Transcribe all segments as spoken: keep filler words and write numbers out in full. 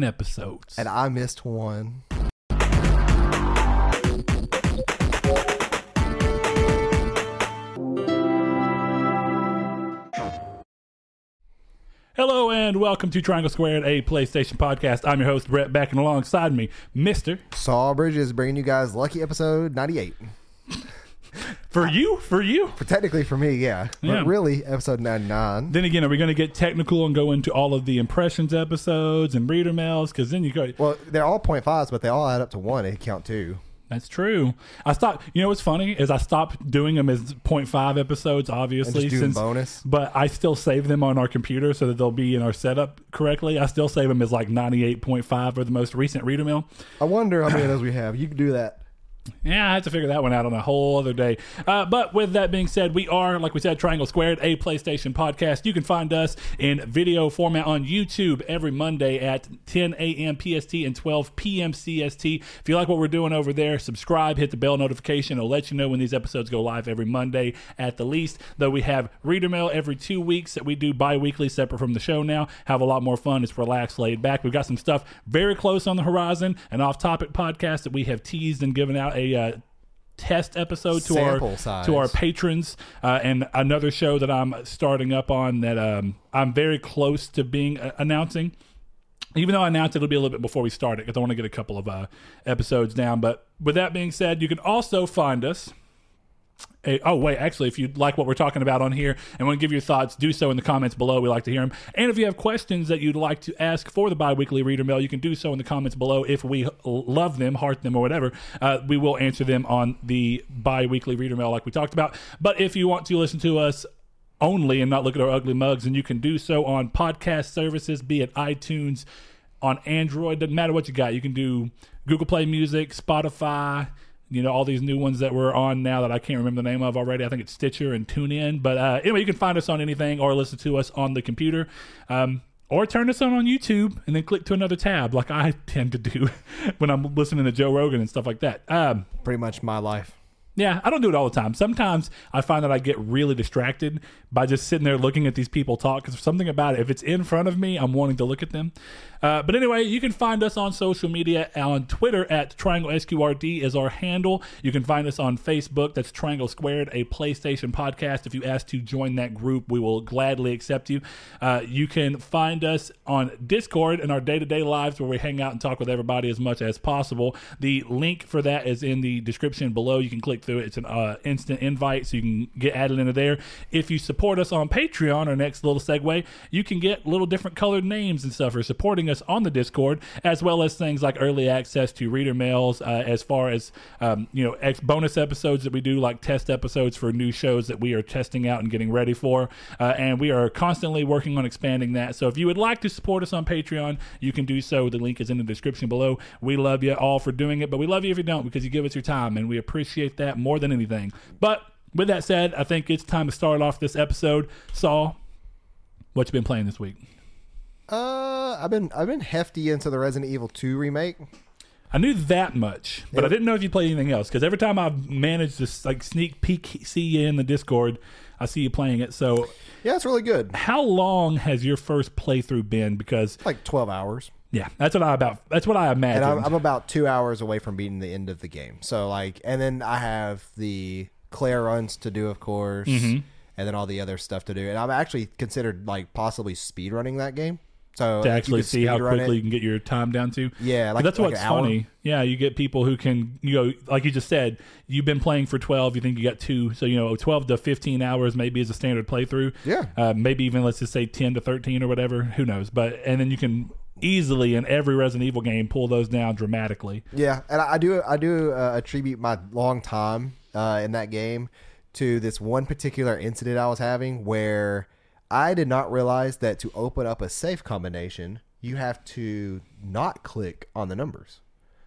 different episodes. And I missed one. Hello and welcome to Triangle Squared, a PlayStation podcast. I'm your host, Brett, back and alongside me, Mister Saul Bridges, bringing you guys lucky episode ninety-eight. For you? For you? For technically for me, yeah. yeah. But really, episode ninety-nine. Then again, are we going to get technical and go into all of the impressions episodes and reader mails? Because then you go... Well, they're all point fives, but they all add up to one. They count two. That's true. I stopped... You know what's funny is I stopped doing them as point five episodes, obviously. And just doing bonus. But I still save them on our computer so that they'll be in our setup correctly. I still save them as like ninety-eight point five for the most recent reader mail. I wonder how many of those we have. You can do that. Yeah, I had to figure that one out on a whole other day. Uh, but with that being said, we are, like we said, Triangle Squared, a PlayStation podcast. You can find us in video format on YouTube every Monday at ten a.m. P S T and twelve p.m. C S T. If you like what we're doing over there, subscribe, hit the bell notification. It'll let you know when these episodes go live every Monday at the least. Though we have reader mail every two weeks that we do bi-weekly separate from the show now. Have a lot more fun. It's relaxed, laid back. We've got some stuff very close on the horizon, an off-topic podcast that we have teased and given out a uh, test episode to Sample our size. to our patrons, uh, and another show that I'm starting up on that um, I'm very close to being uh, announcing. Even though I announced it, it'll be a little bit before we start it because I want to get a couple of uh, episodes down. But with that being said, you can also find us. A, oh, wait, actually, if you like what we're talking about on here and want to give your thoughts, do so in the comments below. We like to hear them. And if you have questions that you'd like to ask for the bi-weekly reader mail, you can do so in the comments below. If we love them, heart them, or whatever, uh, we will answer them on the bi-weekly reader mail like we talked about. But if you want to listen to us only and not look at our ugly mugs, and you can do so on podcast services, be it iTunes, on Android, doesn't matter what you got. You can do Google Play Music, Spotify, you know, all these new ones that we're on now that I can't remember the name of already. I think it's Stitcher and TuneIn. But uh, anyway, you can find us on anything or listen to us on the computer. Um, or turn us on on YouTube and then click to another tab like I tend to do when I'm listening to Joe Rogan and stuff like that. Um, Pretty much my life. Yeah, I don't do it all the time. Sometimes I find that I get really distracted by just sitting there looking at these people talk because something about it. If it's in front of me, I'm wanting to look at them. Uh, but anyway, you can find us on social media. On Twitter at Triangle S Q R D is our handle. You can find us on Facebook. That's Triangle Squared, a PlayStation podcast. If you ask to join that group, we will gladly accept you. Uh, you can find us on Discord in our day-to-day lives where we hang out and talk with everybody as much as possible. The link for that is in the description below. You can click through it. It's an uh, instant invite, so you can get added into there. If you support us on Patreon, our next little segue, you can get little different colored names and stuff for supporting us on the Discord, as well as things like early access to reader mails, uh, as far as um, you know, ex- bonus episodes that we do, like test episodes for new shows that we are testing out and getting ready for, uh, and we are constantly working on expanding that. So if you would like to support us on Patreon, you can do so. The link is in the description below. We love you all for doing it, but we love you if you don't, because you give us your time, and we appreciate that more than anything. But with that said, I think it's time to start off this episode. Saul, what you been playing this week? Uh, I've been I've been hefty into the Resident Evil two remake. I knew that much, but yeah. I didn't know if you played anything else, because every time I've managed to like sneak peek see you in the Discord, I see you playing it. So yeah, it's really good. How long has your first playthrough been? Because like twelve hours. Yeah, that's what I about. That's what I imagined. And I'm, I'm about two hours away from beating the end of the game. So like, and then I have the Claire runs to do, of course, mm-hmm. and then all the other stuff to do. And I've actually considered like possibly speed running that game. So to actually see how quickly it. You can get your time down to. Yeah, like that's like what's funny. Yeah, you get people who can, you know, like you just said, you've been playing for twelve, you think you got two, so you know, twelve to fifteen hours maybe is a standard playthrough. Yeah. Uh, maybe even let's just say ten to thirteen or whatever, who knows. But and then you can easily in every Resident Evil game pull those down dramatically. Yeah, and I do I do uh, attribute my long time uh, in that game to this one particular incident I was having where I did not realize that to open up a safe combination, you have to not click on the numbers.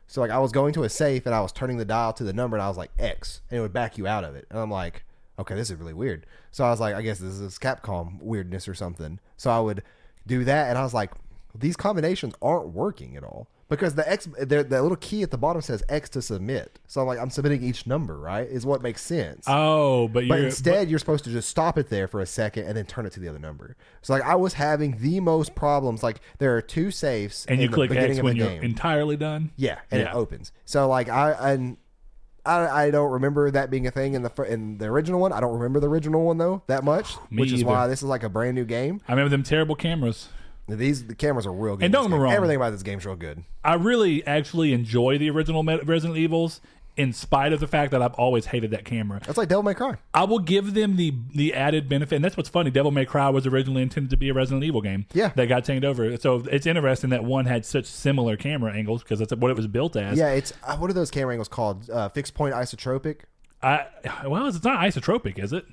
So like I was going to a safe and I was turning the dial to the number and I was like X and it would back you out of it. And I'm like, okay, this is really weird. So I was like, I guess this is Capcom weirdness or something. So I would do that and I was like, these combinations aren't working at all. Because the X, that little key at the bottom says X to submit. So I'm like, I'm submitting each number, right? Is what makes sense. Oh, but you But instead, but, you're supposed to just stop it there for a second and then turn it to the other number. So like, I was having the most problems. Like, there are two safes. And in you the click X when you're game. entirely done? Yeah, and yeah. it opens. So like, I, I I I don't remember that being a thing in the in the original one. I don't remember the original one, though, that much. which is either. why this is like a brand new game. I remember them terrible cameras. These the cameras are real good. And don't get me wrong. Everything about this game's real good. I really actually enjoy the original Resident Evils in spite of the fact that I've always hated that camera. That's like Devil May Cry. I will give them the the added benefit. And that's what's funny. Devil May Cry was originally intended to be a Resident Evil game. Yeah. That got changed over. So it's interesting that one had such similar camera angles because that's what it was built as. Yeah, it's uh, what are those camera angles called? Uh, fixed point isotropic? I Well, it's not isotropic, is it?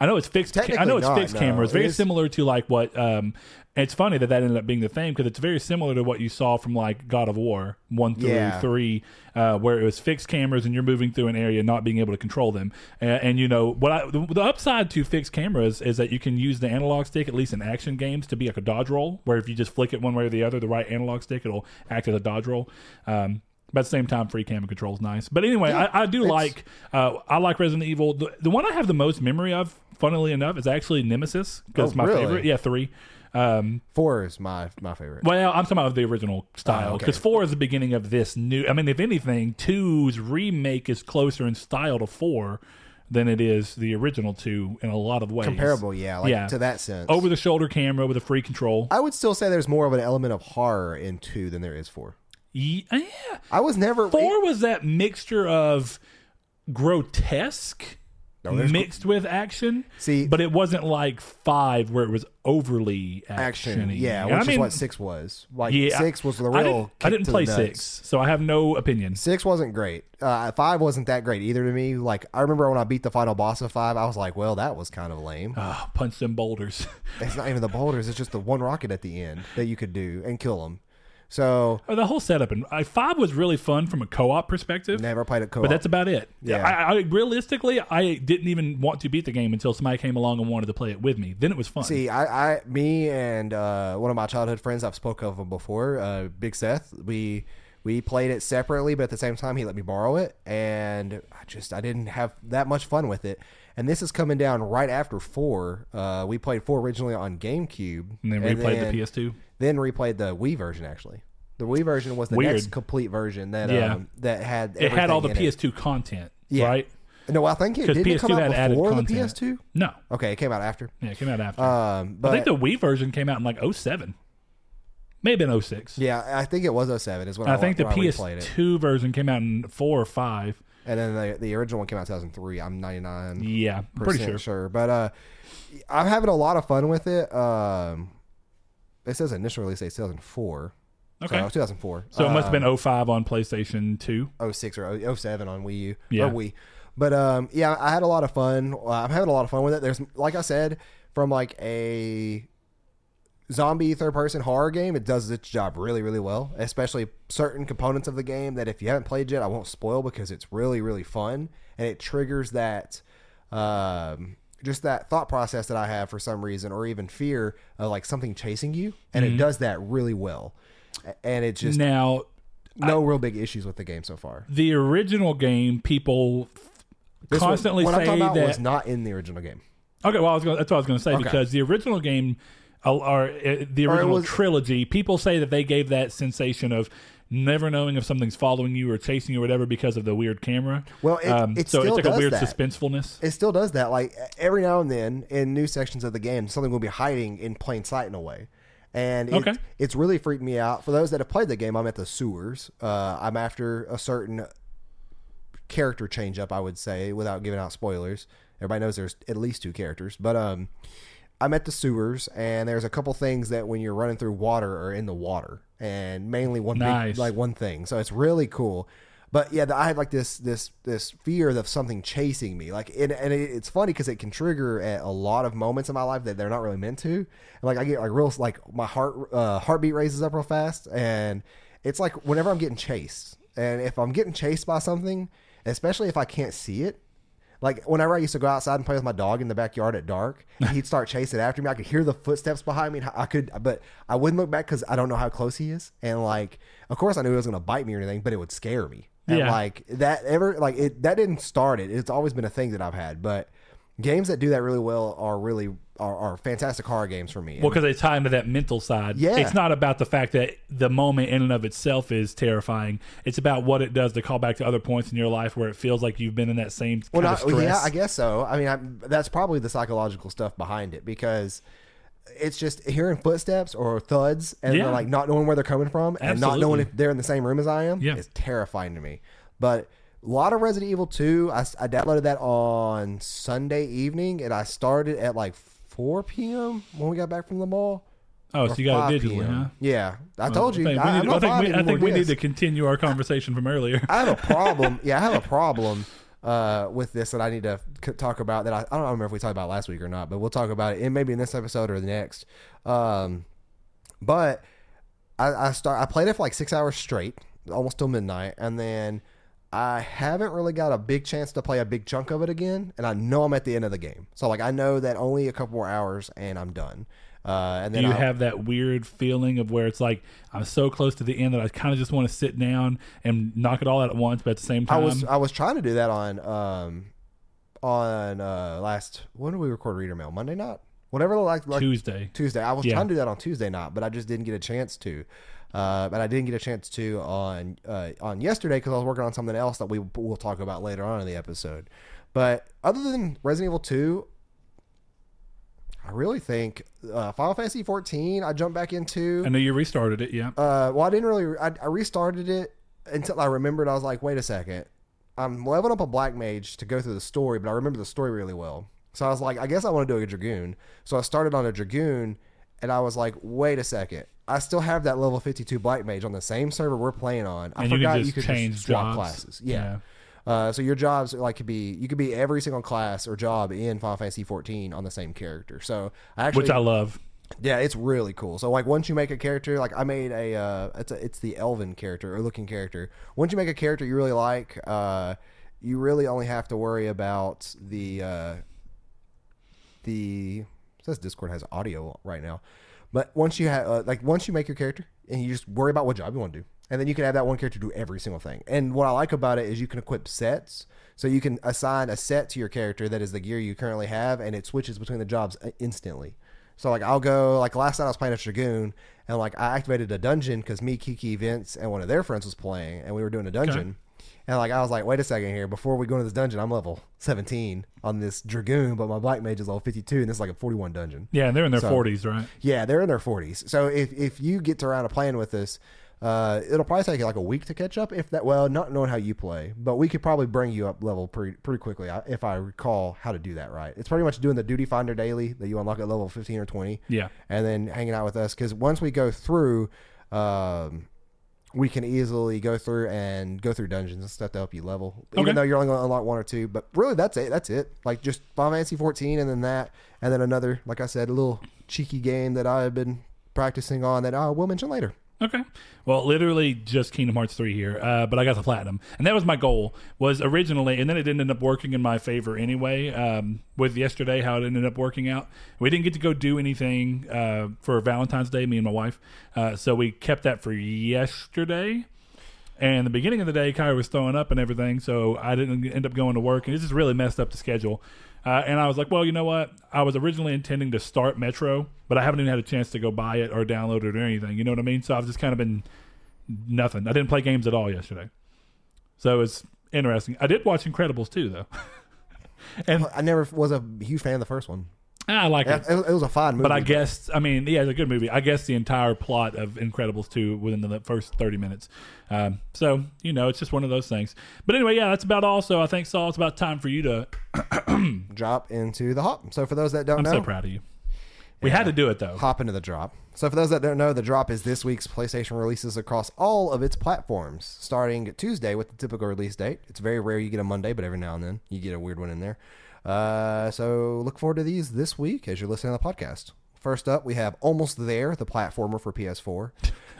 I know it's fixed. I know it's not, fixed no. camera. It's very it similar to like what. Um, it's funny that that ended up being the thing because it's very similar to what you saw from like God of War one through yeah. three, uh, where it was fixed cameras and you're moving through an area not being able to control them. Uh, and you know what? I, the, the upside to fixed cameras is that you can use the analog stick, at least in action games, to be like a dodge roll. Where if you just flick it one way or the other, the right analog stick, it'll act as a dodge roll. Um, But at the same time, free camera control is nice. But anyway, yeah, I, I do like uh, I like Resident Evil. The, the one I have the most memory of, funnily enough, is actually Nemesis. Because oh, my really? favorite, yeah, three. Um, four is my my favorite. Well, I'm talking about the original style. Because oh, okay. four is the beginning of this new. I mean, if anything, two's remake is closer in style to four than it is the original two in a lot of ways. Comparable, yeah, like yeah. to that sense. Over-the-shoulder camera with a free control. I would still say there's more of an element of horror in two than there is four. Yeah, I was never. Four was that mixture of grotesque no, mixed with action. See, but it wasn't like five where it was overly action. Yeah, which I is mean, what six was. Like yeah, six was the real. I didn't, kick I didn't play six, so I have no opinion. Six wasn't great. Uh, five wasn't that great either to me. Like I remember when I beat the final boss of five, I was like, "Well, that was kind of lame." Oh, punch them boulders. It's not even the boulders. It's just the one rocket at the end that you could do and kill them. So oh, the whole setup and I, five was really fun from a co-op perspective. Never played a co-op, but that's about it. Yeah, I, I, realistically, I didn't even want to beat the game until somebody came along and wanted to play it with me. Then it was fun. See, I, I me and uh, one of my childhood friends I've spoke of him before, uh, Big Seth. We we played it separately, but at the same time, he let me borrow it, and I just I didn't have that much fun with it. And this is coming down right after four. Uh, we played four originally on GameCube, and then and replayed then, the P S two. Then replayed the Wii version. Actually, the Wii version was the Weird. next complete version that yeah. um, that had it had all the P S two it. content, yeah. right? No, I think it didn't P S two come out before the P S two. No, okay, it came out after. Yeah, it came out after. Um, but I think the Wii version came out in like oh seven. Maybe in oh six. Yeah, I think it was oh seven. Is what I, I think the P S two version came out in four or five. And then the, the original one came out in two thousand three. I'm ninety-nine percent yeah, pretty sure. sure. But uh, I'm having a lot of fun with it. Um, it says initial release date two thousand four. Okay. So it was two thousand four. So it um, must have been oh five on PlayStation two. oh six or oh seven on Wii U. Yeah. Or Wii. But um, yeah, I had a lot of fun. I'm having a lot of fun with it. There's, like I said, from like a zombie third-person horror game, it does its job really, really well, especially certain components of the game that if you haven't played yet, I won't spoil because it's really, really fun, and it triggers that um, just that thought process that I have for some reason, or even fear of like something chasing you, and mm-hmm. it does that really well, and it just now no I, real big issues with the game so far. The original game, people this constantly one, what say I'm talking about that was not in the original game. Okay, well, I was gonna, that's what I was going to say okay. because the original game. Or the original or was, trilogy, people say that they gave that sensation of never knowing if something's following you or chasing you or whatever because of the weird camera. Well, it, um, it so still it's like does a weird that. suspensefulness. It still does that. Like every now and then, in new sections of the game, something will be hiding in plain sight in a way, and it, okay. it's really freaked me out. For those that have played the game, I'm at the sewers. Uh, I'm after a certain character change up, I would say, without giving out spoilers. Everybody knows there's at least two characters, but um. I'm at the sewers, and there's a couple things that when you're running through water are in the water, and mainly one nice. big, like one thing. So it's really cool. But yeah, the, I had like this this this fear of something chasing me. Like, it, and it, it's funny because it can trigger at a lot of moments in my life that they're not really meant to. And like I get like real like my heart uh, heartbeat raises up real fast, and it's like whenever I'm getting chased, and if I'm getting chased by something, especially if I can't see it. Like, whenever I used to go outside and play with my dog in the backyard at dark, he'd start chasing after me. I could hear the footsteps behind me. And I could, but I wouldn't look back because I don't know how close he is. And, like, of course I knew he wasn't going to bite me or anything, but it would scare me. And, yeah. like, that ever, like, it that didn't start it. It's always been a thing that I've had. But games that do that really well are really are, are fantastic horror games for me. Well, because they tie into that mental side. Yeah. It's not about the fact that the moment in and of itself is terrifying. It's about what it does to call back to other points in your life where it feels like you've been in that same well, kind not, of stress. Yeah, I guess so. I mean, I, that's probably the psychological stuff behind it, because it's just hearing footsteps or thuds and yeah. like not knowing where they're coming from and Absolutely. Not knowing if they're in the same room as I am yeah. is terrifying to me. But a lot of Resident Evil two, I, I downloaded that on Sunday evening, and I started at like four p.m. when we got back from the mall. Oh, so you got it digitally, huh? Yeah. I well, told you. I think I, we, need, I think we, I think we need to continue our conversation from earlier. I have a problem. Yeah, I have a problem uh, with this that I need to c- talk about that I, I don't remember if we talked about last week or not, but we'll talk about it in, maybe in this episode or the next. Um, but I, I, start, I played it for like six hours straight, almost till midnight, and then I haven't really got a big chance to play a big chunk of it again, and I know I'm at the end of the game. So, like, I know that only a couple more hours, and I'm done. Uh, and then Do you I'll, have that weird feeling of where it's like, I'm so close to the end that I kind of just want to sit down and knock it all out at once, but at the same time... I was I was trying to do that on, um, on uh, last... When did we record Reader Mail? Monday night? Whatever, like... like Tuesday. Tuesday. I was yeah. trying to do that on Tuesday night, but I just didn't get a chance to. Uh, but I didn't get a chance to on uh, on yesterday because I was working on something else that we will talk about later on in the episode. But other than Resident Evil two, I really think uh, Final Fantasy fourteen I jumped back into. I know you restarted it, yeah. Uh, well, I didn't really. I, I restarted it until I remembered. I was like, wait a second, I'm leveling up a black mage to go through the story, but I remember the story really well. So I was like, I guess I want to do a dragoon. So I started on a dragoon, and I was like, wait a second. I still have that level fifty-two black mage on the same server we're playing on. I and forgot you, you could change just swap jobs. Classes. Yeah. yeah. Uh, so your jobs like could be you could be every single class or job in Final Fantasy fourteen on the same character. So I actually, which I love. Yeah, it's really cool. So like once you make a character, like I made a uh, it's a, it's the elven character or looking character. Once you make a character you really like, uh, you really only have to worry about the uh, the it says Discord has audio right now. But once you have, uh, like, once you make your character, and you just worry about what job you want to do, and then you can have that one character do every single thing. And what I like about it is you can equip sets, so you can assign a set to your character that is the gear you currently have, and it switches between the jobs instantly. So, like, I'll go, like, last night I was playing a Dragoon, and, like, I activated a dungeon because me, Kiki, Vince, and one of their friends was playing, and we were doing a dungeon. Okay. And, like, I was like, wait a second here. Before we go into this dungeon, I'm level seventeen on this Dragoon, but my Black Mage is level fifty-two, and this is like a forty-one dungeon. Yeah, and they're in their so, forties, right? Yeah, they're in their forties. So if, if you get to around to playing with this, uh, it'll probably take, like, a week to catch up. If that, well, not knowing how you play, but we could probably bring you up level pretty, pretty quickly if I recall how to do that right. It's pretty much doing the Duty Finder daily that you unlock at level fifteen or twenty. Yeah. And then hanging out with us, because once we go through... Um, we can easily go through and go through dungeons and stuff to help you level, even okay. though you're only going to unlock one or two. But really, that's it. That's it. Like just Final Fantasy fourteen, and then that, and then another. Like I said, a little cheeky game that I have been practicing on that I will mention later. Okay. Well, literally just Kingdom Hearts three here, uh, but I got the platinum, and that was my goal. Was originally, and then it ended up working in my favor anyway. Um, with yesterday, how it ended up working out, we didn't get to go do anything uh, for Valentine's Day, me and my wife. Uh, so we kept that for yesterday. And the beginning of the day, Kyra was throwing up and everything, so I didn't end up going to work, and it just really messed up the schedule. Uh, and I was like, well, you know what? I was originally intending to start Metro, but I haven't even had a chance to go buy it or download it or anything. You know what I mean? So I've just kind of been nothing. I didn't play games at all yesterday. So it's interesting. I did watch Incredibles two, though. And I never was a huge fan of the first one. I like it. It was a fine movie. But I guess, I mean, yeah, it's a good movie. I guess the entire plot of Incredibles two within the first thirty minutes. Um, so, you know, it's just one of those things. But anyway, yeah, that's about all. So I think, Saul, it's about time for you to drop into the hop. So for those that don't I'm know. I'm so proud of you. We yeah, had to do it, though. Hop into the drop. So for those that don't know, the drop is this week's PlayStation releases across all of its platforms, starting Tuesday with the typical release date. It's very rare you get a Monday, but every now and then you get a weird one in there. Uh, so look forward to these this week as you're listening to the podcast. First up, we have Almost There, the platformer for P S four.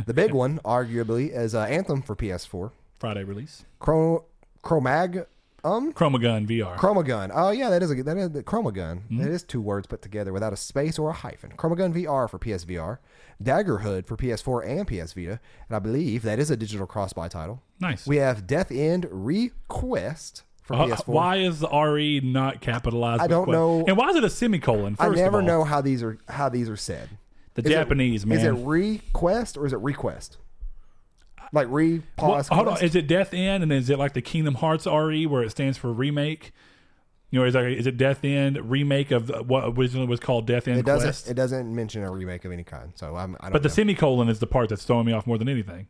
The big one, arguably, is uh, Anthem for P S four. Friday release. Chro- Chromag Um, Chromagun V R. Chromagun. Oh yeah, that is a that is the Chromagun. Mm-hmm. That is two words put together without a space or a hyphen. Chromagun V R for P S V R, Daggerhood for P S four and P S Vita, and I believe that is a digital cross-buy title. Nice. We have Death End Request for uh, P S four. Why is the R E not capitalized? I don't know. And why is it a semicolon? First I never of all? know how these are how these are said. The is Japanese it, man. Is it request or is it request? Like re pause. Well, hold on, is it Death End, and is it like the Kingdom Hearts R E, where it stands for remake? You know, is, like, is it Death End remake of what originally was called Death End? It doesn't. Quest? It doesn't mention a remake of any kind. So I'm. I don't but the know. semicolon is the part that's throwing me off more than anything.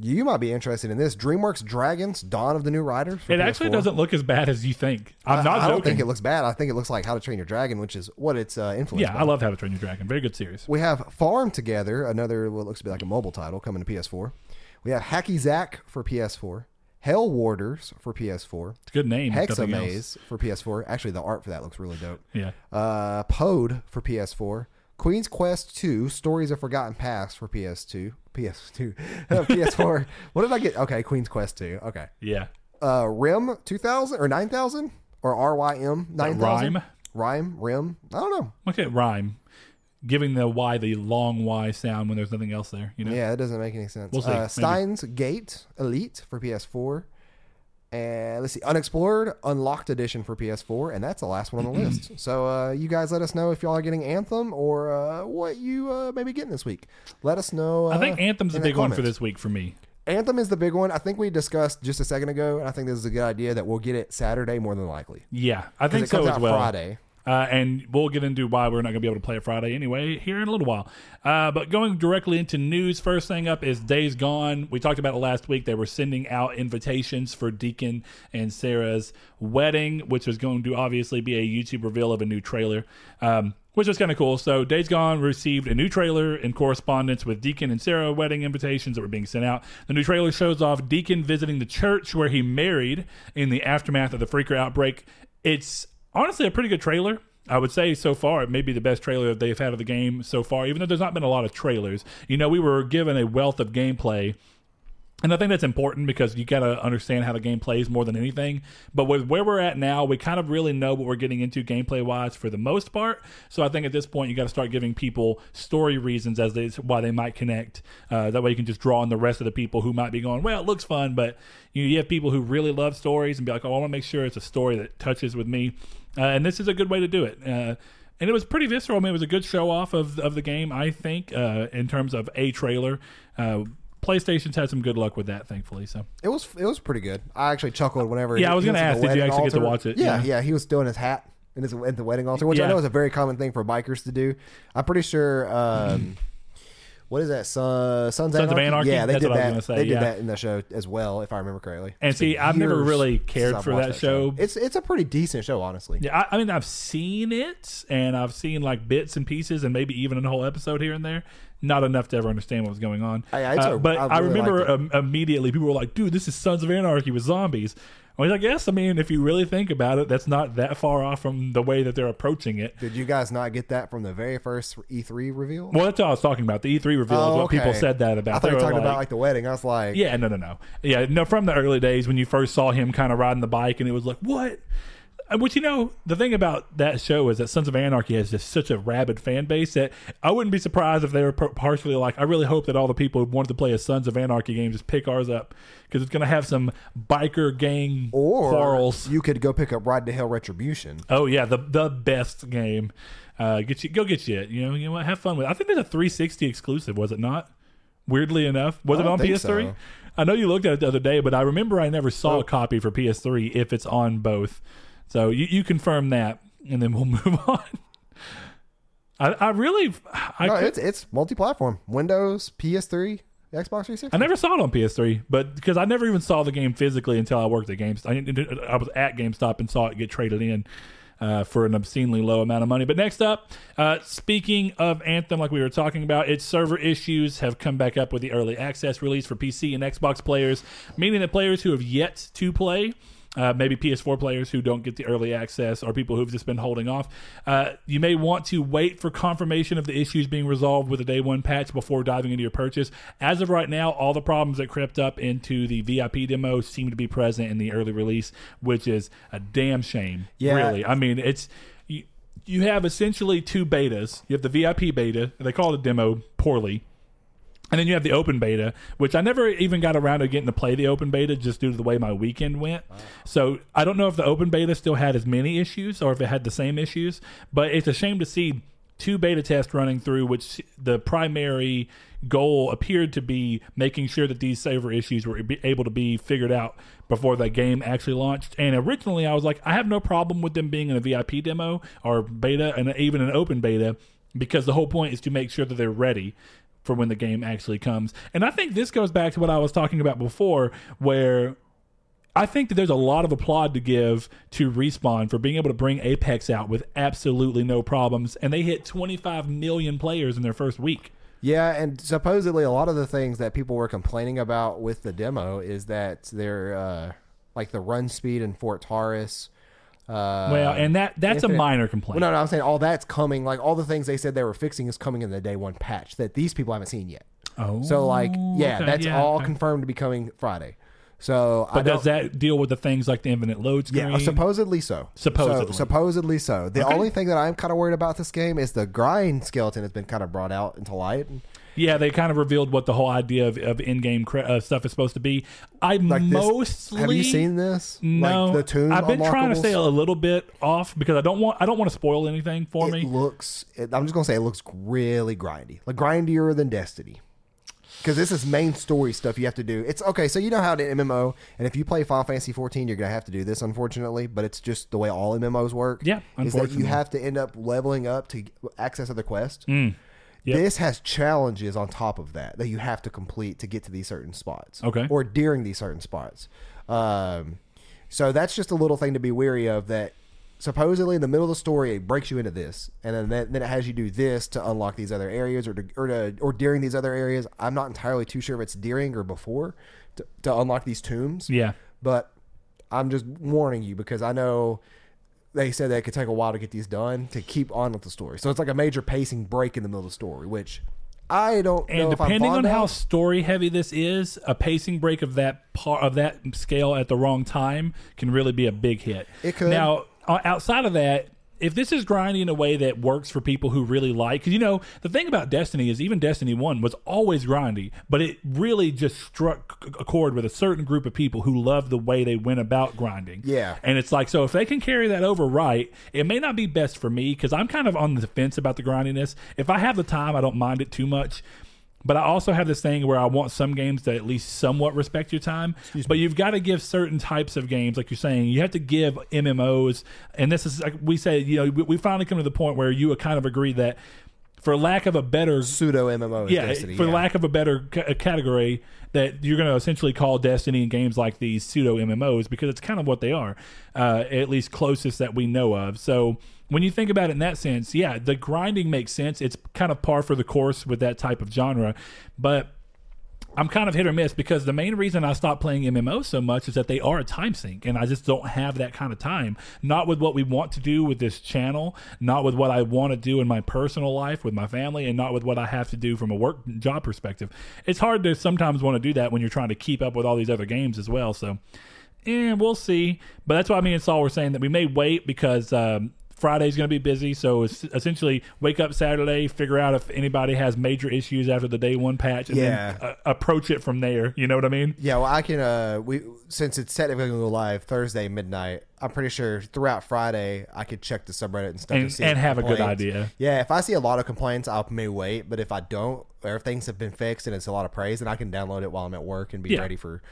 You might be interested in this. DreamWorks Dragons: Dawn of the New Riders. It actually P S four. Doesn't look as bad as you think. I'm I, not. I don't joking. think it looks bad. I think it looks like How to Train Your Dragon, which is what it's uh, influenced. Yeah, by. I love How to Train Your Dragon. Very good series. We have Farm Together, another what looks to be like a mobile title coming to P S four. We have Hacky Zack for P S four, Hell Warders for P S four. It's a good name. Hexamaze for P S four. Actually, the art for that looks really dope. Yeah. Uh, P O D for P S four, Queen's Quest two, Stories of Forgotten Past for P S two. P S two. P S four. What did I get? Okay, Queen's Quest two. Okay. Yeah. Uh, R I M two thousand or nine thousand or R Y M nine thousand. Rhyme. Rhyme. R I M. I don't know. Look at Rhyme. Giving the Y, the long Y sound when there's nothing else there, you know. Yeah, it doesn't make any sense. We'll see, uh, Steins Gate Elite for P S four, and let's see, Unexplored Unlocked Edition for P S four, and that's the last one on the list. So uh, you guys, let us know if y'all are getting Anthem or uh, what you uh, may be getting this week. Let us know. Uh, I think Anthem's the big one for this week for me. Anthem is the big one. I think we discussed just a second ago, and I think this is a good idea that we'll get it Saturday more than likely. Yeah, I think so as well. Friday. Uh, and we'll get into why we're not going to be able to play it Friday anyway here in a little while. Uh, but going directly into news, first thing up is Days Gone. We talked about it last week. They were sending out invitations for Deacon and Sarah's wedding, which was going to obviously be a YouTube reveal of a new trailer, um, which was kind of cool. So Days Gone received a new trailer in correspondence with Deacon and Sarah wedding invitations that were being sent out. The new trailer shows off Deacon visiting the church where he married in the aftermath of the freaker outbreak. It's honestly a pretty good trailer, I would say, so far. It may be the best trailer that they've had of the game so far, even though there's not been a lot of trailers. You know, we were given a wealth of gameplay, and I think that's important because you got to understand how the game plays more than anything. But with where we're at now, we kind of really know what we're getting into gameplay-wise for the most part. So I think at this point, you got to start giving people story reasons as they, why they might connect. Uh, that way you can just draw on the rest of the people who might be going, well, it looks fun, but you, you have people who really love stories and be like, oh, I want to make sure it's a story that touches with me. Uh, and this is a good way to do it. Uh, and it was pretty visceral. I mean, it was a good show off of, of the game, I think, uh, in terms of a trailer. Uh, PlayStation's had some good luck with that, thankfully. So it was it was pretty good. I actually chuckled whenever. Yeah, he, I was going to ask, did you actually altar. get to watch it? Yeah, yeah, yeah. He was doing his hat in his, at the wedding altar, which yeah. I know is a very common thing for bikers to do. I'm pretty sure. Um, What is that? Son, Sons, Sons Anarchy? of Anarchy? Yeah, they That's did that. Say, they yeah. did that in the show as well, if I remember correctly. And it's see, I've never really cared for that, that show. show. It's it's a pretty decent show, honestly. Yeah, I, I mean, I've seen it, and I've seen like bits and pieces, and maybe even a whole episode here and there. Not enough to ever understand what was going on. I, I, uh, a, but I, really I remember um, immediately people were like, "Dude, this is Sons of Anarchy with zombies." I was like, yes, I mean, if you really think about it, that's not that far off from the way that they're approaching it. Did you guys not get that from the very first E three reveal? Well, that's all I was talking about. The E three reveal oh, is what okay. people said that about. I thought you were talking like, about like the wedding. I was like... Yeah, no, no, no. Yeah, no, from the early days when you first saw him kind of riding the bike and it was like, what? Which, you know, the thing about that show is that Sons of Anarchy has just such a rabid fan base that I wouldn't be surprised if they were partially like, I really hope that all the people who wanted to play a Sons of Anarchy game just pick ours up because it's going to have some biker gang or quarrels. You could go pick up Ride to Hell Retribution. Oh, yeah, the the best game. Uh, get you, Go get you it. You know, you know what? Have fun with it. I think there's a three sixty exclusive, was it not? Weirdly enough. Was it on P S three? So. I know you looked at it the other day, but I remember I never saw oh. a copy for P S three if it's on both. So you, you confirm that, and then we'll move on. I, I really... I no, could, it's, it's multi-platform. Windows, P S three, Xbox three sixty. I never saw it on P S three, but because I never even saw the game physically until I worked at GameStop. I, I was at GameStop and saw it get traded in uh, for an obscenely low amount of money. But next up, uh, speaking of Anthem, like we were talking about, its server issues have come back up with the early access release for P C and Xbox players, meaning that players who have yet to play... uh, maybe P S four players who don't get the early access, or people who've just been holding off. Uh, you may want to wait for confirmation of the issues being resolved with a day one patch before diving into your purchase. As of right now, all the problems that crept up into the V I P demo seem to be present in the early release, which is a damn shame. Yeah. Really. I mean, it's... You, you have essentially two betas. You have the V I P beta, and they call it a demo poorly. And then you have the open beta, which I never even got around to getting to play the open beta just due to the way my weekend went. Wow. So I don't know if the open beta still had as many issues or if it had the same issues, but it's a shame to see two beta tests running through, which the primary goal appeared to be making sure that these server issues were able to be figured out before the game actually launched. And originally I was like, I have no problem with them being in a V I P demo or beta and even an open beta, because the whole point is to make sure that they're ready for when the game actually comes. And I think this goes back to what I was talking about before, where I think that there's a lot of applause to give to Respawn for being able to bring Apex out with absolutely no problems, and they hit twenty-five million players in their first week. Yeah, and supposedly a lot of the things that people were complaining about with the demo is that they're uh, like the run speed in Fort Taurus. Uh, well, and that that's infinite. A minor complaint. Well, no, no, I'm saying all that's coming. Like, all the things they said they were fixing is coming in the day one patch that these people haven't seen yet. Oh. So, like, yeah, okay, that's yeah, all okay. confirmed to be coming Friday. So, but I does that deal with the things like the infinite load screen? Yeah, supposedly so. Supposedly, so, supposedly so. The okay. only thing that I'm kind of worried about this game is the grind skeleton has been kind of brought out into light. Yeah, they kind of revealed what the whole idea of, of in-game cre- uh, stuff is supposed to be. I like mostly this, have you seen this? No, like the tomb I've been trying to stay a little bit off because I don't want I don't want to spoil anything for it me. Looks, it, I'm just gonna say it looks really grindy, like grindier than Destiny. Because this is main story stuff you have to do. It's okay, so you know how to M M O, and if you play Final Fantasy fourteen, you're going to have to do this, unfortunately, but it's just the way all M M Os work. Yeah, unfortunately. Is that you have to end up leveling up to access other quests. Mm. Yep. This has challenges on top of that that you have to complete to get to these certain spots. Okay. Or during these certain spots. Um, so that's just a little thing to be wary of, that supposedly in the middle of the story it breaks you into this, and then that, then it has you do this to unlock these other areas, or to, or to, or during these other areas. I'm not entirely too sure if it's during or before to, to unlock these tombs. Yeah, but I'm just warning you because I know they said that it could take a while to get these done to keep on with the story. So it's like a major pacing break in the middle of the story, which I don't and know. And depending if I'm on how story heavy this is, a pacing break of that part of that scale at the wrong time can really be a big hit. It could now. Outside of that, if this is grinding in a way that works for people who really like, because, you know, the thing about Destiny is even Destiny one was always grindy, but it really just struck a chord with a certain group of people who love the way they went about grinding. Yeah. And it's like, so if they can carry that over right, it may not be best for me because I'm kind of on the fence about the grindiness. If I have the time, I don't mind it too much. But I also have this thing where I want some games that at least somewhat respect your time. Excuse but me. You've got to give certain types of games, like you're saying, you have to give M M Os. And this is, like we say, you know, we finally come to the point where you kind of agree that for lack of a better... Pseudo-M M O. Yeah, Destiny, for yeah. lack of a better c- category, that you're going to essentially call Destiny and games like these pseudo-M M Os because it's kind of what they are, uh, at least closest that we know of. So... when you think about it in that sense, yeah, the grinding makes sense. It's kind of par for the course with that type of genre. But I'm kind of hit or miss because the main reason I stopped playing M M Os so much is that they are a time sink, and I just don't have that kind of time. Not with what we want to do with this channel, not with what I want to do in my personal life with my family, and not with what I have to do from a work job perspective. It's hard to sometimes want to do that when you're trying to keep up with all these other games as well. So, eh, we'll see. But that's why me and Saul were saying that we may wait because... Um, Friday's going to be busy, so it's essentially wake up Saturday, figure out if anybody has major issues after the day one patch, and yeah. then uh, approach it from there. You know what I mean? Yeah, well, I can, uh, we since it's technically going to go live Thursday midnight, I'm pretty sure throughout Friday, I could check the subreddit and stuff. And, and, see and have complaints. A good idea. Yeah, if I see a lot of complaints, I may wait, but if I don't, or if things have been fixed and it's a lot of praise, then I can download it while I'm at work and be yeah. ready for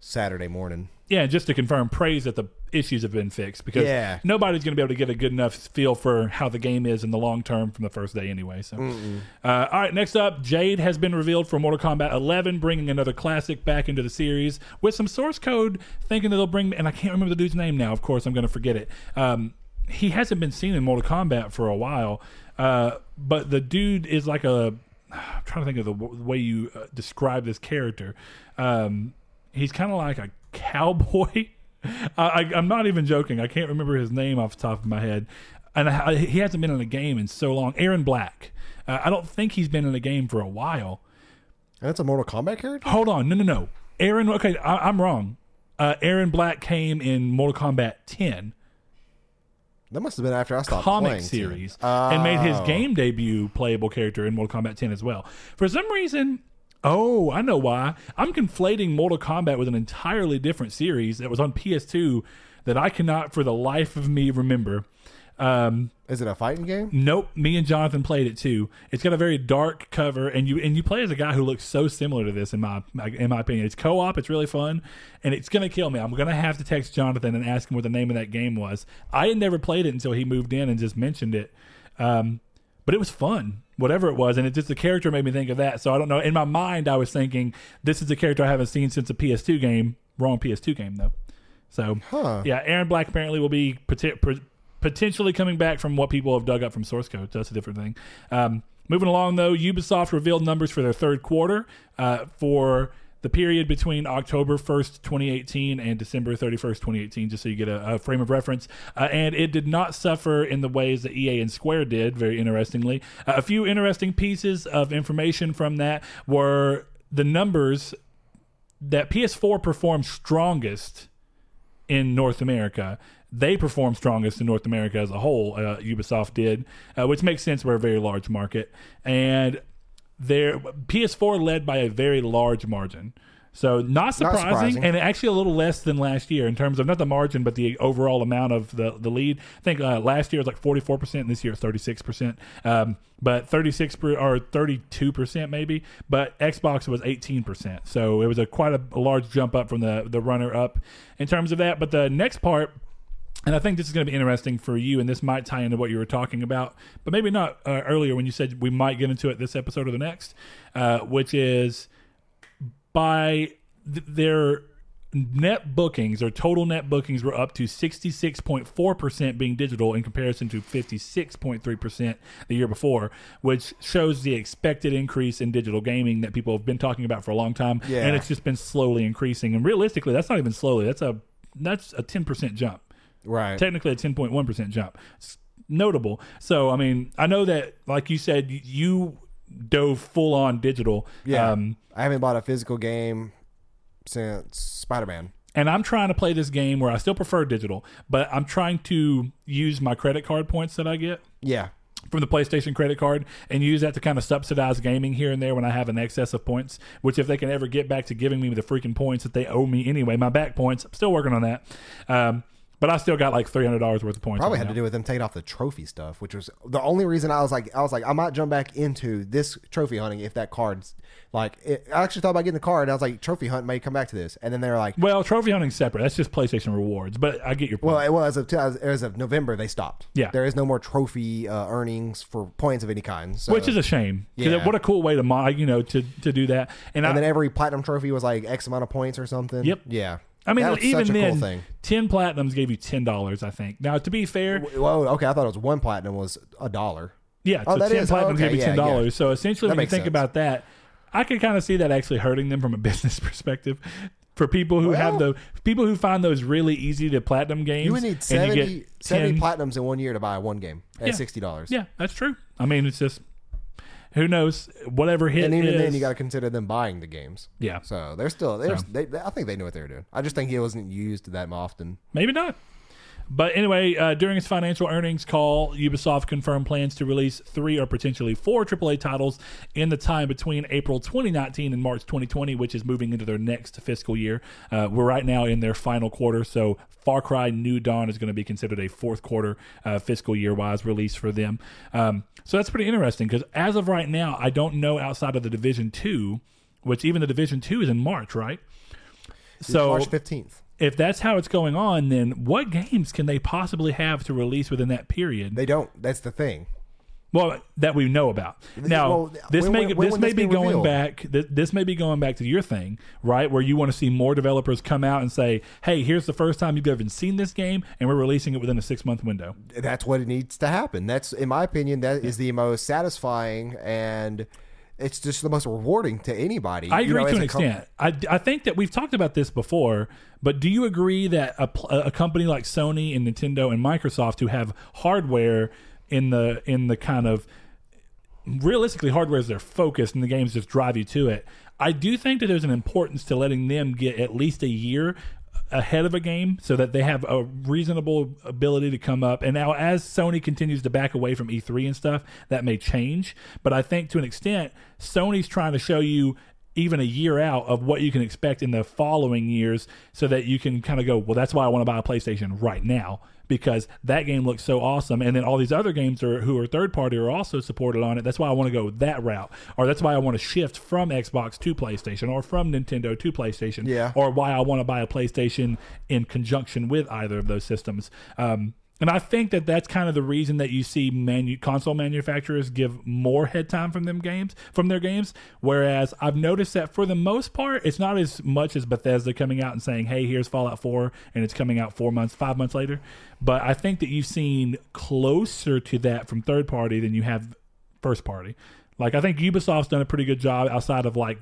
Saturday morning. Yeah, just to confirm praise that the issues have been fixed because yeah. nobody's going to be able to get a good enough feel for how the game is in the long term from the first day anyway. So, uh, all right, next up, Jade has been revealed for Mortal Kombat eleven, bringing another classic back into the series with some source code thinking that they'll bring, and I can't remember the dude's name now. Of course, I'm going to forget it. Um, he hasn't been seen in Mortal Kombat for a while, uh, but the dude is like a, I'm trying to think of the w- way you uh, describe this character. Um, he's kind of like a cowboy I, I, I'm not even joking. I can't remember his name off the top of my head. And I, I, he hasn't been in a game in so long. Erron Black. Uh, I don't think he's been in a game for a while. That's a Mortal Kombat character? Hold on. No, no, no. Erron, okay, I, I'm wrong. Uh, Erron Black came in Mortal Kombat ten. That must have been after I stopped playing. Comic series. Oh. And made his game debut playable character in Mortal Kombat ten as well. For some reason... Oh, I know why. I'm conflating Mortal Kombat with an entirely different series that was on P S two that I cannot for the life of me remember. Um, Is it a fighting game? Nope. Me and Jonathan played it too. It's got a very dark cover, and you and you play as a guy who looks so similar to this in my in my opinion. It's co-op. It's really fun, and it's gonna kill me. I'm gonna have to text Jonathan and ask him what the name of that game was. I had never played it until he moved in and just mentioned it. Um, but it was fun. Whatever it was, and it just the character made me think of that. So I don't know. In my mind, I was thinking this is a character I haven't seen since a P S two game. Wrong P S two game though. So huh. yeah, Erron Black apparently will be pot- pot- potentially coming back from what people have dug up from source code. So that's a different thing. Um, moving along though, Ubisoft revealed numbers for their third quarter uh, for the period between October first, twenty eighteen, and December thirty-first, twenty eighteen. Just so you get a, a frame of reference. Uh, and it did not suffer in the ways that E A and Square did, very interestingly. Uh, a few interesting pieces of information from that were the numbers that P S four performed strongest in North America. They performed strongest in North America as a whole, uh, Ubisoft did, uh, which makes sense. We're a very large market. And their P S four led by a very large margin. So not surprising, not surprising, and actually a little less than last year in terms of not the margin, but the overall amount of the, the lead. I think uh, last year was like forty-four percent, and this year it's thirty-six percent. Um, but thirty-six per, or thirty-two percent maybe, but Xbox was eighteen percent. So it was a quite a, a large jump up from the, the runner-up in terms of that. But the next part, and I think this is going to be interesting for you, and this might tie into what you were talking about, but maybe not uh, earlier when you said we might get into it this episode or the next, uh, which is... By th- their net bookings or total net bookings were up to sixty-six point four percent being digital in comparison to fifty-six point three percent the year before, which shows the expected increase in digital gaming that people have been talking about for a long time. Yeah. And it's just been slowly increasing. And realistically, that's not even slowly. That's a that's a ten percent jump. Right. Technically a ten point one percent jump. It's notable. So, I mean, I know that, like you said, you... dove full on digital. Yeah, um, I haven't bought a physical game since Spider-Man, and I'm trying to play this game where I still prefer digital, but I'm trying to use my credit card points that I get. Yeah, from the PlayStation credit card, and use that to kind of subsidize gaming here and there when I have an excess of points, which if they can ever get back to giving me the freaking points that they owe me anyway, my back points, I'm still working on that. Um, but I still got like three hundred dollars worth of points. Probably right had now. To do with them taking off the trophy stuff, which was the only reason I was like, I was like, I might jump back into this trophy hunting if that card's like, it, I actually thought about getting the card, and I was like, trophy hunt may come back to this. And then they were like, well, trophy hunting's separate. That's just PlayStation rewards. But I get your point. Well, it was as of, as of November, they stopped. Yeah. There is no more trophy uh, earnings for points of any kind. So. Which is a shame. Yeah. What a cool way to mod, you know, to, to do that. And, and I, then every platinum trophy was like X amount of points or something. Yep. Yeah. I mean, like, even then, cool ten platinums gave you ten dollars. I think. Now, to be fair, whoa, okay, I thought it was one platinum was a dollar. Yeah, oh, so that ten is, platinums okay, gave you ten dollars. Yeah, yeah. So essentially, that when you think sense. About that, I could kind of see that actually hurting them from a business perspective. For people who well, have the people who find those really easy to platinum games, you would need seventy, and you get seventy platinums in one year to buy one game at yeah, sixty dollars. Yeah, that's true. I mean, it's just. Who knows? Whatever hit, and even is, then, you got to consider them buying the games. Yeah, so they're still. They're, so. They, they, I think they knew what they were doing. I just think it wasn't used that often. Maybe not. But anyway, uh, during its financial earnings call, Ubisoft confirmed plans to release three or potentially four triple A titles in the time between April twenty nineteen and March twenty twenty, which is moving into their next fiscal year. Uh, we're right now in their final quarter, so Far Cry New Dawn is going to be considered a fourth quarter uh, fiscal year-wise release for them. Um, so that's pretty interesting because as of right now, I don't know outside of the Division two, which even the Division two is in March, right? It's so March fifteenth. If that's how it's going on, then what games can they possibly have to release within that period? They don't. That's the thing. Well, that we know about. Now, well, this when, may when, this when may this be, be going revealed? back. This, this may be going back to your thing, right? Where you want to see more developers come out and say, "Hey, here's the first time you've ever seen this game, and we're releasing it within a six month window." That's what it needs to happen. That's, in my opinion, that yeah. is the most satisfying and it's just the most rewarding to anybody. I agree, you know, to an extent. I, I think that we've talked about this before, but do you agree that a, a company like Sony and Nintendo and Microsoft, who have hardware in the in the kind of realistically hardware is their focus and the games just drive you to it, I do think that there's an importance to letting them get at least a year ahead of a game so that they have a reasonable ability to come up. And now as Sony continues to back away from E three and stuff, that may change. But I think to an extent, Sony's trying to show you even a year out of what you can expect in the following years so that you can kind of go, well, that's why I want to buy a PlayStation right now, because that game looks so awesome. And then all these other games are, who are third party are also supported on it. That's why I want to go that route. Or that's why I want to shift from Xbox to PlayStation, or from Nintendo to PlayStation. Yeah. Or why I want to buy a PlayStation in conjunction with either of those systems. Um, and I think that that's kind of the reason that you see manu- console manufacturers give more head time from them games, from their games. Whereas I've noticed that for the most part, it's not as much as Bethesda coming out and saying, hey, here's Fallout four, and it's coming out four months, five months later. But I think that you've seen closer to that from third party than you have first party. Like, I think Ubisoft's done a pretty good job outside of, like,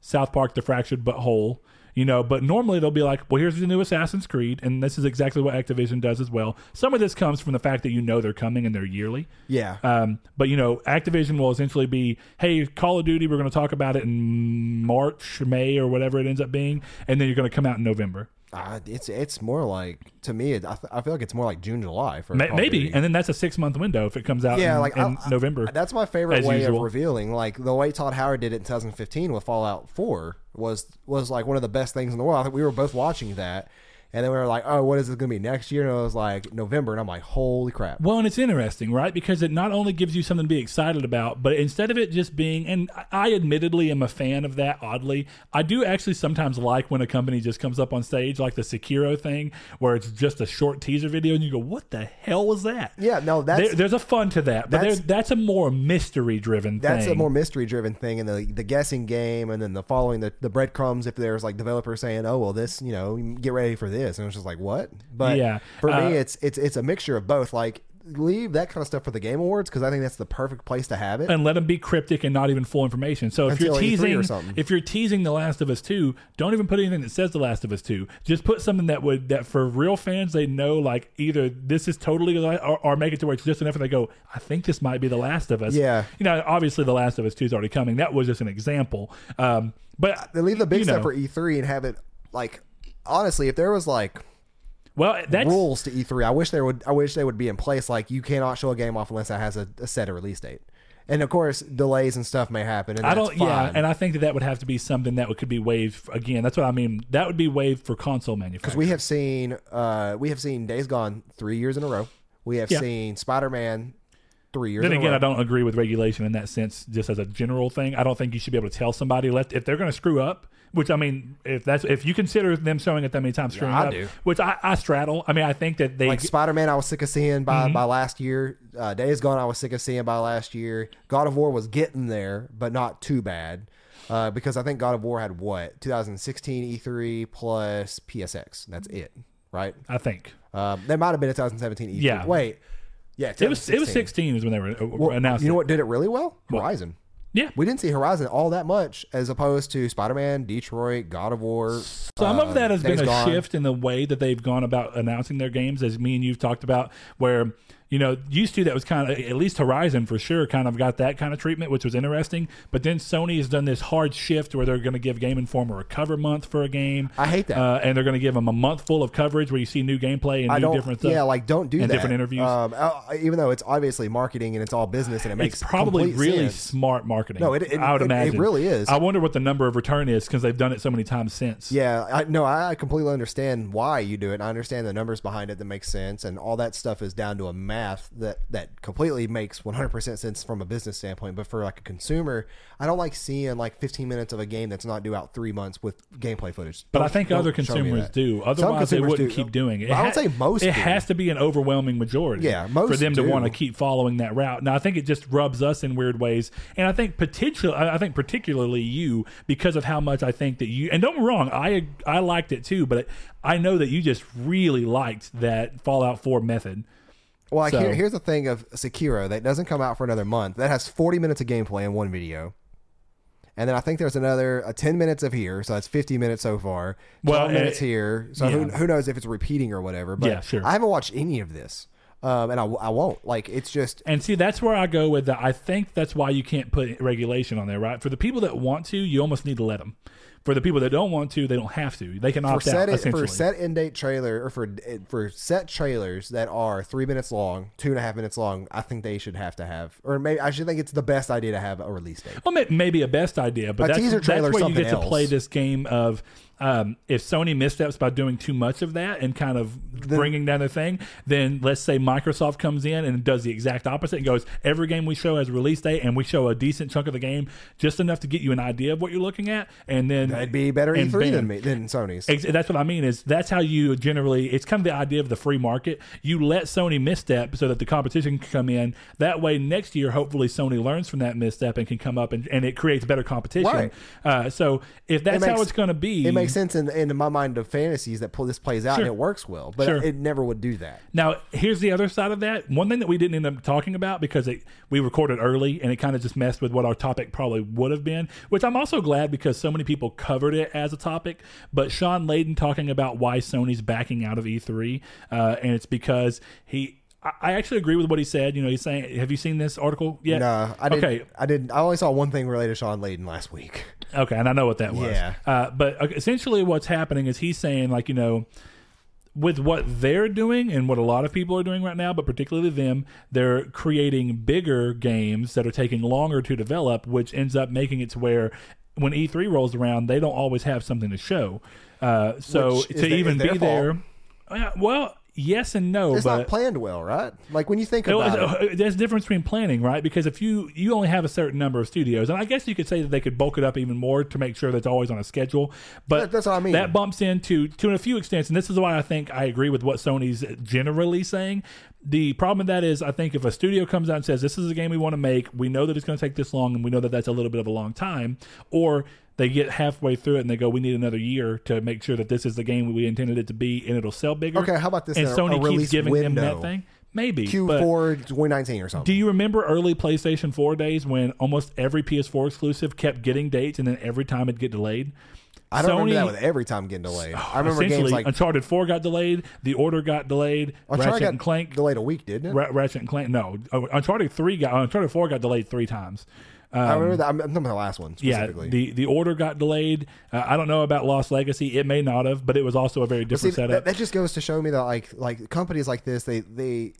South Park, The Fractured But Whole. You know, but normally they'll be like, well, here's the new Assassin's Creed, and this is exactly what Activision does as well. Some of this comes from the fact that you know they're coming and they're yearly. Yeah. Um, but, you know, Activision will essentially be, hey, Call of Duty, we're going to talk about it in March, May, or whatever it ends up being, and then you're going to come out in November. Uh, it's it's more like, to me, I, th- I feel like it's more like June, July. For Ma- maybe, Duty. And then that's a six-month window if it comes out yeah, in, like, in I, November. I, that's my favorite way usual. of revealing. Like, the way Todd Howard did it in two thousand fifteen with Fallout four was, was like, one of the best things in the world. I think we were both watching that, and then we were like, oh, what is this going to be next year? And it was like November, and I'm like, holy crap. Well, and it's interesting, right? Because it not only gives you something to be excited about, but instead of it just being, and I admittedly am a fan of that, oddly. I do actually sometimes like when a company just comes up on stage, like the Sekiro thing, where it's just a short teaser video, and you go, what the hell was that? Yeah, no, that's... There, there's a fun to that, but that's, that's a more mystery-driven that's thing. That's a more mystery-driven thing, and the, the guessing game, and then the following the, the breadcrumbs, if there's, like, developers saying, oh, well, this, you know, get ready for this. Is. And it's just like, what? But yeah, for uh, me, it's it's it's a mixture of both. Like, leave that kind of stuff for the Game Awards, because I think that's the perfect place to have it, and let them be cryptic and not even full information. So if Until you're teasing, or something. if you're teasing The Last of Us two, don't even put anything that says The Last of Us two. Just put something that would that for real fans they know, like either this is totally or, or make it to where it's just enough and they go, I think this might be The Last of Us. Yeah, you know, obviously The Last of Us two is already coming. That was just an example. Um, but they leave the big stuff know. for E three and have it like. Honestly, if there was like well, that's, rules to E three, I wish there would. I wish they would be in place. Like, you cannot show a game off unless it has a, a set release date, and of course, delays and stuff may happen. And I don't. Fine. Yeah, and I think that that would have to be something that would, could be waived again. That's what I mean. That would be waived for console manufacturers. Because we have seen, uh, we have seen Days Gone three years in a row. We have yeah. seen Spider-Man. Three years. Then again, I don't agree with regulation in that sense. Just as a general thing, I don't think you should be able to tell somebody let, if they're going to screw up. Which I mean, if that's if you consider them showing it that many times screwing yeah, I up, do. which I, I straddle. I mean, I think that they like Spider-Man. I was sick of seeing by mm-hmm. by last year. Uh, Days Gone. I was sick of seeing by last year. God of War was getting there, but not too bad. Uh, because I think God of War had what twenty sixteen E three plus P S X. That's it, right? I think um, there might have been a twenty seventeen E three. Yeah. Wait. Yeah, it was it was sixteen is when they were well, announced. You know what did it really well? Horizon. What? Yeah, we didn't see Horizon all that much, as opposed to Spider-Man, Detroit, God of War. Some uh, of that has been a gone. shift in the way that they've gone about announcing their games, as me and you've talked about, where. You know, used to that was kind of, at least Horizon for sure, kind of got that kind of treatment, which was interesting. But then Sony has done this hard shift where they're going to give Game Informer a cover month for a game. I hate that. Uh, and they're going to give them a month full of coverage where you see new gameplay and I new different stuff. Yeah, like don't do and that. And different interviews. Um, I, even though it's obviously marketing and it's all business and it makes It's probably really sense. smart marketing. No, it, it, I would it, imagine. It really is. I wonder what the number of return is because they've done it so many times since. Yeah, I, no, I completely understand why you do it. I understand the numbers behind it that makes sense and all that stuff is down to a math. that that completely makes one hundred percent sense from a business standpoint, but for like a consumer, I don't like seeing like fifteen minutes of a game that's not due out three months with gameplay footage. But don't, I think other consumers do. Otherwise, consumers they wouldn't do. keep doing it. it I would ha- say most. It do. has to be an overwhelming majority. Yeah, most for them do. to want to keep following that route. Now, I think it just rubs us in weird ways, and I think potential. I think particularly you, because of how much I think that you. And don't be wrong, I I liked it too, but it, I know that you just really liked that Fallout four method. Well, so. I hear, here's the thing of Sekiro that doesn't come out for another month. That has forty minutes of gameplay in one video. And then I think there's another uh, ten minutes of here. So that's fifty minutes so far. Well, twelve minutes it, here. So yeah. who, who knows if it's repeating or whatever. But yeah, sure. I haven't watched any of this. Um, and I, I won't. Like, it's just... And see, that's where I go with the... I think that's why you can't put regulation on there, right? For the people that want to, you almost need to let them. For the people that don't want to, they don't have to. They can opt out, essentially. For set end date trailer, or for for set trailers that are three minutes long, two and a half minutes long, I think they should have to have, or maybe I should think it's the best idea to have a release date. Well, maybe a best idea, but a that's, teaser trailer, that's where something you get else. To play this game of um, if Sony missteps by doing too much of that and kind of then, bringing down their thing, then let's say Microsoft comes in and does the exact opposite and goes, every game we show has a release date and we show a decent chunk of the game, just enough to get you an idea of what you're looking at, and then that'd be better E three banned. than me than Sony's. That's what I mean. Is that's how you generally? It's kind of the idea of the free market. You let Sony misstep so that the competition can come in. That way, next year, hopefully, Sony learns from that misstep and can come up and, and it creates better competition. Right. Uh, so if that's it makes, how it's going to be, it makes sense in, in my mind of fantasies that pull this plays out sure. and it works well, but sure. it never would do that. Now, here's the other side of that. One thing that we didn't end up talking about because it, we recorded early and it kind of just messed with what our topic probably would have been. Which I'm also glad because so many people covered it as a topic, but Sean Layden talking about why Sony's backing out of E three, uh, and it's because he. I actually agree with what he said. You know, he's saying, "Have you seen this article yet?" No, I didn't. Okay. I didn't. I only saw one thing related to Sean Layden last week. Okay, and I know what that was. Yeah. Uh, but essentially, what's happening is he's saying, like, you know, with what they're doing and what a lot of people are doing right now, but particularly them, they're creating bigger games that are taking longer to develop, which ends up making it to where when E three rolls around, they don't always have something to show. Uh, so to even be there, well, yes and no. It's not planned well, right? Like when you think about it. There's a difference between planning, right? Because if you, you only have a certain number of studios, and I guess you could say that they could bulk it up even more to make sure that's always on a schedule. But that's what I mean. That bumps into, to a few extents, and this is why I think I agree with what Sony's generally saying. The problem with that is, I think if a studio comes out and says, this is a game we want to make, we know that it's going to take this long, and we know that that's a little bit of a long time, or they get halfway through it and they go, we need another year to make sure that this is the game we intended it to be, and it'll sell bigger. Okay, how about this? And a, Sony a keeps giving window. them that thing. Maybe. Q four twenty nineteen or something. Do you remember early PlayStation four days when almost every P S four exclusive kept getting dates, and then every time it'd get delayed? I don't Sony, remember that with every time getting delayed. I remember games like Uncharted four got delayed, The Order got delayed, Uncharted Ratchet got and Clank delayed a week, didn't it? Ra- Ratchet and Clank, no, Uncharted three got Uncharted four got delayed three times. Um, I remember that. I'm talking about the last one specifically. Yeah, the, the Order got delayed. Uh, I don't know about Lost Legacy. It may not have, but it was also a very different see, setup. That, that just goes to show me that like like companies like this, they they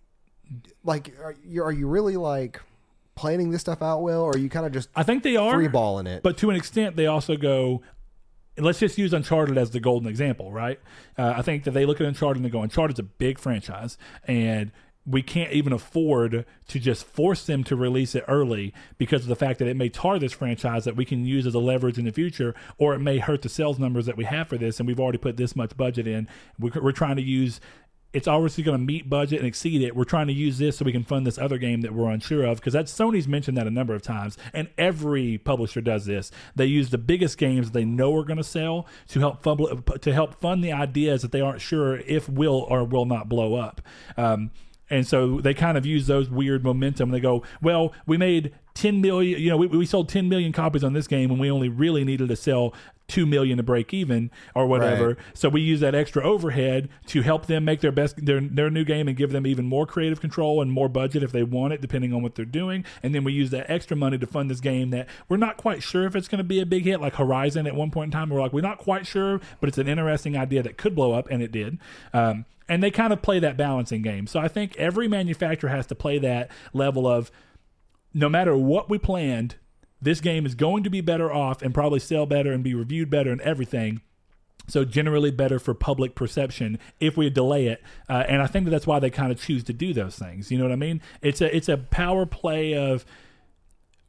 like are you, are you really like planning this stuff out well, or are you kind of just I think they are freeballing it? But to an extent, they also go. Let's just use Uncharted as the golden example, right? Uh, I think that they look at Uncharted and they go, Uncharted's a big franchise, and we can't even afford to just force them to release it early because of the fact that it may tar this franchise that we can use as a leverage in the future, or it may hurt the sales numbers that we have for this, and we've already put this much budget in. We're, we're trying to use... It's obviously going to meet budget and exceed it. We're trying to use this so we can fund this other game that we're unsure of, because that's Sony's mentioned that a number of times, and every publisher does this. They use the biggest games they know are going to sell to help fund, to help fund the ideas that they aren't sure if will or will not blow up. Um, and so they kind of use those weird momentum. And they go, well, we made ten million, you know, we, we sold ten million copies on this game, and we only really needed to sell two million to break even or whatever. Right. So we use that extra overhead to help them make their best, their, their new game, and give them even more creative control and more budget if they want it, depending on what they're doing. And then we use that extra money to fund this game that we're not quite sure if it's going to be a big hit, like Horizon at one point in time. We're like, we're not quite sure, but it's an interesting idea that could blow up. And it did. Um, and they kind of play that balancing game. So I think every manufacturer has to play that level of, no matter what we planned, this game is going to be better off and probably sell better and be reviewed better and everything. So generally better for public perception if we delay it. Uh, and I think that that's why they kind of choose to do those things. You know what I mean? It's a, it's a power play of,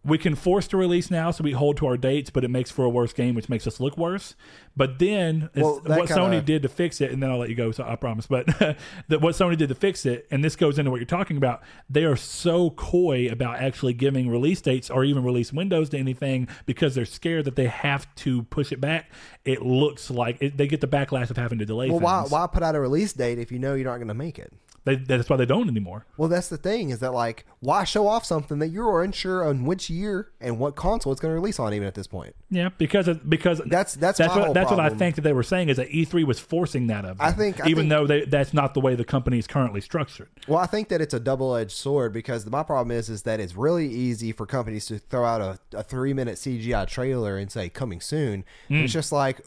we can force the release now, so we hold to our dates, but it makes for a worse game, which makes us look worse. But then, well, it's what kinda... Sony did to fix it, and then I'll let you go, so I promise. But that what Sony did to fix it, and this goes into what you're talking about, they are so coy about actually giving release dates or even release windows to anything because they're scared that they have to push it back. It looks like it, they get the backlash of having to delay well, things. Well, why, why put out a release date if you know you're not going to make it? They, that's why they don't anymore. Well, that's the thing, is that, like, why show off something that you're unsure on which year and what console it's going to release on, even at this point? Yeah, because because that's that's that's, what, that's what I think that they were saying, is that E three was forcing that of them, I think, I even think, though they, that's not the way the company is currently structured. Well, I think that it's a double edged sword, because my problem is is that it's really easy for companies to throw out a, a three minute C G I trailer and say coming soon. Mm. It's just like,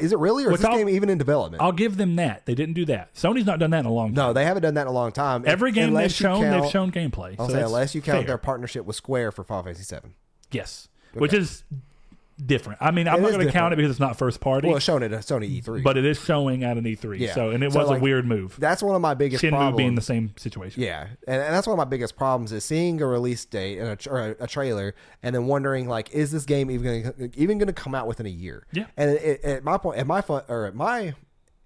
is it really, or Which is this I'll, game even in development? I'll give them that. They didn't do that. Sony's not done that in a long time. No, they haven't done that in a long time. Every game they've shown, count, they've shown gameplay. I'll so say, unless you count fair. their partnership with Square for Final Fantasy seven. Yes. Okay. Which is different. I mean, I'm it not going to count it because it's not first party. Well, it's shown at a Sony E three. But it is showing at an E three. Yeah. So, and it so was like, a weird move. That's one of my biggest Shinmu problems. Shinmu being the same situation. Yeah. And, and that's one of my biggest problems, is seeing a release date and a, or a, a trailer and then wondering, like, is this game even gonna, even going to come out within a year? Yeah. And it, it, at my point, at my fun, or at my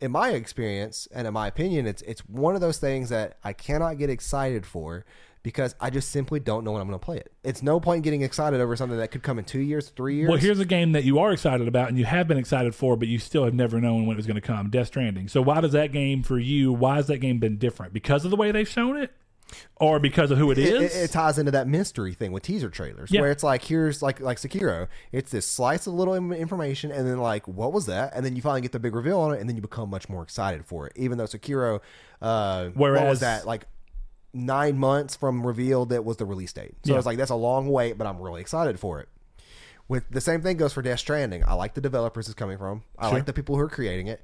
in my experience and in my opinion, it's it's one of those things that I cannot get excited for, because I just simply don't know when I'm going to play it. It's no point getting excited over something that could come in two years, three years. Well, here's a game that you are excited about and you have been excited for, but you still have never known when it was going to come, Death Stranding. So why does that game for you, why has that game been different? Because of the way they've shown it? Or because of who it is? It, it, it ties into that mystery thing with teaser trailers, yeah. where it's like, here's like like Sekiro. It's this slice of little information, and then like, what was that? And then you finally get the big reveal on it, and then you become much more excited for it. Even though Sekiro, uh, Whereas, what was that? Like, nine months from reveal that was the release date. So yeah. I was like, that's a long wait, but I'm really excited for it. With the same thing goes for Death Stranding. I like the developers it's coming from. I sure. like the people who are creating it.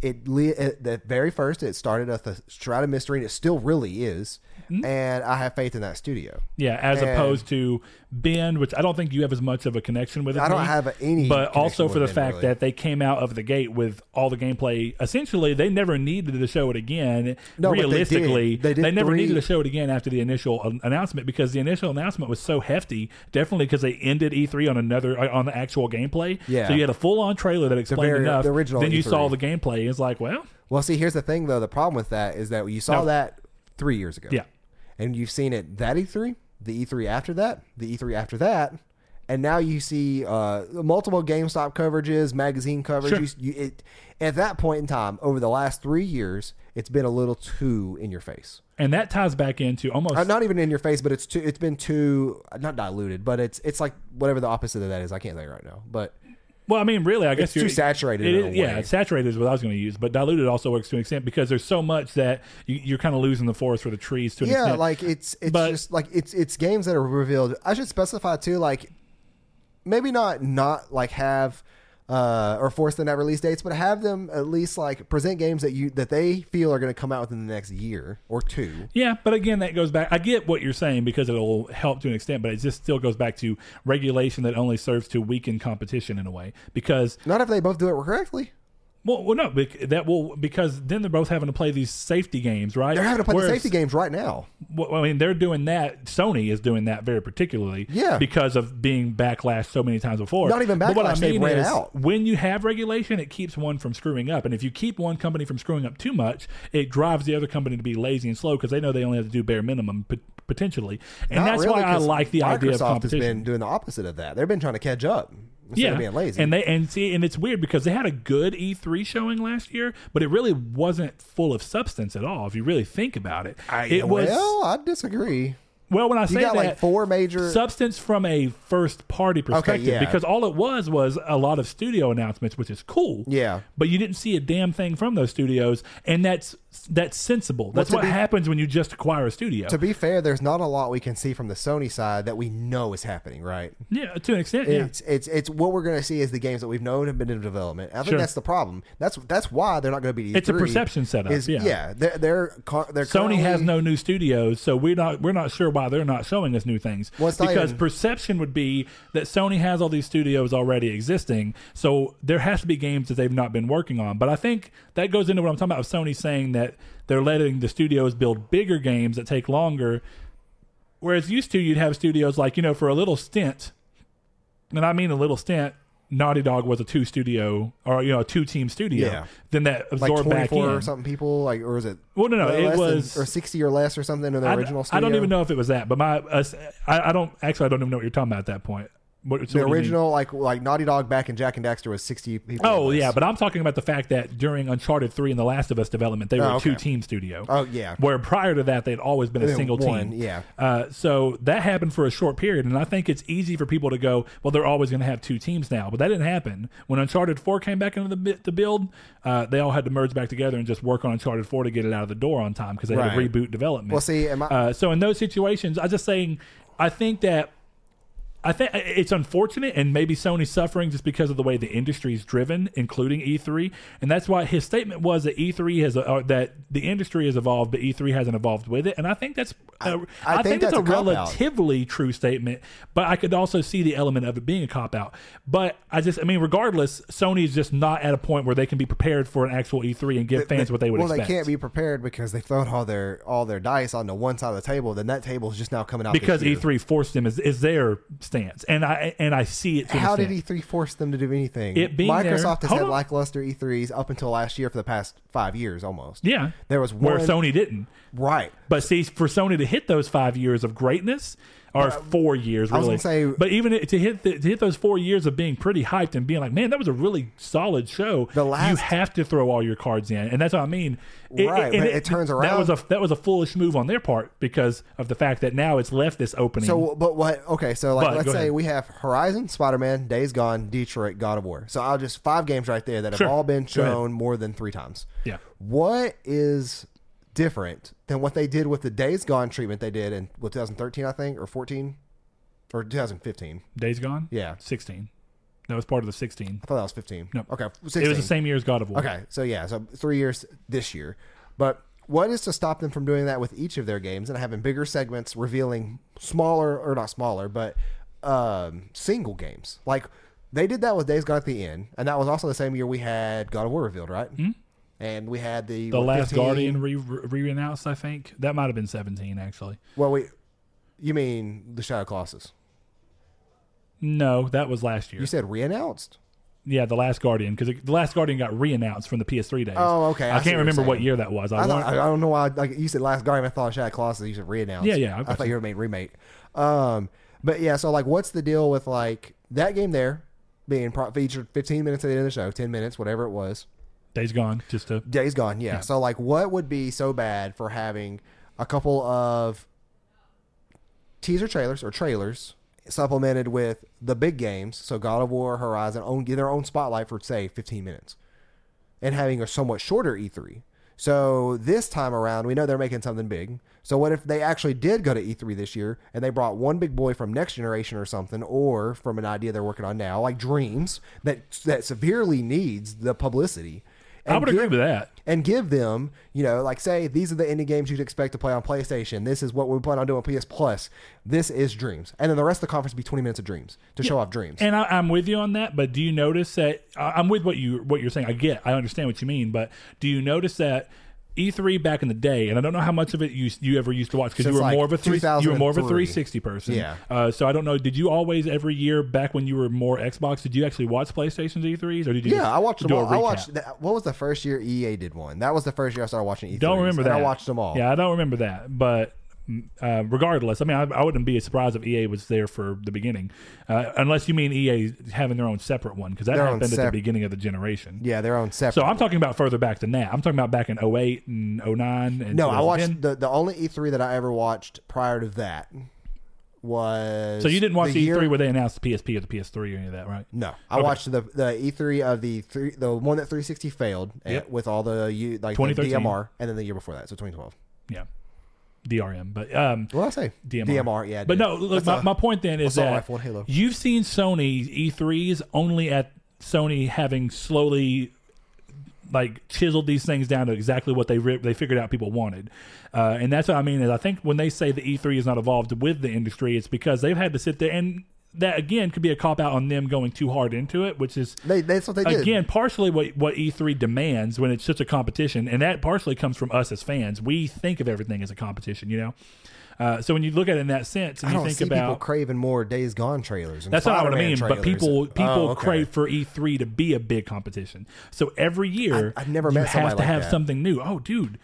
It, it the very first, it started as a shroud of mystery, and it still really is. Mm-hmm. And I have faith in that studio. Yeah, as and, opposed to Bend, which I don't think you have as much of a connection with. It I don't me, have any. But also for the Bend, fact really. that they came out of the gate with all the gameplay. Essentially, they never needed to show it again. No, realistically, but they, did. they, did they never needed to show it again after the initial announcement, because the initial announcement was so hefty. Definitely because they ended E three on another on the actual gameplay. Yeah. So you had a full on trailer that explained the very, enough. The original then E three. You saw the gameplay. It's like, well, well. See, here's the thing, though. The problem with that is that you saw no. that three years ago, yeah, and you've seen it that E three, the E three after that, the E three after that, and now you see uh, multiple GameStop coverages, magazine coverage. Sure. You, you, it, at that point in time, over the last three years, it's been a little too in your face, and that ties back into almost uh, not even in your face, but it's too, it's been too not diluted, but it's it's like whatever the opposite of that is. I can't say right now, but. Well, I mean, really, I guess it's too saturated. It, in a way. Yeah, saturated is what I was going to use, but diluted also works to an extent, because there's so much that you, you're kind of losing the forest for the trees to an yeah, extent. Yeah, like it's it's but, just like it's it's games that are revealed. I should specify too, like maybe not not like have uh, or force them to have release dates, but have them at least like present games that you that they feel are going to come out within the next year or two. Yeah, but again, that goes back. I get what you're saying, because it'll help to an extent, but it just still goes back to regulation that only serves to weaken competition in a way. Because not if they both do it correctly. Well, well, no, that will because then they're both having to play these safety games, right? They're having to play Whereas, the safety games right now. Well, I mean, they're doing that. Sony is doing that very particularly, yeah, because of being backlashed so many times before. Not even backlashed. But what I mean is, out. when you have regulation, it keeps one from screwing up, and if you keep one company from screwing up too much, it drives the other company to be lazy and slow, because they know they only have to do bare minimum potentially, and Not that's really, why I like the Microsoft idea of competition. Microsoft has been doing the opposite of that. They've been trying to catch up. Instead yeah, of being lazy. and they and see, and it's weird because they had a good E three showing last year, but it really wasn't full of substance at all. If you really think about it, I, it was. Well, I disagree. Well, when I you say got that, like four major substance from a first party perspective, okay, yeah. because all it was was a lot of studio announcements, which is cool. Yeah, but you didn't see a damn thing from those studios, and that's that's sensible. That's well, what be, happens when you just acquire a studio. To be fair, there's not a lot we can see from the Sony side that we know is happening, right? Yeah, to an extent. It's yeah. it's, it's, it's what we're going to see is the games that we've known have been in development. I think sure. that's the problem. That's that's why they're not going to be. It's a perception setup. Is, yeah, yeah. They're, they're, they're Sony has no new studios, so we're not we're not sure why. Why they're not showing us new things well, because even, perception would be that Sony has all these studios already existing, so there has to be games that they've not been working on. But I think that goes into what I'm talking about of Sony saying that they're letting the studios build bigger games that take longer, whereas used to you'd have studios like, you know, for a little stint, and I mean a little stint, Naughty Dog was a two studio or you know a two team studio. Yeah. Then that absorbed like back in or something people like or is it? Well, no, no, it was than, or sixty or less or something in the I, original. Studio? I don't even know if it was that, but my uh, I, I don't actually I don't even know what you're talking about at that point. What, so the original, like like Naughty Dog back in Jack and Daxter was sixty people. Oh, yeah, but I'm talking about the fact that during Uncharted three and The Last of Us development, they were oh, okay. a two-team studio. Oh, yeah. Where prior to that, they'd always been and a single one, team. Yeah. Uh, so that happened for a short period, and I think it's easy for people to go, well, they're always going to have two teams now, but that didn't happen. When Uncharted four came back into the, the build, uh, they all had to merge back together and just work on Uncharted four to get it out of the door on time because they right. had to reboot development. Well, see, am I- uh, so in those situations, I'm just saying, I think that I think it's unfortunate, and maybe Sony's suffering just because of the way the industry is driven, including E three, and that's why his statement was that E three has uh, that the industry has evolved, but E three hasn't evolved with it. And I think that's a, I, I, I think, think that's, that's a, a relatively true statement, but I could also see the element of it being a cop out. But I just, I mean, regardless, Sony's just not at a point where they can be prepared for an actual E three and give the, fans they, what they would well, expect. Well, they can't be prepared because they throw all their all their dice onto one side of the table. Then that table is just now coming out because E three forced them. Is is there? Stance and I and I see it. To How did E three force them to do anything? It being Microsoft there, has had on. lackluster E threes up until last year for the past five years almost. Yeah, there was one where Sony didn't. Right, but see, for Sony to hit those five years of greatness, or uh, four years, really. I was gonna say, but even to hit the, to hit those four years of being pretty hyped and being like, man, that was a really solid show. The last, you have to throw all your cards in, and that's what I mean. It, right, it, but it, it turns around. That was a that was a foolish move on their part because of the fact that now it's left this opening. So, but what? Okay, so like. But, Let's say we have Horizon, Spider-Man, Days Gone, Detroit, God of War. So I'll just five games right there that have sure. all been shown more than three times. Yeah. What is different than what they did with the Days Gone treatment they did in what, twenty thirteen, I think, or fourteen, or twenty fifteen? Days Gone? Yeah. sixteen. That was part of the sixteen. I thought that was fifteen. No. Okay. sixteen. It was the same year as God of War. Okay. So yeah, so three years this year. But what is to stop them from doing that with each of their games and having bigger segments revealing smaller, or not smaller, but um single games? Like they did that with Days Gone at the end, and that was also the same year we had God of War revealed, right? Mm-hmm. And we had the the last fifteen Guardian re, re- announced. I think that might have been seventeen actually. Well, we you mean the Shadow Colossus? No, that was last year. You said re-announced. Yeah, The Last Guardian, because The Last Guardian got re-announced from the P S three days. Oh, okay. I, I can't remember what year that was. I, I, thought, I don't know why. Like you said, Last Guardian, I thought Shadow Colossus. You said re-announced. Yeah, yeah. I, I thought you were made remake. Um. But yeah, so like, what's the deal with like that game there being pro- featured fifteen minutes at the end of the show, ten minutes, whatever it was. Days Gone, just a Days Gone, yeah. yeah. So like, what would be so bad for having a couple of teaser trailers or trailers supplemented with the big games? So God of War, Horizon, own get their own spotlight for say fifteen minutes, and having a somewhat shorter E three. So this time around, we know they're making something big. So what if they actually did go to E three this year and they brought one big boy from Next Generation or something, or from an idea they're working on now, like Dreams, that that severely needs the publicity. And I would give, agree with that. And give them, you know, like say, these are the indie games you'd expect to play on PlayStation. This is what we plan on doing on P S Plus. This is Dreams. And then the rest of the conference would be twenty minutes of Dreams to yeah. show off Dreams. And I, I'm with you on that, but do you notice that, I'm with what, you, what you're saying. I get, I understand what you mean, but do you notice that E three back in the day, and I don't know how much of it you you ever used to watch because you were like more of a three, you were more of a three sixty person. Yeah. Uh, so I don't know. Did you always every year back when you were more Xbox? Did you actually watch PlayStation's E threes or did you? Yeah, just I watched them all. I watched that, what was the first year E A did one? That was the first year I started watching E three. Don't remember that. I watched them all. Yeah, I don't remember that, but. Uh, regardless, I mean, I, I wouldn't be surprised if E A was there for the beginning, uh, unless you mean E A having their own separate one, because that their happened sep- at the beginning of the generation. Yeah, their own separate. So I'm talking about further back than that. I'm talking about back in oh eight and oh nine. And no, I watched the the only E three that I ever watched prior to that was. So you didn't watch the E three year, where they announced the P S P or the P S three or any of that, right? No, I okay. watched the the E three of the three, the one that three sixty failed yep. at, with all the like the D M R, and then the year before that, so twenty twelve. Yeah. D R M, but um, what I say D M R, D M R, yeah. Dude. But no, look, my, a, my point then is that Halo. You've seen Sony E threes only at Sony having slowly like chiseled these things down to exactly what they re- they figured out people wanted, uh, and that's what I mean. Is I think when they say the E three is not evolved with the industry, it's because they've had to sit there and. That again could be a cop out on them going too hard into it, which is they, that's what they did. Again partially what, what E three demands when it's such a competition, and that partially comes from us as fans. We think of everything as a competition, you know. Uh, so when you look at it in that sense, and I you don't think see about people craving more Days Gone trailers, and that's Spider-Man not what I mean. Trailers. But people people oh, okay. crave for E three to be a big competition. So every year, I, I've never met you have to like have that. Something new. Oh, dude.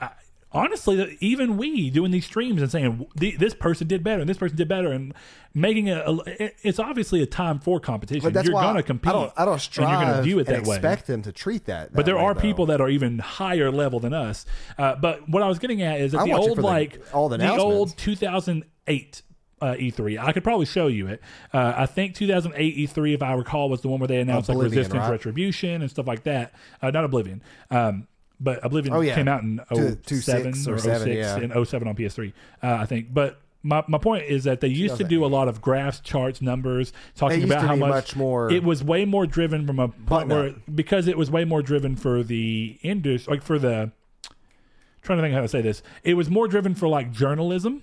I, honestly, even we doing these streams and saying this person did better and this person did better and making a, a it's obviously a time for competition. But that's you're going to compete. I don't, I don't strive and you're gonna view it that and expect way. Them to treat that. that but there way, are though. people that are even higher level than us. Uh, but what I was getting at is that I the old, like the, all the, the old two thousand eight Uh, E three. I could probably show you it. Uh, I think two thousand eight E three, if I recall, was the one where they announced Oblivion, like Resistance, right? Retribution, and stuff like that. Uh, not Oblivion, um, but Oblivion oh, yeah. came out in oh seven or oh six yeah. and oh seven on P S three, uh, I think. But my, my point is that they used to do a lot of graphs, charts, numbers, talking about how much, much more, it was way more driven from a point where because it was way more driven for the industry, like for the trying to think how to say this. It was more driven for like journalism.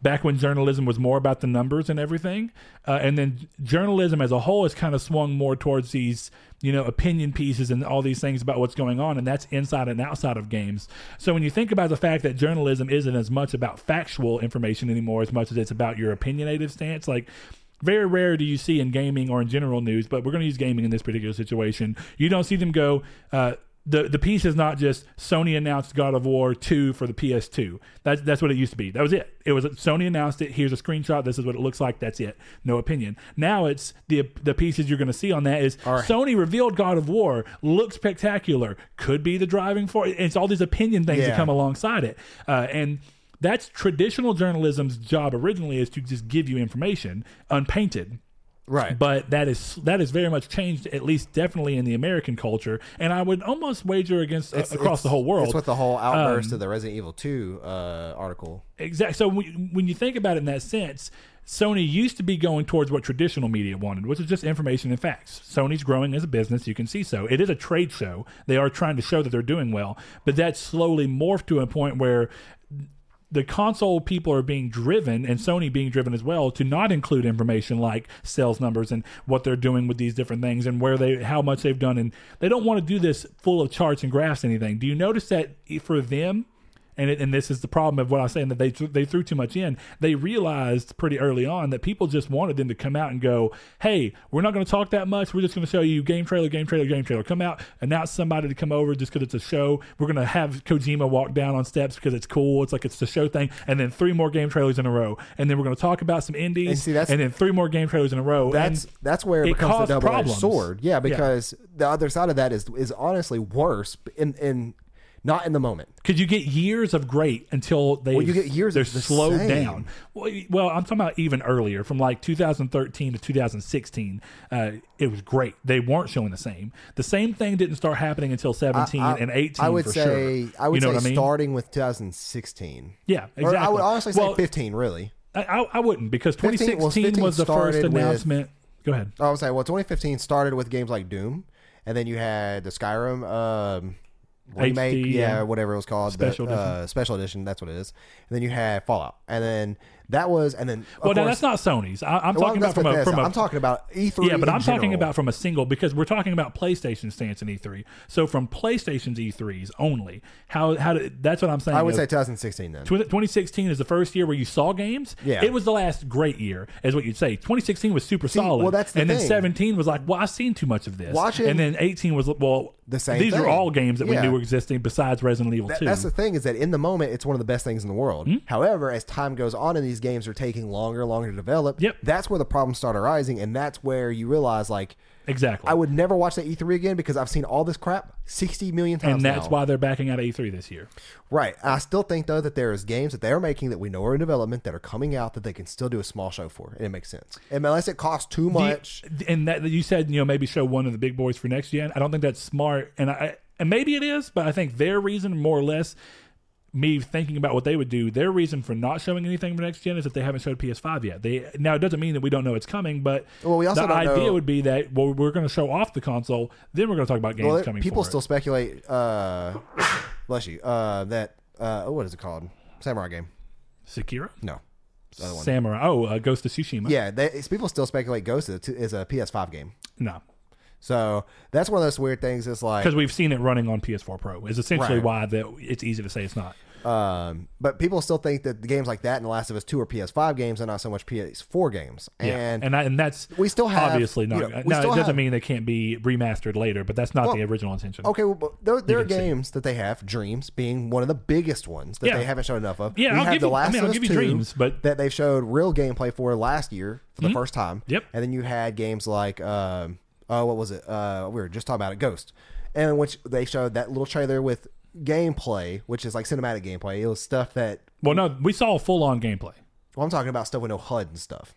Back when journalism was more about the numbers and everything, uh, and then journalism as a whole has kind of swung more towards these, you know, opinion pieces and all these things about what's going on, and that's inside and outside of games. So when you think about the fact that journalism isn't as much about factual information anymore as much as it's about your opinionative stance, like very rare do you see in gaming or in general news, but we're going to use gaming in this particular situation. You don't see them go... Uh, The the piece is not just Sony announced God of War two for the P S two. That's that's what it used to be. That was it. It was Sony announced it. Here's a screenshot. This is what it looks like. That's it. No opinion. Now it's the the pieces you're going to see on that is right. Sony revealed God of War. Looks spectacular. Could be the driving force. It's all these opinion things yeah. that come alongside it. Uh, and that's traditional journalism's job originally is to just give you information unpainted. Right, but that is that is very much changed, at least definitely in the American culture, and I would almost wager against it's, across it's, the whole world. That's what the whole outburst um, of the Resident Evil two uh, article. Exactly. So when, when you think about it in that sense, Sony used to be going towards what traditional media wanted, which is just information and facts. Sony's growing as a business, you can see so. It is a trade show. They are trying to show that they're doing well, but that's slowly morphed to a point where the console people are being driven, and Sony being driven as well, to not include information like sales numbers and what they're doing with these different things and where they, how much they've done. And they don't want to do this full of charts and graphs and anything. Do you notice that for them, and it, and this is the problem of what I was saying, that they they threw too much in, they realized pretty early on that people just wanted them to come out and go, hey, we're not going to talk that much. We're just going to show you game trailer, game trailer, game trailer. Come out, announce somebody to come over just because it's a show. We're going to have Kojima walk down on steps because it's cool. It's like it's the show thing. And then three more game trailers in a row. And then we're going to talk about some indies. And, see, that's, and then three more game trailers in a row. That's and that's where it becomes the double-edged sword. Yeah, because yeah. the other side of that is is honestly worse in in not in the moment. Because you get years of great until they well, you get years they're the slowed same. down. Well, well, I'm talking about even earlier, from like two thousand thirteen to two thousand sixteen. Uh, it was great. They weren't showing the same. The same thing didn't start happening until seventeen I, I, and eighteen. I would for say sure. I would you know say what I mean? Starting with two thousand sixteen. Yeah, exactly. Or I would honestly say well, fifteen. Really, I, I, I wouldn't because twenty sixteen fifteen, well, was the first announcement. With, Go ahead. I would say well, twenty fifteen started with games like Doom, and then you had the Skyrim. Um, Remake, H D, yeah, yeah, whatever it was called, special the, edition. Uh, special edition. That's what it is. And then you had Fallout, and then that was, and then well, course, now that's not Sony's. I, I'm well, talking about from a, from a. I'm talking about E three. Yeah, but in I'm general. talking about from a single because we're talking about PlayStation stance in E three. So from PlayStation's E threes only, how how did, that's what I'm saying. I would is, say twenty sixteen then. twenty sixteen is the first year where you saw games. Yeah, it was the last great year, is what you'd say. twenty sixteen was super See, solid. Well, that's the and thing. Then seventeen was like, well, I've seen too much of this. Watching, and then eighteen was well. The same These thing. are all games that yeah. we knew were existing besides Resident Evil that, two. That's the thing is that in the moment, it's one of the best things in the world. Mm-hmm. However, as time goes on and these games are taking longer and longer to develop, yep. that's where the problems start arising. And that's where you realize, like, exactly, I would never watch that E three again because I've seen all this crap sixty million times. And that's now. why they're backing out of E three this year. Right. I still think, though, that there is games that they're making that we know are in development that are coming out that they can still do a small show for. And it makes sense. And unless it costs too much. You, and that you said, you know, maybe show one of the big boys for next gen. I don't think that's smart. And I and maybe it is, but I think their reason, more or less, me thinking about what they would do, their reason for not showing anything for next gen is that they haven't showed P S five yet. They now it doesn't mean that we don't know it's coming, but well, we also the idea know. would be that well, we're going to show off the console, then we're going to talk about games well, there, coming. People for still it. speculate, uh, bless you, uh, that uh, what is it called? Samurai game, Sekiro? No, the other one. Samurai. Oh, uh, Ghost of Tsushima. Yeah, they, people still speculate Ghost is a P S five game. No. So that's one of those weird things. It's like because we've seen it running on P S four Pro is essentially right. why that it's easy to say it's not. Um, but people still think that the games like that and The Last of Us two are P S five games and not so much P S four games. And yeah. and, I, and that's we still have, obviously not. You know, now, it doesn't have, mean they can't be remastered later, but that's not well, the original intention. Okay, well, but there, there are games see. that they have, Dreams being one of the biggest ones that yeah. they haven't shown enough of. Yeah, we I'll have give The Last you, I mean, of I'll Us give you two Dreams, but... that they showed real gameplay for last year for the mm-hmm. first time. Yep. And then you had games like, um, oh, what was it? Uh, we were just talking about it, Ghost, and which they showed that little trailer with gameplay, which is like cinematic gameplay. It was stuff that well no we saw full-on gameplay. Well, I'm talking about stuff with no H U D and stuff.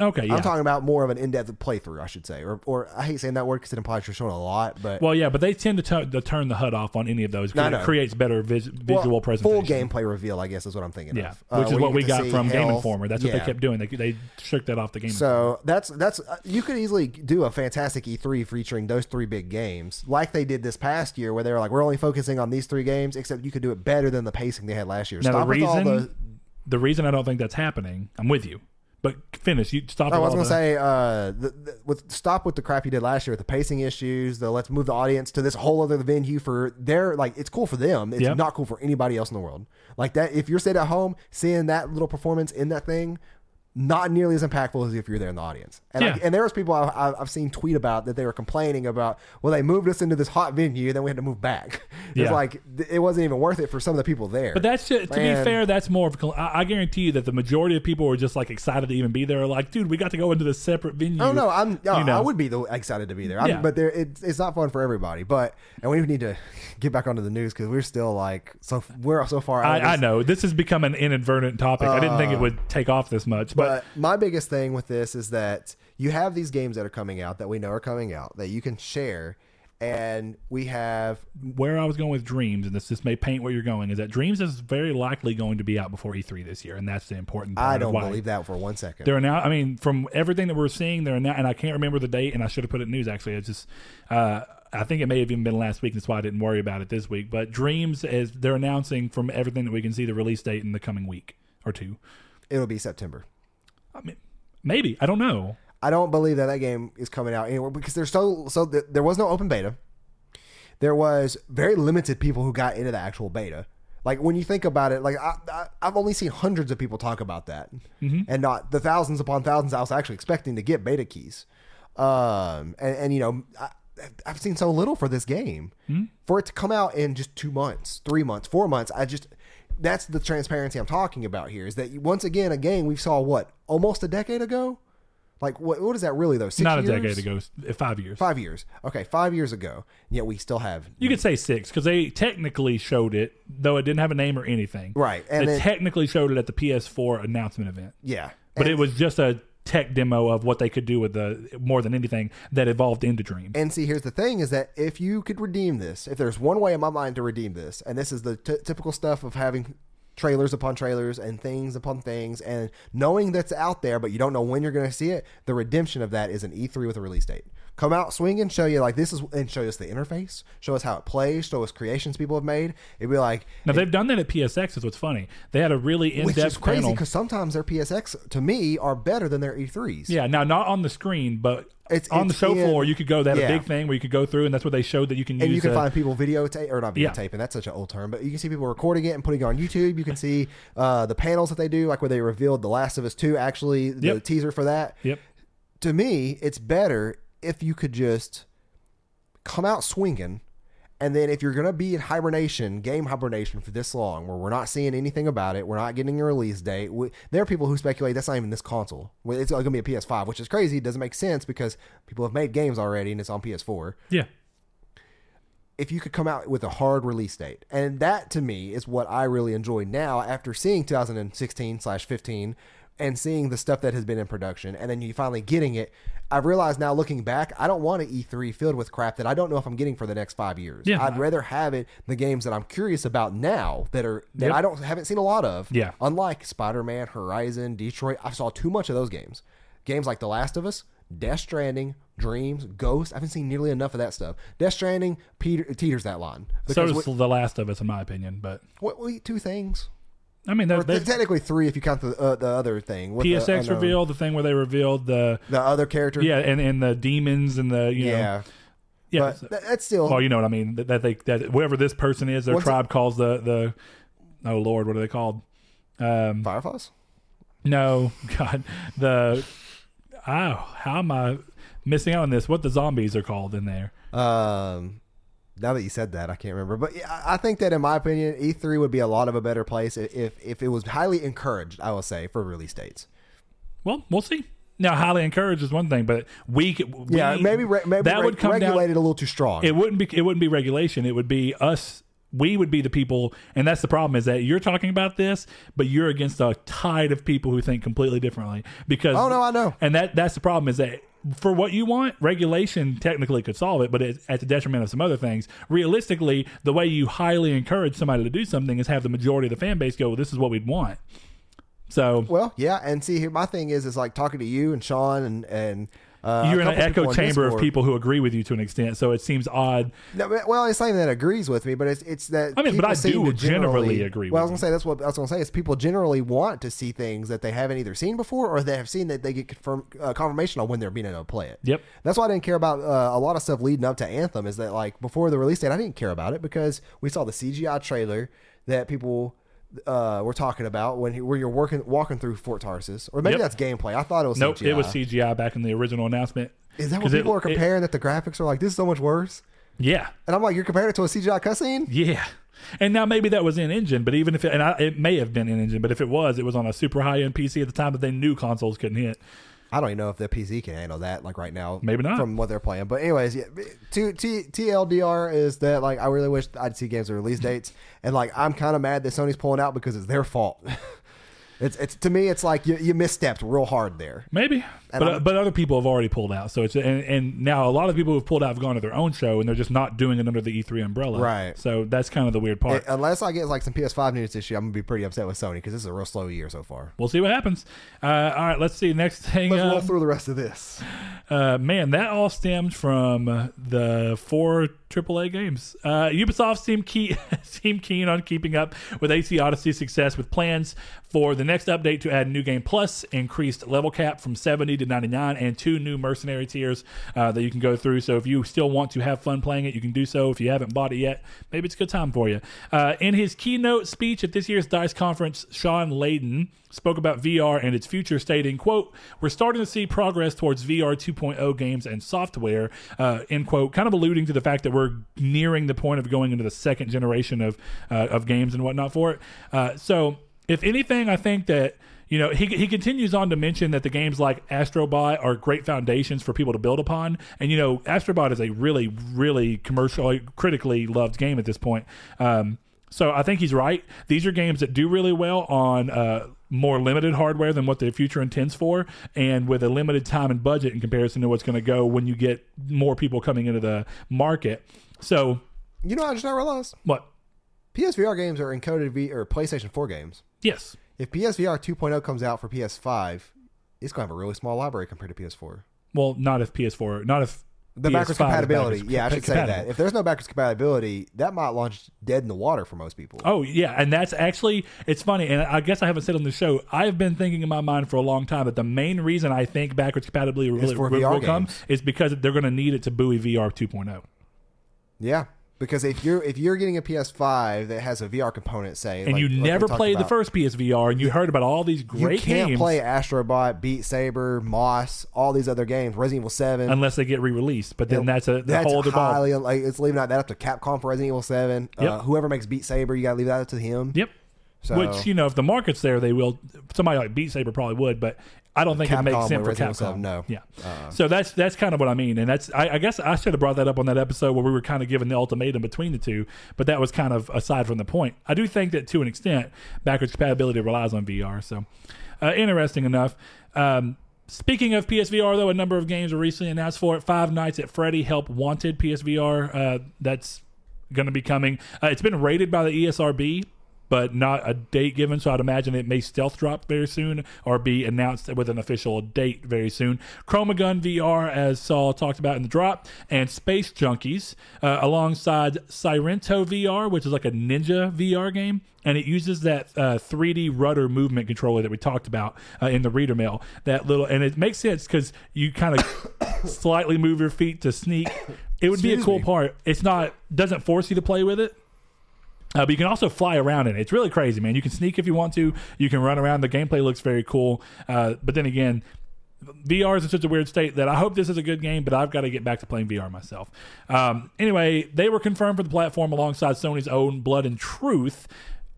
Okay, yeah. I'm talking about more of an in-depth playthrough, I should say, or or I hate saying that word because it implies you're showing a lot, but well yeah but they tend to, t- to turn the H U D off on any of those because no, no. it creates better vis- visual well, presentation. Full gameplay reveal, I guess, is what I'm thinking yeah of. Uh, which is what we got from health. Game Informer. That's what yeah. they kept doing. They they shook that off the game. So that's that's uh, you could easily do a fantastic E three featuring those three big games like they did this past year, where they were like, we're only focusing on these three games, except you could do it better than the pacing they had last year. Now, Stop the reason with all the... the reason I don't think that's happening, I'm with you. But finish. You stop. Oh, I was going to say, uh, the, the, with stop with the crap you did last year with the pacing issues. The let's move the audience to this whole other venue for their like. It's cool for them. It's yep. not cool for anybody else in the world. Like that. If you're sitting at home seeing that little performance in that thing, not nearly as impactful as if you're there in the audience. And yeah. I, and there was people I, I've seen tweet about that they were complaining about. Well, they moved us into this hot venue, then we had to move back. It's yeah. like it wasn't even worth it for some of the people there. But that's just, to be fair, that's more of. A, I guarantee you that the majority of people were just like excited to even be there. Like, dude, we got to go into this separate venue. Oh no, I'm. Oh, you know? I would be the, excited to be there. I'm, yeah. But there, it, it's not fun for everybody. But and we need to get back onto the news because we're still like so we're so far. Out I, I know this has become an inadvertent topic. Uh, I didn't think it would take off this much, but. But my biggest thing with this is that you have these games that are coming out that we know are coming out that you can share, and we have where I was going with Dreams, and this this may paint where you're going, is that Dreams is very likely going to be out before E three this year, and that's the important part. I don't believe that for one second. They're now, I mean, from everything that we're seeing, they're now, and I can't remember the date, and I should have put it in news actually. It's just. Uh, I think it may have even been last week. That's why I didn't worry about it this week. But Dreams is they're announcing from everything that we can see the release date in the coming week or two. It'll be September. I mean, maybe. I don't know. I don't believe that that game is coming out anywhere because there's so so th- there was no open beta. There was very limited people who got into the actual beta. Like when you think about it, like I, I, I've only seen hundreds of people talk about that, mm-hmm. and not the thousands upon thousands I was actually expecting to get beta keys. Um, and, and you know, I, I've seen so little for this game mm-hmm. for it to come out in just two months, three months, four months. I just. That's the transparency I'm talking about here, is that once again, a game we saw, what, almost a decade ago? Like, what? What is that really, though? Six Not years? a decade ago. Five years. Five years. Okay, five years ago. Yet we still have... You could say six, because they technically showed it, though it didn't have a name or anything. Right. And they then, technically showed it at the P S four announcement event. Yeah. But and, it was just a tech demo of what they could do with the, more than anything, that evolved into Dream. And see, here's the thing, is that if you could redeem this, if there's one way in my mind to redeem this, and this is the t- typical stuff of having trailers upon trailers and things upon things and knowing that's out there, but you don't know when you're going to see it, the redemption of that is an E three with a release date. Come out swinging, show you like this is, and show us the interface, show us how it plays, show us creations people have made. It'd be like now they've it, done that at P S X. Is what's funny. They had a really in-depth, which is crazy because sometimes their P S X to me are better than their E threes. Yeah, now not on the screen, but it's on it's, the show yeah, floor. You could go that yeah. a big thing where you could go through, and that's where they showed that you can use. And you can a, find people videotape or not videotaping. Yeah. That's such an old term, but you can see people recording it and putting it on YouTube. You can see uh, the panels that they do, like where they revealed The Last of Us two. Actually, the yep. teaser for that. Yep. To me, it's better. If you could just come out swinging, and then if you're going to be in hibernation, game hibernation for this long, where we're not seeing anything about it, we're not getting a release date. We, there are people who speculate that's not even this console. It's going to be a P S five, which is crazy. It doesn't make sense because people have made games already and it's on P S four. Yeah. If you could come out with a hard release date. And that to me is what I really enjoy now after seeing two thousand sixteen slash fifteen and seeing the stuff that has been in production, and then you finally getting it. I've realized now looking back, I don't want an E three filled with crap that I don't know if I'm getting for the next five years. Yeah, I'd I, rather have it the games that I'm curious about now that are that yep. I don't haven't seen a lot of. Yeah. Unlike Spider-Man, Horizon, Detroit, I saw too much of those games. Games like The Last of Us, Death Stranding, Dreams, Ghost. I haven't seen nearly enough of that stuff. Death Stranding Peter, teeters that line. So is The Last of Us, in my opinion. But what, we two things. I mean, they're, they're technically three if you count the uh, the other thing. With P S X the, reveal the thing where they revealed the the other character, yeah, and, and the demons and the you know, yeah, yeah. But so, that's still, well, you know what I mean. That, that they that whatever this person is, their tribe it, calls the the oh Lord, what are they called? Um, Fireflies? No, God, the oh, how am I missing out on this? What the zombies are called in there? Um, now that you said that, I can't remember. But yeah, I think that in my opinion, E three would be a lot of a better place if if it was highly encouraged. I will say for release dates. Well, we'll see. Now, highly encouraged is one thing, but we, we yeah maybe re- maybe that re- would come regulated down, a little too strong. It wouldn't be it wouldn't be regulation. It would be us. We would be the people, and that's the problem, is that you're talking about this, but you're against a tide of people who think completely differently. Because oh no, I know, and that that's the problem, is that for what you want, regulation technically could solve it, but it's at the detriment of some other things. Realistically, the way you highly encourage somebody to do something is have the majority of the fan base go, well, "This is what we'd want." So well, yeah, and see, here my thing is, is like talking to you and Sean and and. Uh, You're in an echo chamber of people who agree with you to an extent, so it seems odd. No, well, it's not even that agrees with me, but it's it's that I mean, but I do generally, generally agree. Well, with I was gonna you. say that's what I was gonna say is people generally want to see things that they haven't either seen before or they have seen that they get confirm, uh, confirmation on when they're being able to play it. Yep, that's why I didn't care about uh, a lot of stuff leading up to Anthem. Is that like before the release date, I didn't care about it because we saw the C G I trailer that people. Uh, we're talking about when he, where you're working walking through Fort Tarsus, or maybe yep. that's gameplay. I thought it was nope, C G I. It was C G I back in the original announcement. Is that what people it, are comparing? It, that the graphics are like this is so much worse. Yeah, and I'm like, you're comparing it to a C G I cutscene. Yeah, and now maybe that was in engine, but even if it, and I, it may have been in engine, but if it was, it was on a super high end P C at the time that they knew consoles couldn't hit. I don't even know if the P C can handle that, like right now. Maybe not from what they're playing. But anyways, yeah, to, to, T L D R is that like I really wish I'd see games with release dates, and like I'm kind of mad that Sony's pulling out because it's their fault. it's it's to me, it's like you, you misstepped real hard there. Maybe, and but uh, but other people have already pulled out, so it's and, and now a lot of people who've pulled out have gone to their own show, and they're just not doing it under the E three umbrella, right? So that's kind of the weird part. It, unless I get like some P S five news this year, I'm gonna be pretty upset with Sony because this is a real slow year so far. We'll see what happens. Uh, all right, let's see. Next thing, let's um, roll through the rest of this. Uh, man, that all stemmed from the four triple A games. Uh, Ubisoft seemed key seemed keen on keeping up with A C Odyssey's success, with plans for the next update to add New Game Plus, increased level cap from seventy to ninety-nine, and two new mercenary tiers uh, that you can go through. So if you still want to have fun playing it, you can do so. If you haven't bought it yet, maybe it's a good time for you. Uh, in his keynote speech at this year's DICE conference, Sean Layden spoke about V R and its future, stating, quote, "We're starting to see progress towards V R two point oh games and software," uh, end quote, kind of alluding to the fact that we're nearing the point of going into the second generation of uh, of games and whatnot for it. Uh, so if anything, I think that, you know, he he continues on to mention that the games like Astrobot are great foundations for people to build upon. And, you know, Astrobot is a really, really commercially, critically loved game at this point. Um, so I think he's right. These are games that do really well on uh, more limited hardware than what the future intends for, and with a limited time and budget in comparison to what's going to go when you get more people coming into the market. So, you know, I just now realized. What? P S V R games are encoded v- or PlayStation four games. Yes. If P S V R two point oh comes out for P S five, it's going to have a really small library compared to P S four. Well, not if P S four, not if the P S five backwards compatibility. Backwards, yeah, I should say that. If there's no backwards compatibility, that might launch dead in the water for most people. Oh yeah, and that's actually, it's funny, and I guess I haven't said on the show, I've been thinking in my mind for a long time that the main reason I think backwards compatibility really will, will come is because they're going to need it to buoy V R two point oh. Yeah. Because if you're if you're getting a P S five that has a V R component, say, and like, you never like played about, the first P S V R, and you heard about all these great games, you can't games. play Astrobot, Beat Saber, Moss, all these other games, Resident Evil seven, unless they get re-released. But then it, that's a that's whole other ball. Like, it's leaving out that up to Capcom for Resident Evil seven. Yep. Uh, whoever makes Beat Saber, you got to leave that up to him. Yep. So, which, you know, if the market's there, they will. Somebody like Beat Saber probably would, but I don't think Capcom, it makes sense for Capcom. Stuff, no. Yeah. Uh, so that's that's kind of what I mean. And that's I, I guess I should have brought that up on that episode where we were kind of giving the ultimatum between the two, but that was kind of aside from the point. I do think that to an extent, backwards compatibility relies on V R. So uh, interesting enough. Um, Speaking of P S V R, though, a number of games were recently announced for it. Five Nights at Freddy Help Wanted P S V R. Uh, that's going to be coming. Uh, it's been rated by the E S R B, but not a date given, so I'd imagine it may stealth drop very soon or be announced with an official date very soon. Chromagun V R, as Saul talked about in the drop, and Space Junkies, uh, alongside Sirento V R, which is like a ninja V R game, and it uses that uh, three D rudder movement controller that we talked about uh, in the reader mail. That little, and it makes sense because you kind of slightly move your feet to sneak. It would Excuse be a cool me. part. It's not doesn't force you to play with it. Uh, but you can also fly around in it. It's really crazy, man. You can sneak if you want to. You can run around. The gameplay looks very cool. Uh, but then again, V R is in such a weird state that I hope this is a good game, but I've got to get back to playing V R myself. Um, anyway, they were confirmed for the platform alongside Sony's own Blood and Truth.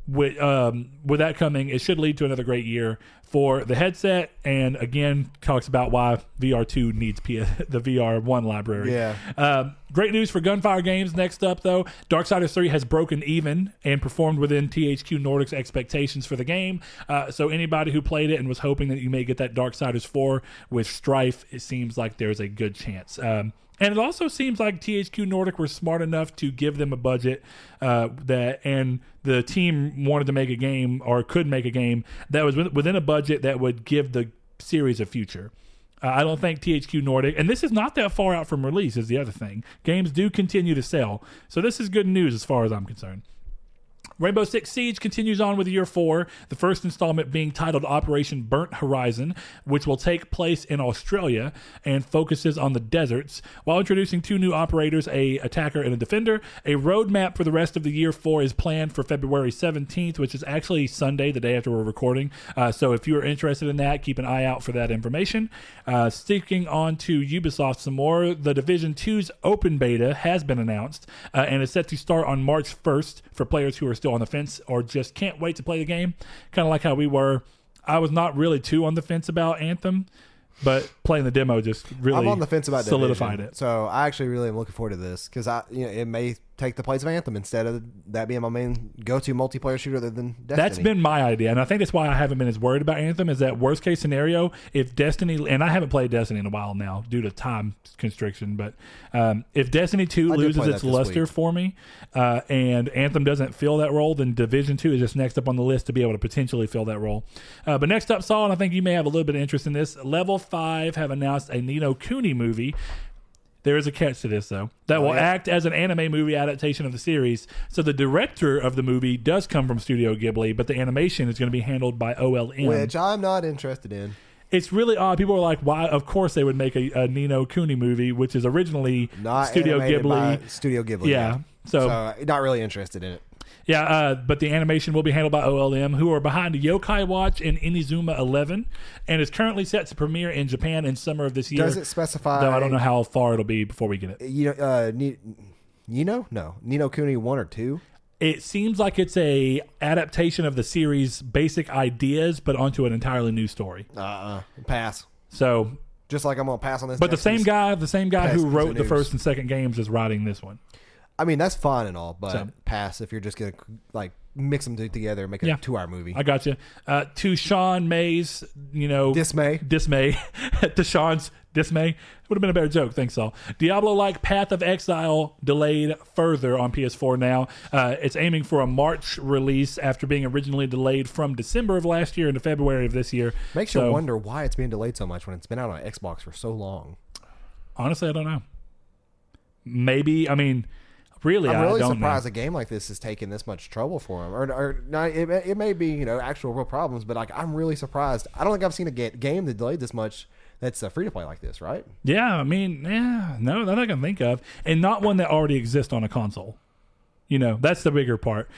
With um, with that coming, it should lead to another great year for the headset, and again talks about why V R two needs P- the V R one library. Yeah. Um, great news for Gunfire Games. Next up, though, Darksiders three has broken even and performed within T H Q Nordic's expectations for the game. Uh, so anybody who played it and was hoping that you may get that Darksiders four with Strife, it seems like there's a good chance. Um, and it also seems like T H Q Nordic were smart enough to give them a budget uh, that, and the team wanted to make a game or could make a game that was within a budget that would give the series a future. Uh, I don't think T H Q Nordic, and this is not that far out from release is the other thing. Games do continue to sell. So this is good news as far as I'm concerned. Rainbow Six Siege continues on with year four, the first installment being titled Operation Burnt Horizon, which will take place in Australia and focuses on the deserts, while introducing two new operators, a attacker and a defender. A roadmap for the rest of the year four is planned for February seventeenth, which is actually Sunday, the day after we're recording. Uh, so if you're interested in that, keep an eye out for that information. Uh, sticking on to Ubisoft some more, The Division two's open beta has been announced uh, and is set to start on March first for players who are still on the fence or just can't wait to play the game. Kind of like how we were. I was not really too on the fence about Anthem, but playing the demo just really I'm on the fence about solidified Division. It. So I actually really am looking forward to this because I, you know, it may take the place of Anthem instead of that being my main go-to multiplayer shooter other than Destiny. That's been my idea, and I think that's why I haven't been as worried about Anthem is that worst case scenario, if Destiny, and I haven't played Destiny in a while now due to time constriction, but um, if Destiny two loses its luster week. for me uh, and Anthem doesn't fill that role, then Division two is just next up on the list to be able to potentially fill that role. Uh, but next up, Saul, and I think you may have a little bit of interest in this, Level five have announced a Ni no Kuni movie. There is a catch to this, though, that oh, will yeah. act as an anime movie adaptation of the series. So the director of the movie does come from Studio Ghibli, but the animation is going to be handled by O L M. Which I'm not interested in. It's really odd. People are like, why? Of course they would make a, a Ni no Kuni movie, which is originally not Studio Ghibli. Studio Ghibli. Yeah. yeah. So, so not really interested in it. Yeah, uh, but the animation will be handled by O L M, who are behind Yokai Watch and Inazuma eleven, and is currently set to premiere in Japan in summer of this year. Does it specify? Though I don't know how far it'll be before we get it. You know, uh, Ni, you know? No. Ni no Kuni one or two? It seems like it's a adaptation of the series' basic ideas, but onto an entirely new story. Uh-uh. Pass. So... Just like I'm going to pass on this. But the same guy, the same guy who wrote the first and second games is writing this one. I mean, that's fine and all, but so, pass if you're just going to like mix them together and make a yeah, two-hour movie. I got you. Uh, to Sean May's, you know... Dismay. Dismay. to Sean's Dismay. Would have been a better joke. Thanks, all. Diablo-like Path of Exile delayed further on P S four now. Uh, it's aiming for a March release after being originally delayed from December of last year into February of this year. Makes so, you wonder why it's being delayed so much when it's been out on Xbox for so long. Honestly, I don't know. Maybe, I mean... Really, I'm really I don't surprised know. A game like this is taking this much trouble for them. Or, or not, it, it may be, you know, actual real problems, but like I'm really surprised. I don't think I've seen a get, game that delayed this much that's uh, free to play like this, right? Yeah, I mean, yeah, no, that I can think of, and not one that already exists on a console. You know, that's the bigger part.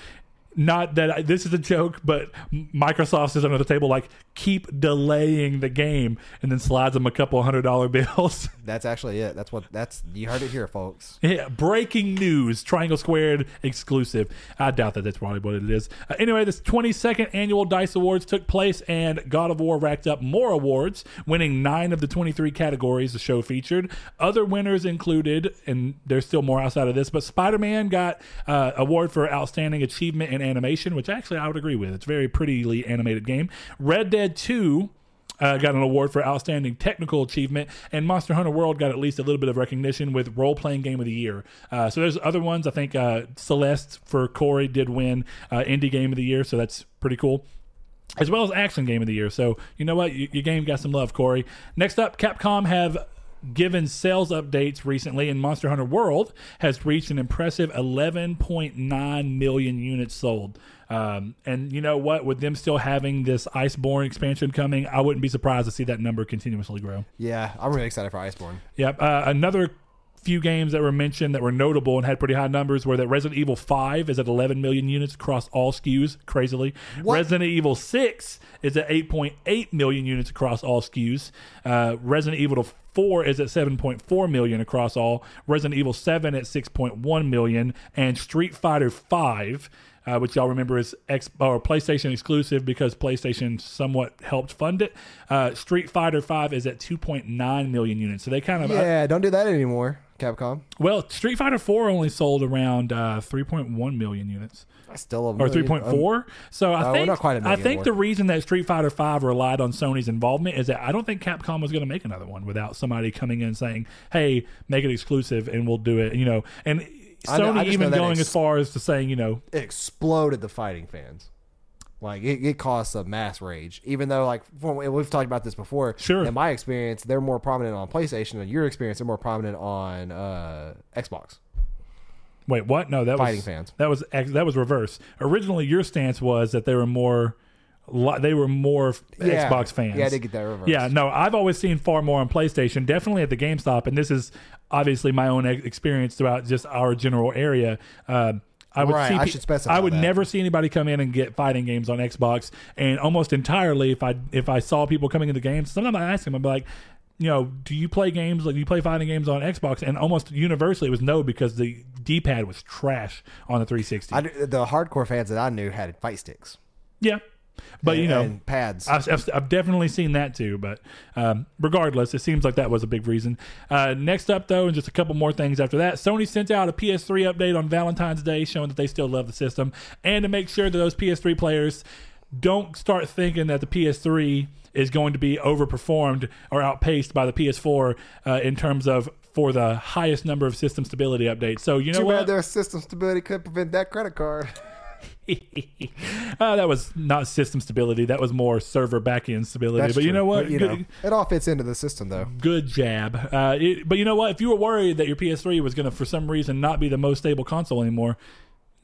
Not that I, this is a joke, but Microsoft sits under the table like keep delaying the game, and then slides them a couple hundred dollar bills. That's actually it. That's what that's you heard it here, folks. Yeah, breaking news: Triangle Squared exclusive. I doubt that that's probably what it is. Uh, anyway, this twenty-second annual DICE Awards took place, and God of War racked up more awards, winning nine of the twenty-three categories the show featured. Other winners included, and there's still more outside of this, but Spider-Man got uh, award for outstanding achievement in animation, which actually I would agree with. It's a very prettily animated game. Red Dead two uh, got an award for outstanding technical achievement, and Monster Hunter World got at least a little bit of recognition with role-playing game of the year. Uh, so there's other ones. I think uh, Celeste for Corey did win uh, indie game of the year, so that's pretty cool. As well as action game of the year. So you know what? Y- your game got some love, Corey. Next up, Capcom have given sales updates recently, and Monster Hunter World has reached an impressive eleven point nine million units sold. Um, and you know what? With them still having this Iceborne expansion coming, I wouldn't be surprised to see that number continuously grow. Yeah, I'm really excited for Iceborne. Yep. Uh, another few games that were mentioned that were notable and had pretty high numbers were that Resident Evil five is at eleven million units across all S K Us, crazily. What? Resident Evil six is at eight point eight million units across all S K Us. Uh, Resident Evil four is at seven point four million across all. Resident Evil seven at six point one million. And Street Fighter five, uh, which y'all remember is ex- or PlayStation exclusive because PlayStation somewhat helped fund it. Uh, Street Fighter five is at two point nine million units. So they kind of... Yeah, uh, don't do that anymore, Capcom. Well, Street Fighter four only sold around uh, three point one million units. Still a or three point four. Um, so I uh, think not quite I think more. The reason that Street Fighter five relied on Sony's involvement is that I don't think Capcom was going to make another one without somebody coming in saying, "Hey, make it exclusive, and we'll do it." You know, and Sony I, I even going ex- as far as to saying, you know, it exploded the fighting fans. Like it, it caused a mass rage. Even though, like we've talked about this before. Sure. In my experience, they're more prominent on PlayStation. In your experience, they're more prominent on uh, Xbox. Wait, what? No, that fighting was fans. That was that was reverse. Originally, your stance was that they were more, they were more yeah. Xbox fans. Yeah, I did get that reverse. Yeah, no, I've always seen far more on PlayStation. Definitely at the GameStop, and this is obviously my own experience throughout just our general area. Uh, I would right, see, I should specify I would that. Never see anybody come in and get fighting games on Xbox, and almost entirely, if I if I saw people coming into games, sometimes I ask them, I'd be like, you know, do you play games, like do you play fighting games on Xbox? And almost universally it was no, because the D-pad was trash on the three sixty. I, the hardcore fans that I knew had fight sticks. Yeah. But, and, you know, and pads. I've, I've, I've definitely seen that too. But um, regardless, it seems like that was a big reason. Uh, next up, though, and just a couple more things after that, Sony sent out a P S three update on Valentine's Day showing that they still love the system. And to make sure that those P S three players don't start thinking that the P S three is going to be overperformed or outpaced by the P S four uh, in terms of for the highest number of system stability updates. So, you know Too what? Too bad their system stability could prevent that credit card. uh, that was not system stability. That was more server back-end stability. That's but true. You know what? But, you good, know, it all fits into the system, though. Good jab. Uh, it, but you know what? If you were worried that your P S three was going to, for some reason, not be the most stable console anymore,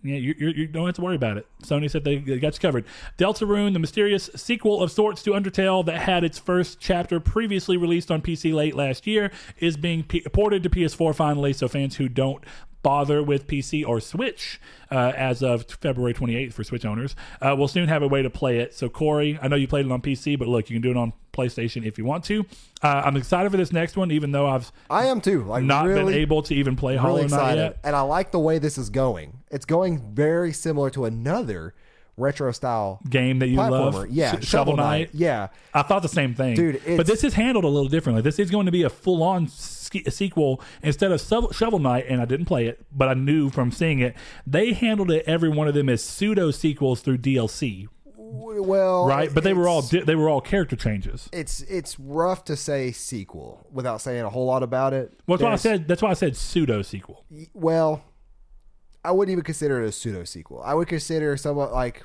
yeah, you, you, you don't have to worry about it. Sony said they, they got you covered. Deltarune, the mysterious sequel of sorts to Undertale that had its first chapter previously released on P C late last year, is being p- ported to P S four finally, so fans who don't bother with P C or Switch uh, as of February twenty-eighth for Switch owners uh, will soon have a way to play it. So, Corey, I know you played it on P C, but look, you can do it on PlayStation if you want to. Uh, I'm excited for this next one, even though I've I am too like, not really, been able to even play Hollow Knight really yet. And I like the way this is going. It's going very similar to another retro style game that you platformer. love. Yeah, Sh- Shovel Knight. Yeah, I thought the same thing, dude. But this is handled a little differently. This is going to be a full on a sequel instead of Shovel Knight, and I didn't play it, but I knew from seeing it they handled it every one of them as pseudo sequels through D L C. Well, right, but they were all they were all character changes. It's it's rough to say sequel without saying a whole lot about it. Well, that's There's, why I said that's why I said pseudo sequel. Well, I wouldn't even consider it a pseudo sequel. I would consider somewhat like,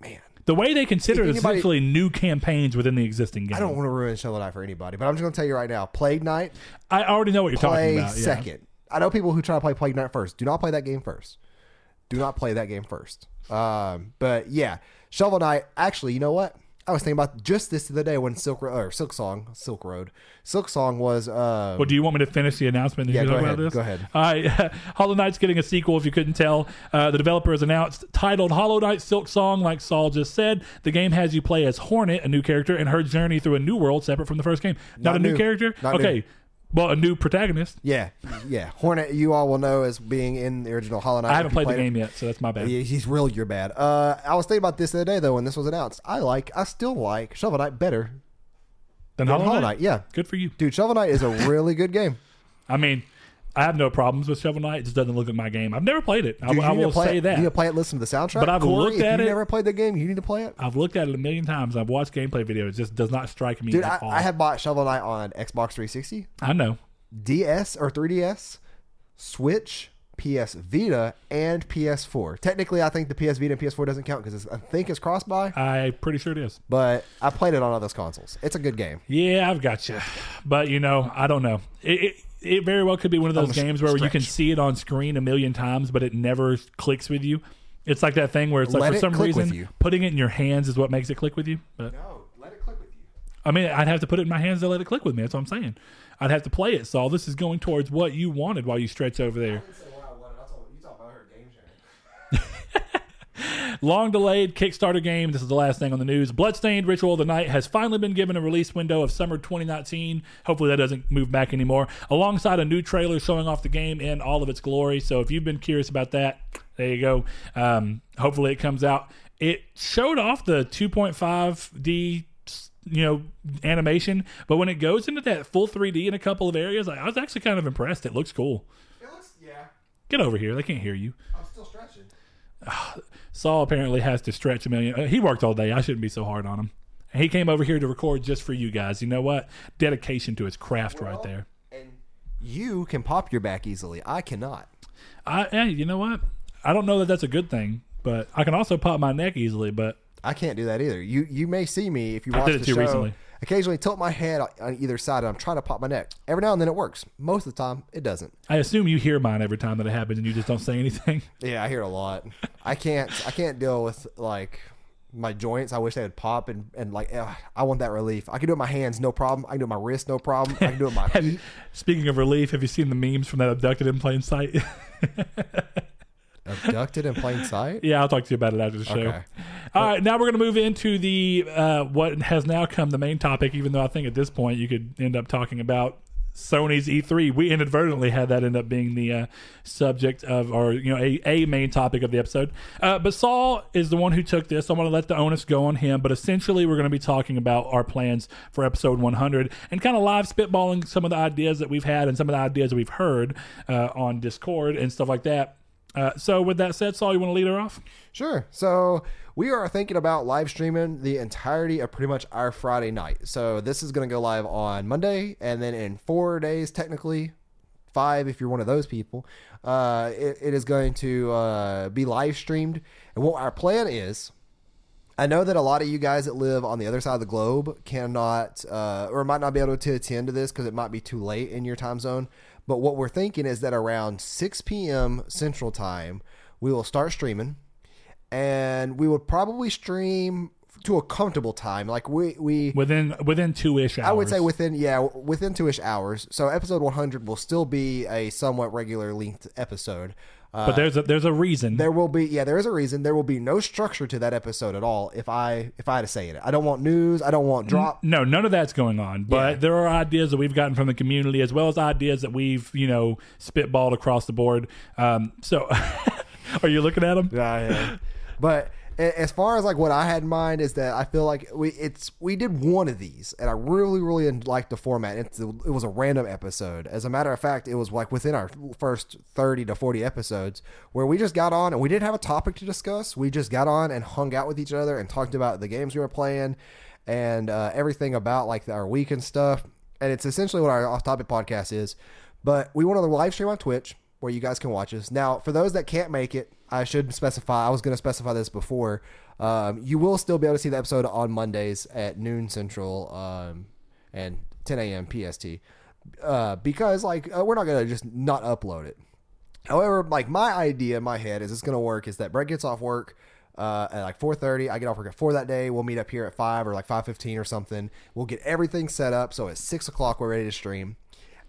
man, the way they consider it is essentially new campaigns within the existing game. I don't want to ruin Shovel Knight for anybody, but I'm just going to tell you right now, Plague Knight. I already know what you're talking about. Play second. Yeah. I know people who try to play Plague Knight first. Do not play that game first. Do not play that game first. Um, but yeah, Shovel Knight. Actually, you know what? I was thinking about just this the other day when Silk Road, or Silk Song, Silk Road, Silk Song was. Um, well, do you want me to finish the announcement? Yeah, go ahead. This? Go ahead. All right. Hollow Knight's getting a sequel, if you couldn't tell. Uh, the developer has announced, titled Hollow Knight Silk Song, like Saul just said. The game has you play as Hornet, a new character, and her journey through a new world separate from the first game. Not, Not a new, new character? Not okay. New. Well, a new protagonist. Yeah, yeah. Hornet, you all will know as being in the original Hollow Knight. I haven't played the game yet, so that's my bad. He's real, you're bad. Uh, I was thinking about this the other day, though, when this was announced. I like, I still like Shovel Knight better than Hollow Knight? Hollow Knight. Yeah, good for you, dude. Shovel Knight is a really good game. I mean, I have no problems with Shovel Knight. It just doesn't look at my game. I've never played it. I, dude, I will say it. that. You need to play it. Listen to the soundtrack. But I've Corey, looked at you it. You never played the game. You need to play it. I've looked at it a million times. I've watched gameplay videos. It just does not strike me. Dude, at I, all. I have bought Shovel Knight on Xbox three sixty. I know. D S or three D S, Switch, P S Vita, and P S four. Technically, I think the P S Vita and P S four doesn't count because I think it's cross-buy. I'm pretty sure it is. But I played it on all those consoles. It's a good game. Yeah, I've got you. But, you know, I don't know. It, it It very well could be one of those games where stretch. you can see it on screen a million times, but it never clicks with you. It's like that thing where it's like let for it some reason putting it in your hands is what makes it click with you. But, no, let it click with you. I mean, I'd have to put it in my hands to let it click with me. That's what I'm saying. I'd have to play it. So all this is going towards what you wanted while you stretch over there. Long-delayed Kickstarter game. This is the last thing on the news. Bloodstained Ritual of the Night has finally been given a release window of summer twenty nineteen. Hopefully that doesn't move back anymore. Alongside a new trailer showing off the game in all of its glory. So if you've been curious about that, there you go. Um, hopefully it comes out. It showed off the two point five D you know, animation. But when it goes into that full three D in a couple of areas, I was actually kind of impressed. It looks cool. It looks, yeah. Get over here. They can't hear you. I'm still stretching. Saul apparently has to stretch a million. Uh, he worked all day. I shouldn't be so hard on him. He came over here to record just for you guys. You know what? Dedication to his craft, well, right there. And you can pop your back easily. I cannot. I hey, you know what? I don't know that that's a good thing, but I can also pop my neck easily. But I can't do that either. You you may see me if you watch the show. I did it too recently. Occasionally tilt my head on either side and I'm trying to pop my neck. Every now and then it works. Most of the time it doesn't. I assume you hear mine every time that it happens and you just don't say anything. Yeah, I hear a lot. I can't I can't deal with like my joints. I wish they would pop and, and like ugh, I want that relief. I can do it with my hands, no problem. I can do it with my wrist, no problem. I can do it with my feet. Speaking of relief, have you seen the memes from that abducted in plain sight? Abducted in plain sight? Yeah, I'll talk to you about it after the show. Okay. All right, now we're going to move into the uh, what has now come the main topic, even though I think at this point you could end up talking about Sony's E three. We inadvertently had that end up being the uh, subject of, or you know, a, a main topic of the episode. Uh, but Saul is the one who took this. I want to let the onus go on him. But essentially, we're going to be talking about our plans for episode one hundred and kind of live spitballing some of the ideas that we've had and some of the ideas that we've heard uh, on Discord and stuff like that. Uh, so with that said, Saul, you want to lead her off? Sure. So we are thinking about live streaming the entirety of pretty much our Friday night. So this is going to go live on Monday, and then in four days, technically five if you're one of those people, uh, it, it is going to uh, be live streamed. And what our plan is, I know that a lot of you guys that live on the other side of the globe cannot uh, or might not be able to attend to this because it might be too late in your time zone. But what we're thinking is that around six p.m. Central Time, we will start streaming, and we will probably stream to a comfortable time, like we we within within two-ish hours. I would say within yeah within two-ish hours. So episode one hundred will still be a somewhat regular length episode. Uh, but there's a, there's a reason. There will be yeah there is a reason. There will be no structure to that episode at all. If I if I had to say it, I don't want news. I don't want drop. No, none of that's going on. But yeah. There are ideas that we've gotten from the community as well as ideas that we've you know spitballed across the board. Um, so are you looking at them? Yeah, yeah. But as far as like what I had in mind is that I feel like we it's we did one of these and I really really liked the format. It's, it was a random episode. As a matter of fact, it was like within our first thirty to forty episodes where we just got on and we didn't have a topic to discuss. We just got on and hung out with each other and talked about the games we were playing and uh, everything about like our week and stuff. And it's essentially what our off-topic podcast is. But we went on the live stream on Twitch where you guys can watch us. Now, for those that can't make it, I should specify, I was going to specify this before. Um, you will still be able to see the episode on Mondays at noon Central um, and ten a.m. P S T uh, because like uh, we're not going to just not upload it. However, like my idea in my head is it's going to work is that Brett gets off work uh, at like four thirty. I get off work at four that day. We'll meet up here at five or like five fifteen or something. We'll get everything set up. So at six o'clock, we're ready to stream.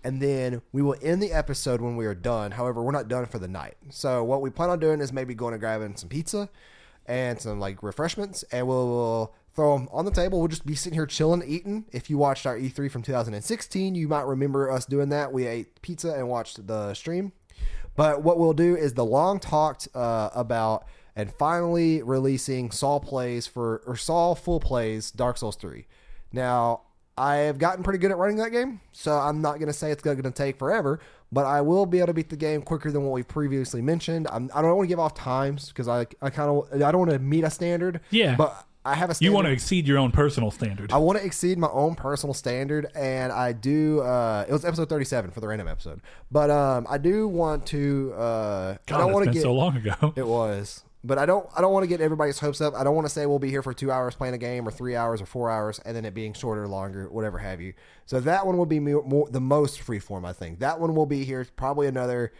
And then we will end the episode when we are done. However, we're not done for the night. So what we plan on doing is maybe going and grabbing some pizza and some like refreshments. And we'll, we'll throw them on the table. We'll just be sitting here chilling, eating. If you watched our E three from two thousand sixteen, you might remember us doing that. We ate pizza and watched the stream. But what we'll do is the long talked uh, about and finally releasing Saw Plays for or Saw Full Plays Dark Souls three. Now, I have gotten pretty good at running that game, so I'm not going to say it's going to take forever, but I will be able to beat the game quicker than what we previously mentioned. I'm, I don't want to give off times because I I kind of I don't want to meet a standard. Yeah, but I have a standard. You want to exceed your own personal standard. I want to exceed my own personal standard, and I do. Uh, it was episode thirty-seven for the random episode, but um, I do want to. Uh, God, I don't want to get so long ago. It was. But I don't I don't want to get everybody's hopes up. I don't want to say we'll be here for two hours playing a game or three hours or four hours and then it being shorter, longer, whatever have you. So that one will be more, more, the most freeform, I think. That one will be here probably another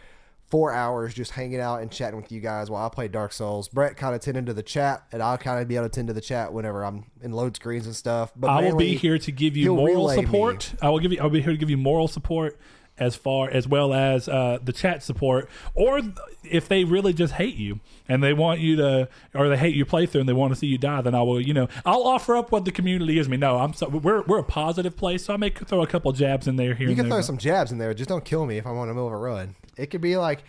four hours just hanging out and chatting with you guys while I play Dark Souls. Brett kind of tended to the chat, and I'll kind of be able to tend to the chat whenever I'm in load screens and stuff. But I will mainly, be here to give you moral support. Me. I will give you. I'll be here to give you moral support as far as well as uh, the chat support. Or if they really just hate you and they want you to, or they hate your playthrough and they want to see you die, then I will. You know, I'll offer up what the community gives me. No, I'm so, we're we're a positive place, so I may throw a couple jabs in there here. You and can there. throw some jabs in there. Just don't kill me if I'm on a middle of a run. It could be like,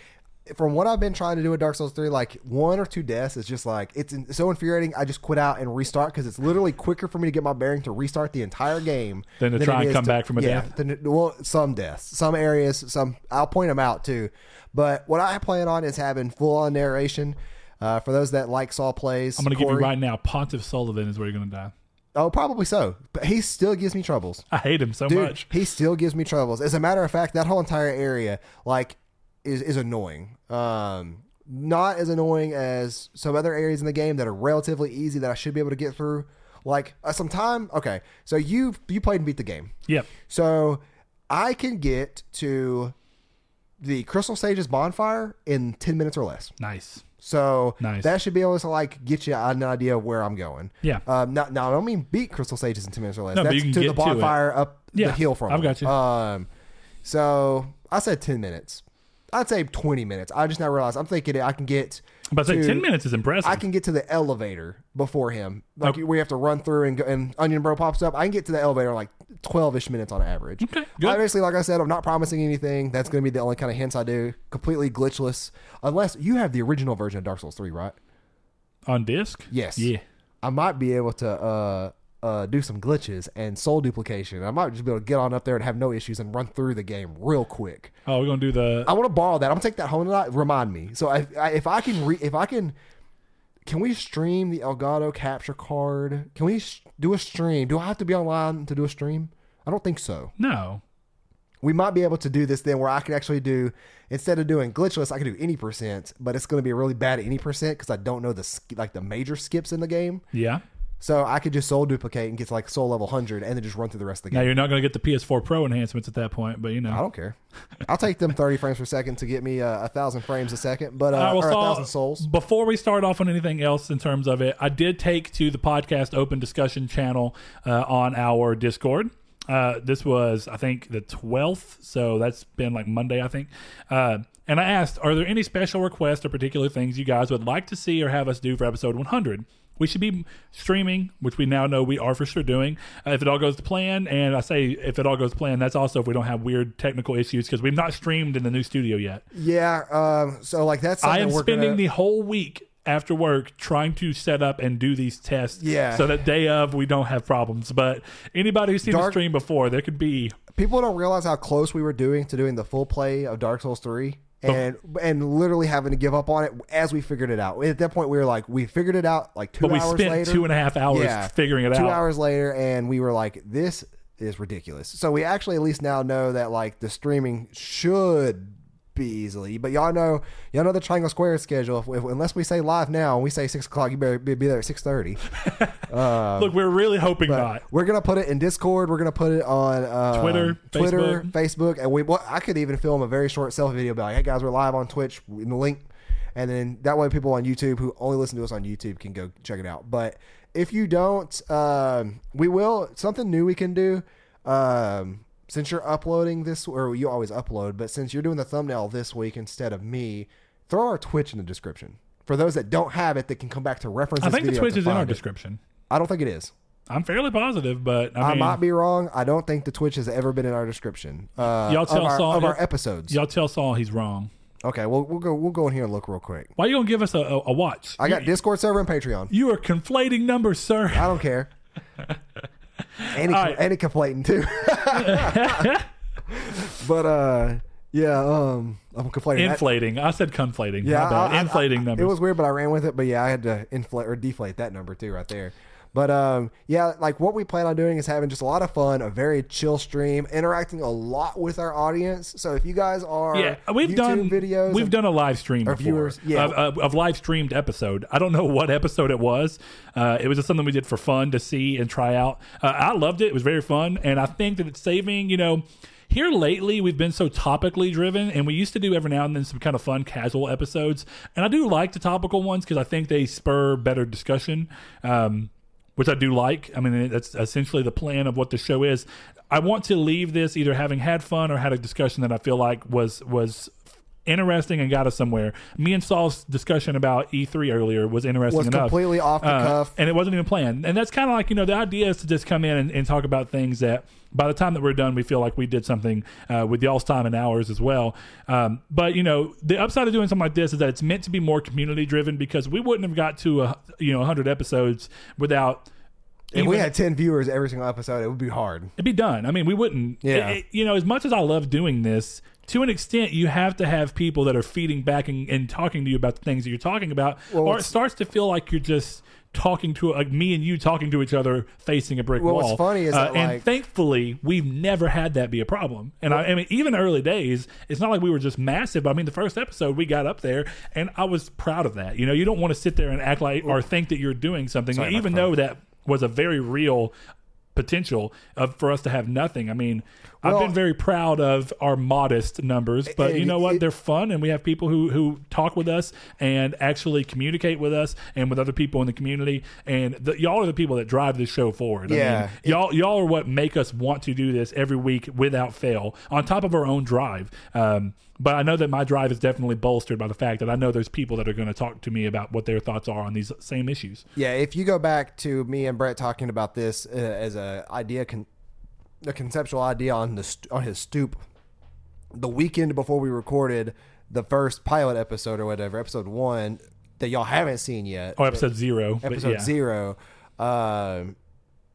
from what I've been trying to do with Dark Souls three, like one or two deaths is just like, it's so infuriating. I just quit out and restart because it's literally quicker for me to get my bearing to restart the entire game than to than try and come to, back from a yeah, death. Than, well, some deaths, some areas, some I'll point them out too. But what I plan on is having full on narration uh, for those that like Saw plays. I'm going to give you right now, Pontiff Sullivan is where you're going to die. Oh, probably so. But he still gives me troubles. I hate him so Dude, much. He still gives me troubles. As a matter of fact, that whole entire area, like, Is, is annoying. Um, not as annoying as some other areas in the game that are relatively easy that I should be able to get through. Like uh, some time. Okay, so you you played and beat the game. Yep. So I can get to the Crystal Sage's bonfire in ten minutes or less. Nice. So nice. That should be able to like get you an idea of where I'm going. Yeah. Um. Now, now I don't mean beat Crystal Sage's in ten minutes or less. No, That's but you can to get the bonfire to it. Up yeah, the hill from. I've got you. Um. So I said ten minutes. I'd say twenty minutes. I just now realized I'm thinking I can get. But to, like ten minutes is impressive. I can get to the elevator before him. Like okay. We have to run through and go, and Onion Bro pops up. I can get to the elevator like twelve-ish minutes on average. Okay, good. Obviously, like I said, I'm not promising anything. That's going to be the only kind of hints I do. Completely glitchless, unless you have the original version of Dark Souls three, right? On disc? Yes. Yeah. I might be able to uh, uh, do some glitches and soul duplication. I might just be able to get on up there and have no issues and run through the game real quick. Oh, we're gonna do the. I want to borrow that. I'm gonna take that home tonight. Remind me. So I, I, if I can, re, if I can, can we stream the Elgato capture card? Can we sh- do a stream? Do I have to be online to do a stream? I don't think so. No. We might be able to do this then where I can actually do, instead of doing glitchless, I can do any percent, but it's gonna be really bad at any percent because I don't know the like the major skips in the game. Yeah. So I could just soul duplicate and get to like soul level one hundred and then just run through the rest of the game. Now, you're not going to get the P S four Pro enhancements at that point, but you know. I don't care. I'll take them thirty frames per second to get me uh, one thousand frames a second, but uh, or one thousand souls. Before we start off on anything else in terms of it, I did take to the podcast open discussion channel uh, on our Discord. Uh, this was, I think, the twelfth, so that's been like Monday, I think. Uh, and I asked, are there any special requests or particular things you guys would like to see or have us do for episode one hundred? We should be streaming, which we now know we are for sure doing. Uh, if it all goes to plan, and I say if it all goes to plan, that's also if we don't have weird technical issues because we've not streamed in the new studio yet. Yeah, um, so like that's something I am we're spending gonna... the whole week after work trying to set up and do these tests yeah. so that day of we don't have problems. But anybody who's seen Dark... the stream before, there could be... People don't realize how close we were doing to doing the full play of Dark Souls three. And oh. and literally having to give up on it as we figured it out. At that point, we were like, we figured it out like two hours later. But we spent later. two and a half hours yeah, figuring it two out. Two hours later, and we were like, this is ridiculous. So we actually at least now know that like the streaming should be easily. But y'all know y'all know the Triangle Squared schedule. If, if, unless we say live now and we say six o'clock, you better be there at six thirty. um, Look, we're really hoping not. We're going to put it in Discord. We're going to put it on uh, Twitter, Twitter, Facebook. Facebook and we. Well, I could even film a very short selfie video about, like, hey, guys, we're live on Twitch. In the link. And then that way people on YouTube who only listen to us on YouTube can go check it out. But if you don't, um, we will. Something new we can do. Um Since you're uploading this, or you always upload, but since you're doing the thumbnail this week instead of me, throw our Twitch in the description. For those that don't have it, they can come back to reference this video. I think the Twitch is in our description. I don't think it is. I'm fairly positive, but I, I mean, might be wrong. I don't think the Twitch has ever been in our description uh, y'all tell of, our, Saul, of our episodes. Y'all tell Saul he's wrong. Okay, well, we'll go We'll go in here and look real quick. Why are you going to give us a, a, a watch? I got you, Discord server and Patreon. You are conflating numbers, sir. I don't care. And, he, right. and he complaining too. But uh, yeah, um, I'm complaining. Inflating. I, I said conflating. Yeah, I, I, inflating I, I, numbers. It was weird, but I ran with it. But yeah, I had to inflate or deflate that number too, right there. But um, yeah, like what we plan on doing is having just a lot of fun, a very chill stream, interacting a lot with our audience. So if you guys are yeah, we've YouTube done videos, we've and, done a live stream before, viewers, yeah, of, of live streamed episode. I don't know what episode it was. Uh, it was just something we did for fun to see and try out. Uh, I loved it. It was very fun, and I think that it's saving, you know. Here lately, we've been so topically driven, and we used to do every now and then some kind of fun casual episodes. And I do like the topical ones because I think they spur better discussion, um, which I do like. I mean, that's essentially the plan of what the show is. I want to leave this either having had fun or had a discussion that I feel like was was interesting and got us somewhere. Me and Saul's discussion about E three earlier was interesting was enough. Was completely off the uh, cuff. And it wasn't even planned. And that's kind of like, you know, the idea is to just come in and, and talk about things that by the time that we're done, we feel like we did something uh, with y'all's time and ours as well. Um, but, you know, the upside of doing something like this is that it's meant to be more community driven, because we wouldn't have got to, a, you know, one hundred episodes without... If Even, we had ten viewers every single episode, it would be hard. It'd be done. I mean, we wouldn't. Yeah. It, it, you know, as much as I love doing this, to an extent, you have to have people that are feeding back and, and talking to you about the things that you're talking about. Well, or it starts to feel like you're just talking to, like me and you talking to each other facing a brick well, wall. What's funny is that, uh, and like, thankfully we've never had that be a problem. And well, I, I mean, even early days, it's not like we were just massive, but I mean, the first episode we got up there and I was proud of that. You know, you don't want to sit there and act like, or think that you're doing something, sorry, even though that was a very real potential of for us to have nothing. I mean, well, I've been very proud of our modest numbers, but it, you know what? It, They're fun, and we have people who, who talk with us and actually communicate with us and with other people in the community. And the, y'all are the people that drive this show forward. Yeah, I mean, it, y'all y'all are what make us want to do this every week without fail, on top of our own drive. Um, But I know that my drive is definitely bolstered by the fact that I know there's people that are going to talk to me about what their thoughts are on these same issues. Yeah, if you go back to me and Brett talking about this uh, as a idea, con- a conceptual idea on the st- on his stoop, the weekend before we recorded the first pilot episode or whatever, episode one, that y'all haven't seen yet. Oh, episode zero. Episode yeah. zero. Um,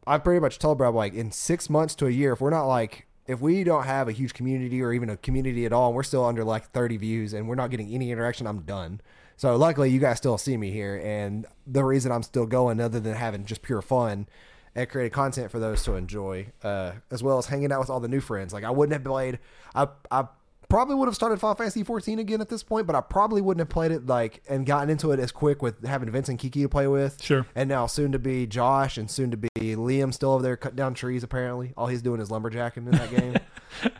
I pretty much told Brett, like, in six months to a year, if we're not like... if we don't have a huge community or even a community at all, and we're still under like thirty views and we're not getting any interaction, I'm done. So luckily you guys still see me here. And the reason I'm still going, other than having just pure fun and creating content for those to enjoy, uh, as well as hanging out with all the new friends. Like I wouldn't have played, I, I probably would have started Final Fantasy fourteen again at this point, but I probably wouldn't have played it like and gotten into it as quick with having Vince and Kiki to play with. Sure. And now soon to be Josh and soon to be Liam still over there cutting down trees apparently. All he's doing is lumberjacking in that game.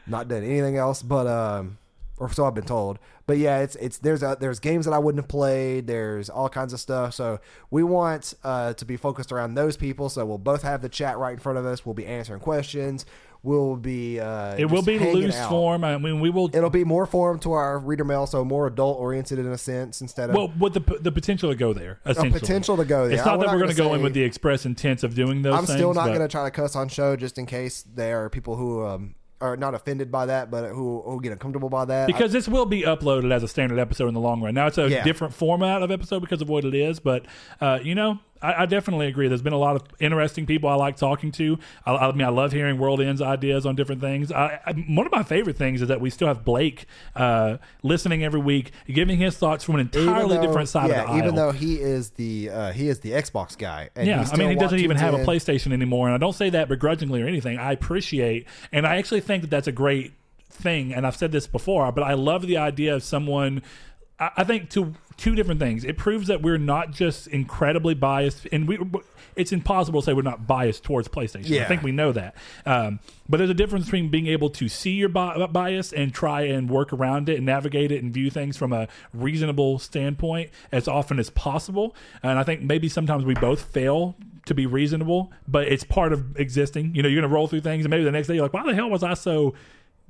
Not done anything else, but um or so I've been told. But yeah, it's it's there's a, there's games that I wouldn't have played, there's all kinds of stuff. So we want uh to be focused around those people. So we'll both have the chat right in front of us, we'll be answering questions. Will be uh, it will be loose out. form. I mean, we will. It'll be more form to our reader mail, so more adult oriented in a sense instead of well, with the the potential to go there. Essentially, the potential to go there. It's not I, that we're going to go in with the express intents of doing those. I'm things, still not going to try to cuss on show just in case there are people who um, are not offended by that, but who who get uncomfortable by that. Because I, this will be uploaded as a standard episode in the long run. Now it's a yeah. different format of episode because of what it is, but uh, you know. I definitely agree. There's been a lot of interesting people I like talking to. I, I mean, I love hearing World End's ideas on different things. I, I, one of my favorite things is that we still have Blake uh, listening every week, giving his thoughts from an entirely though, different side yeah, of the aisle. Even though he is the uh, he is the Xbox guy. And yeah, I mean, he doesn't even have a PlayStation anymore. And I don't say that begrudgingly or anything. I appreciate, and I actually think that that's a great thing. And I've said this before, but I love the idea of someone. I, I think to. Two different things. It proves that we're not just incredibly biased, and we it's impossible to say we're not biased towards PlayStation. Yeah. I think we know that. Um, but there's a difference between being able to see your bi- bias and try and work around it and navigate it and view things from a reasonable standpoint as often as possible. And I think maybe sometimes we both fail to be reasonable, but it's part of existing. You know, you're going to roll through things, and maybe the next day you're like, why the hell was I so...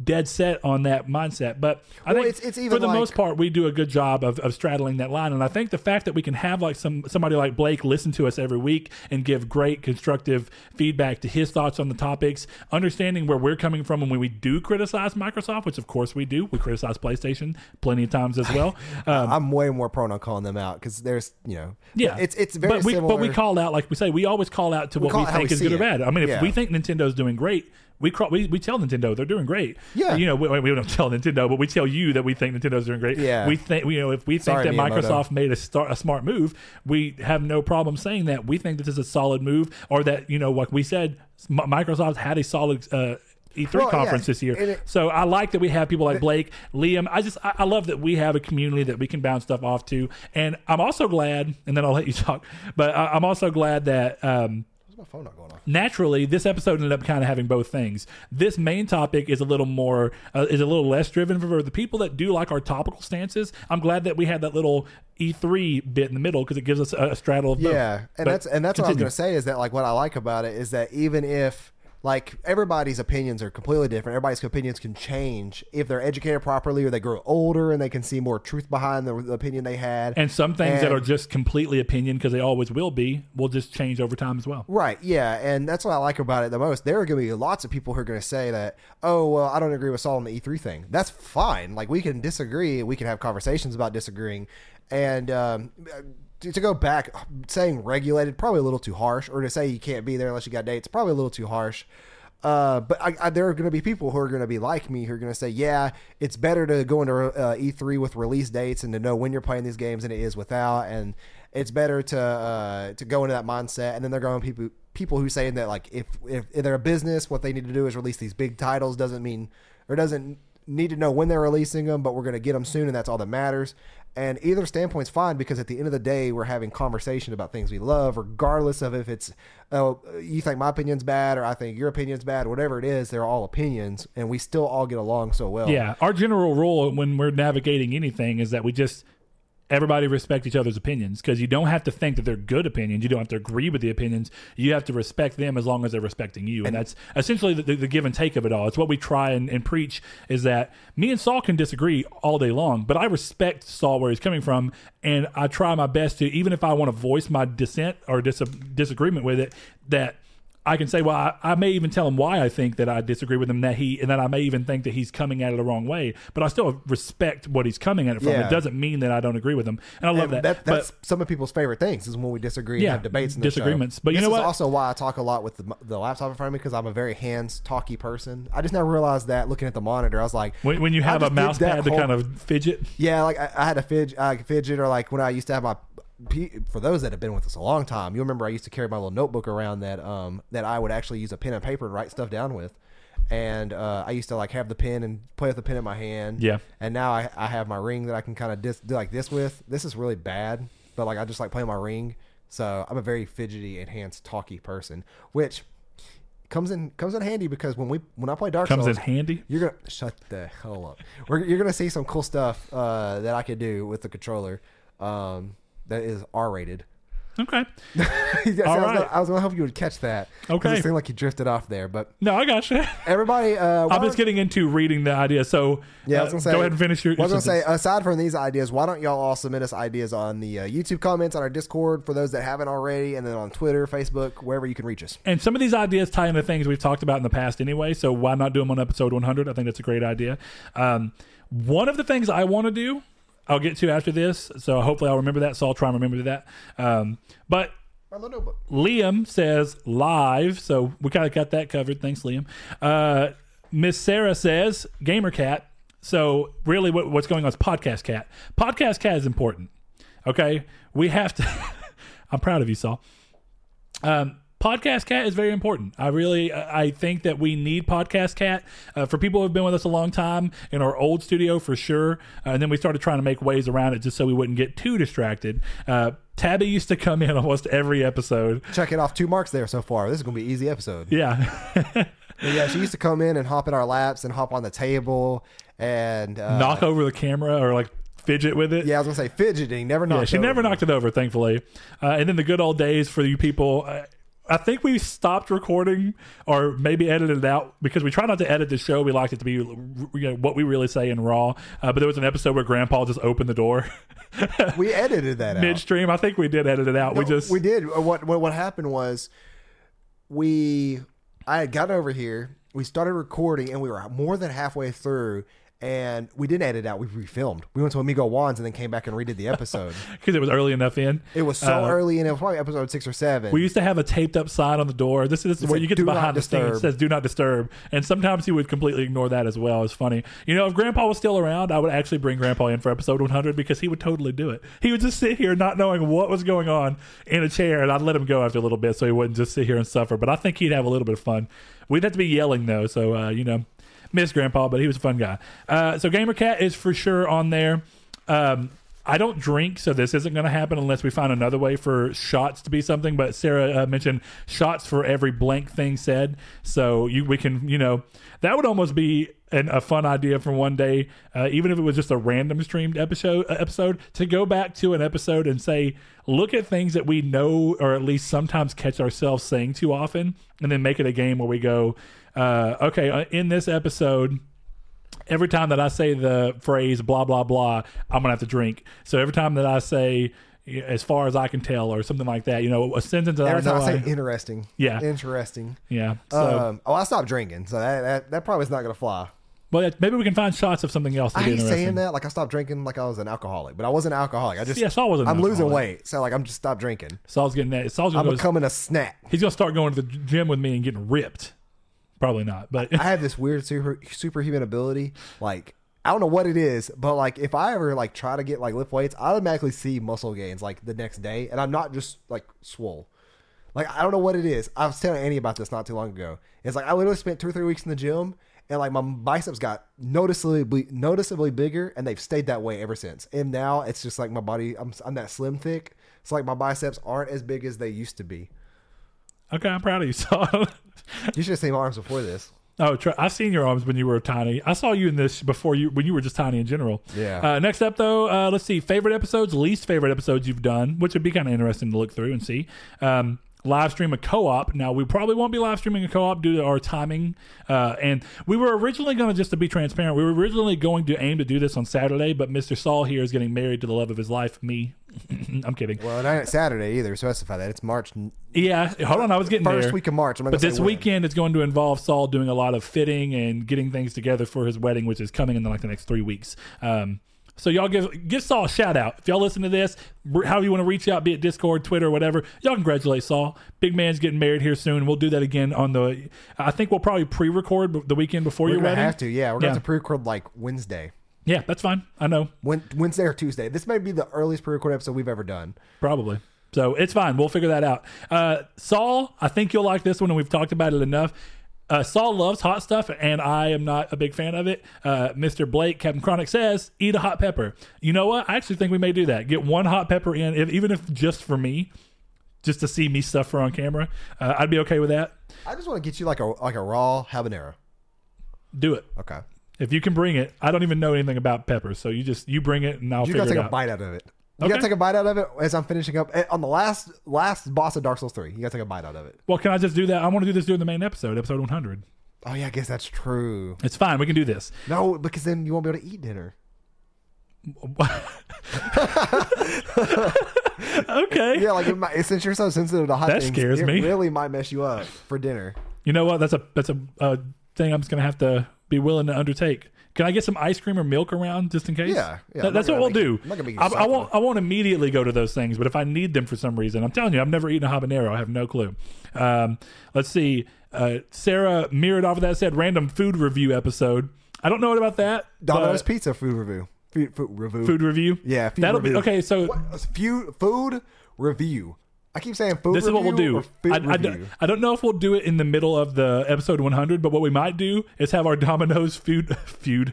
dead set on that mindset, but I well, think it's, it's even for the like, most part we do a good job of, of straddling that line. And I think the fact that we can have like some somebody like Blake listen to us every week and give great constructive feedback to his thoughts on the topics, understanding where we're coming from, and when we do criticize Microsoft, which of course we do, we criticize PlayStation plenty of times as well. Um, I'm way more prone on calling them out because there's you know yeah it's it's very but we, similar. But we call out like we say we always call out to we what we think we is good it. or bad. I mean if yeah. we think Nintendo's doing great. We, crawl, we we tell Nintendo they're doing great. Yeah, you know we, we don't tell Nintendo, but we tell you that we think Nintendo's doing great. Yeah, we think you know if we think Sorry, that Miyamoto. Microsoft made a, star, a smart move, we have no problem saying that we think this is a solid move, or that you know like we said, Microsoft had a solid uh, E three well, conference yeah. this year. It, so I like that we have people like Blake, Liam. I just I, I love that we have a community that we can bounce stuff off to, and I'm also glad. And then I'll let you talk, but I, I'm also glad that. Um, my phone not going off. Naturally, this episode ended up kind of having both things. This main topic is a little more, uh, is a little less driven for the people that do like our topical stances. I'm glad that we had that little E three bit in the middle because it gives us a, a straddle of both. Yeah, and but that's and that's continue. What I was going to say is that like what I like about it is that even if like everybody's opinions are completely different, everybody's opinions can change if they're educated properly or they grow older and they can see more truth behind the, the opinion they had. And some things and, that are just completely opinion because they always will be, will just change over time as well. Right, yeah, and that's what I like about it the most. There are going to be lots of people who are going to say that, oh, well, I don't agree with Saul on the E three thing. That's fine. Like, we can disagree. We can have conversations about disagreeing. And um, to go back, saying regulated, probably a little too harsh, or to say you can't be there unless you got dates, probably a little too harsh. Uh, but I, I, there are going to be people who are going to be like me who are going to say, yeah, it's better to go into uh, E three with release dates and to know when you're playing these games than it is without. And it's better to uh, to go into that mindset. And then there are going to be people, people who saying that like if, if, if they're a business, what they need to do is release these big titles doesn't mean or doesn't need to know when they're releasing them, but we're going to get them soon. And that's all that matters. And either standpoint's fine because at the end of the day, we're having conversation about things we love, regardless of if it's, oh, you think my opinion's bad or I think your opinion's bad, whatever it is, they're all opinions and we still all get along so well. Yeah. Our general rule when we're navigating anything is that we just, everybody respect each other's opinions because you don't have to think that they're good opinions. You don't have to agree with the opinions. You have to respect them as long as they're respecting you. And, and that's essentially the, the, the give and take of it all. It's what we try and, and preach is that me and Saul can disagree all day long, but I respect Saul where he's coming from. And I try my best to, even if I want to voice my dissent or dis- disagreement with it, that I can say, well, I, I may even tell him why I think that I disagree with him, that he, and that I may even think that he's coming at it the wrong way, but I still respect what he's coming at it from. Yeah. It doesn't mean that I don't agree with him, and I love and that. that. That's but, some of people's favorite things is when we disagree yeah, and have debates and disagreements. Show. But you this know what? Is also why I talk a lot with the, the laptop in front of me because I'm a very hands talky person. I just now realized that looking at the monitor, I was like, when, when you have a mouse pad to whole, kind of fidget. Yeah, like I, I had a fidget, I fidget, or like when I used to have my. For those that have been with us a long time, you remember I used to carry my little notebook around that um that I would actually use a pen and paper and write stuff down with, and uh, I used to like have the pen and play with the pen in my hand. Yeah. And now I, I have my ring that I can kind of dis- do like this with. This is really bad, but like I just like playing my ring. So I'm a very fidgety and hands talky person, which comes in comes in handy because when we when I play Dark comes Souls comes in handy. You're gonna shut the hell up. We're, you're gonna see some cool stuff uh, that I could do with the controller. Um. That is R-rated. Okay. yes, All I was right. Gonna, I was going to hope you would catch that. Okay. It seemed like you drifted off there, but no, I got you. Everybody, uh, I'm just getting into reading the idea. So yeah, uh, I was gonna say, go ahead and finish your. I was going to say, aside from these ideas, why don't y'all all submit us ideas on the uh, YouTube comments, on our Discord for those that haven't already, and then on Twitter, Facebook, wherever you can reach us. And some of these ideas tie into things we've talked about in the past anyway. So why not do them on episode one hundred? I think that's a great idea. Um, one of the things I want to do. I'll get to after this, so hopefully I'll remember that, so I'll try and remember that. Um, but Liam says live, so we kind of got that covered. Thanks, Liam. Uh, Miss Sarah says gamer cat. So really what, what's going on is podcast cat. Podcast cat is important, okay? We have to... I'm proud of you, Saul. Um Podcast Cat is very important. I really, I think that we need Podcast Cat uh, for people who have been with us a long time in our old studio for sure. Uh, and then we started trying to make ways around it just so we wouldn't get too distracted. Uh, Tabby used to come in almost every episode. Checking off two marks there so far. This is going to be an easy episode. Yeah. Yeah, she used to come in and hop in our laps and hop on the table and uh, knock over the camera or like. Fidget with it. Yeah, I was gonna say fidgeting. Never knocked. Yeah, she it never over. knocked it over, thankfully. Uh, and then the good old days for you people. Uh, I think we stopped recording or maybe edited it out because we try not to edit the show. We liked it to be you know, what we really say in raw. Uh, but there was an episode where Grandpa just opened the door. We edited that out. Midstream. I think we did edit it out. No, we just we did. What what what happened was we I had gotten over here. We started recording and we were more than halfway through. And we didn't edit it out. We refilmed. We went to Amigo Wands and then came back and redid the episode. Because it was early enough in. It was so uh, early in. It was probably episode six or seven. We used to have a taped up sign on the door. This is, this is where like, you get to behind the scenes. It says, do not disturb. And sometimes he would completely ignore that as well. It's funny. You know, if Grandpa was still around, I would actually bring Grandpa in for episode one hundred because he would totally do it. He would just sit here not knowing what was going on in a chair. And I'd let him go after a little bit so he wouldn't just sit here and suffer. But I think he'd have a little bit of fun. We'd have to be yelling though. So, uh, you know. Miss Grandpa, but he was a fun guy. Uh, so Gamer Cat is for sure on there. Um, I don't drink, so this isn't going to happen unless we find another way for shots to be something. But Sarah uh, mentioned shots for every blank thing said. So you, we can, you know, that would almost be an, a fun idea for one day, uh, even if it was just a random streamed episode, uh, episode, to go back to an episode and say, look at things that we know or at least sometimes catch ourselves saying too often, and then make it a game where we go, uh, okay, in this episode, every time that I say the phrase blah, blah, blah, I'm going to have to drink. So every time that I say, as far as I can tell, or something like that, you know, a sentence that every I know. Every time I say I, interesting. Yeah. Interesting. Yeah. So, um, oh, I stopped drinking. So that that, that probably is not going to fly. Well, maybe we can find shots of something else. I hate saying that. Like, I stopped drinking like I was an alcoholic, but I wasn't an alcoholic. I just, yeah, Saul wasn't I'm alcoholic. Losing weight. So, like, I'm just stopped drinking. Saul's getting that. Saul's I'm becoming a snack. He's going to start going to the gym with me and getting ripped. Probably not, but I have this weird super superhuman ability. Like, I don't know what it is, but like if I ever like try to get like lift weights, I automatically see muscle gains like the next day, and I'm not just like swole. Like, I don't know what it is. I was telling Annie about this not too long ago. It's like I literally spent two or three weeks in the gym, and like my biceps got noticeably noticeably bigger, and they've stayed that way ever since. And now it's just like my body. I'm I'm that slim thick. It's like my biceps aren't as big as they used to be. Okay, I'm proud of you, Saul. You should have seen my arms before this. Oh, try, I've seen your arms when you were tiny. I saw you in this before you when you were just tiny in general. Yeah. Uh, next up, though, uh, let's see. Favorite episodes, least favorite episodes you've done, which would be kind of interesting to look through and see. Um, live stream a co-op. Now, we probably won't be live streaming a co-op due to our timing. Uh, and we were originally going to, just to be transparent, we were originally going to aim to do this on Saturday, but Mister Saul here is getting married to the love of his life, me. I'm kidding. Well, it ain't Saturday either. Specify that. It's March. Yeah. Hold on. I was getting First there. First week of March. I'm not but this when. weekend is going to involve Saul doing a lot of fitting and getting things together for his wedding, which is coming in the, like the next three weeks. Um, so y'all give, give Saul a shout out. If y'all listen to this, however you want to reach out, be it Discord, Twitter, whatever, y'all congratulate Saul. Big man's getting married here soon. We'll do that again on the, I think we'll probably pre-record the weekend before your wedding. We're going to have to. Yeah. We're going to yeah. have to pre-record like Wednesday. Yeah, that's fine. I know. Wednesday or Tuesday. This may be the earliest pre-recorded episode we've ever done. Probably. So it's fine. We'll figure that out. Uh, Saul, I think you'll like this one, and we've talked about it enough. Uh, Saul loves hot stuff, and I am not a big fan of it. Uh, Mister Blake, Captain Chronic, says, eat a hot pepper. You know what? I actually think we may do that. Get one hot pepper in, if, even if just for me, just to see me suffer on camera. Uh, I'd be okay with that. I just want to get you like a like a raw habanero. Do it. Okay. If you can bring it, I don't even know anything about peppers, so you just you bring it and I'll you figure it out. You gotta take a bite out of it. You okay. gotta take a bite out of it as I'm finishing up on the last last boss of Dark Souls three. You gotta take a bite out of it. Well, can I just do that? I want to do this during the main episode, episode one hundred. Oh yeah, I guess that's true. It's fine. We can do this. No, because then you won't be able to eat dinner. Okay. Yeah, like it might, since you're so sensitive to hot that things, scares it me. Really might mess you up for dinner. You know what? That's a that's a uh, thing I'm just gonna have to be willing to undertake. Can I get some ice cream or milk around just in case? Yeah, yeah that, that's what we'll do. I'm not gonna make you I, I won't. I won't immediately go to those things, but if I need them for some reason, I'm telling you, I've never eaten a habanero. I have no clue. Um, let's see. Uh, Sarah mirrored off of that. Said random food review episode. I don't know about that. Domino's Pizza food review. Food, food review. Food review. Yeah, food that'll review. Be okay. So food food review. I keep saying food this review. This is what we'll do. I, I, don't, I don't know if we'll do it in the middle of the episode one hundred, but what we might do is have our Domino's food feud,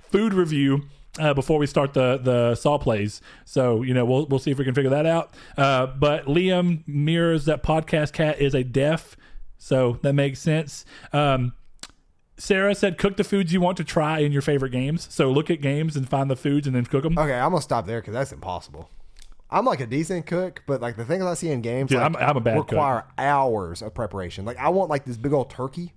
food review uh, before we start the the Saw plays. So you know we'll we'll see if we can figure that out. Uh, but Liam mirrors that podcast cat is a deaf, so that makes sense. Um, Sarah said, cook the foods you want to try in your favorite games. So look at games and find the foods and then cook them. Okay, I'm gonna stop there because that's impossible. I'm like a decent cook, but like the things I see in games Dude, like I'm, I'm a bad require cook. Hours of preparation. Like I want like this big old turkey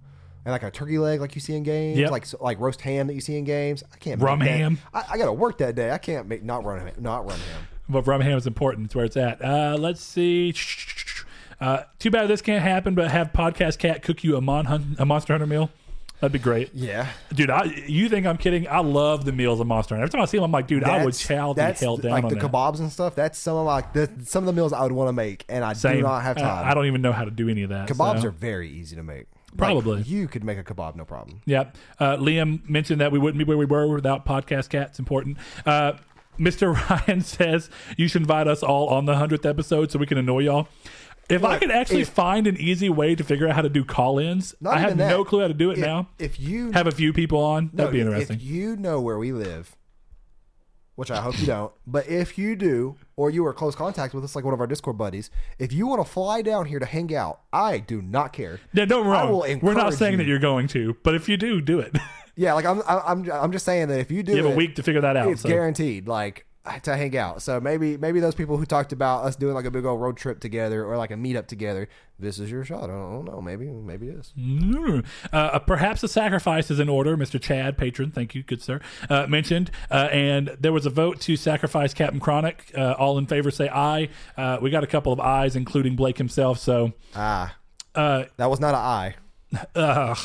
and like a turkey leg like you see in games, yep. like so, like roast ham that you see in games. I can't rum make ham. I, I got to work that day. I can't make not rum ham. Not rum ham. But rum ham is important. It's where it's at. Uh, let's see. Uh, too bad this can't happen. But have Podcast Cat cook you a, mon hun- a Monster Hunter meal. That'd be great. Yeah. Dude, I, you think I'm kidding? I love the meals of Monster Hunter. Every time I see them, I'm like, dude, that's, I would chow the hell down like on the that. Kebabs and stuff. That's some of, like, the, some of the meals I would want to make, and I Same. do not have time. Uh, I don't even know how to do any of that. Kebabs so. are very easy to make. Probably. Like, you could make a kebab, no problem. Yeah. Uh, Liam mentioned that we wouldn't be where we were without Podcast Cat. It's important. Uh, Mister Ryan says, you should invite us all on the hundredth episode so we can annoy y'all. If Look, I could actually if, find an easy way to figure out how to do call-ins, I have that. no clue how to do it if, now. If you have a few people on, that'd no, be interesting. If you know where we live, which I hope you don't. But if you do, or you are close contact with us, like one of our Discord buddies, if you want to fly down here to hang out, I do not care. Yeah, don't wrong. I will encourage We're not saying you. that you're going to, but if you do, do it. Yeah, like I'm, I'm, I'm just saying that if you do, you have it, a week to figure that out. It's so. guaranteed, like to hang out. So maybe, maybe those people who talked about us doing like a big old road trip together or like a meetup together, this is your shot. I don't know. Maybe, maybe it is. Mm. Uh, perhaps a sacrifice is in order. Mister Chad, patron, thank you, good sir, uh, mentioned. Uh, and there was a vote to sacrifice Captain Chronic. Uh, all in favor, say aye. Uh, we got a couple of ayes, including Blake himself. So ah, uh, that was not an aye. Ugh.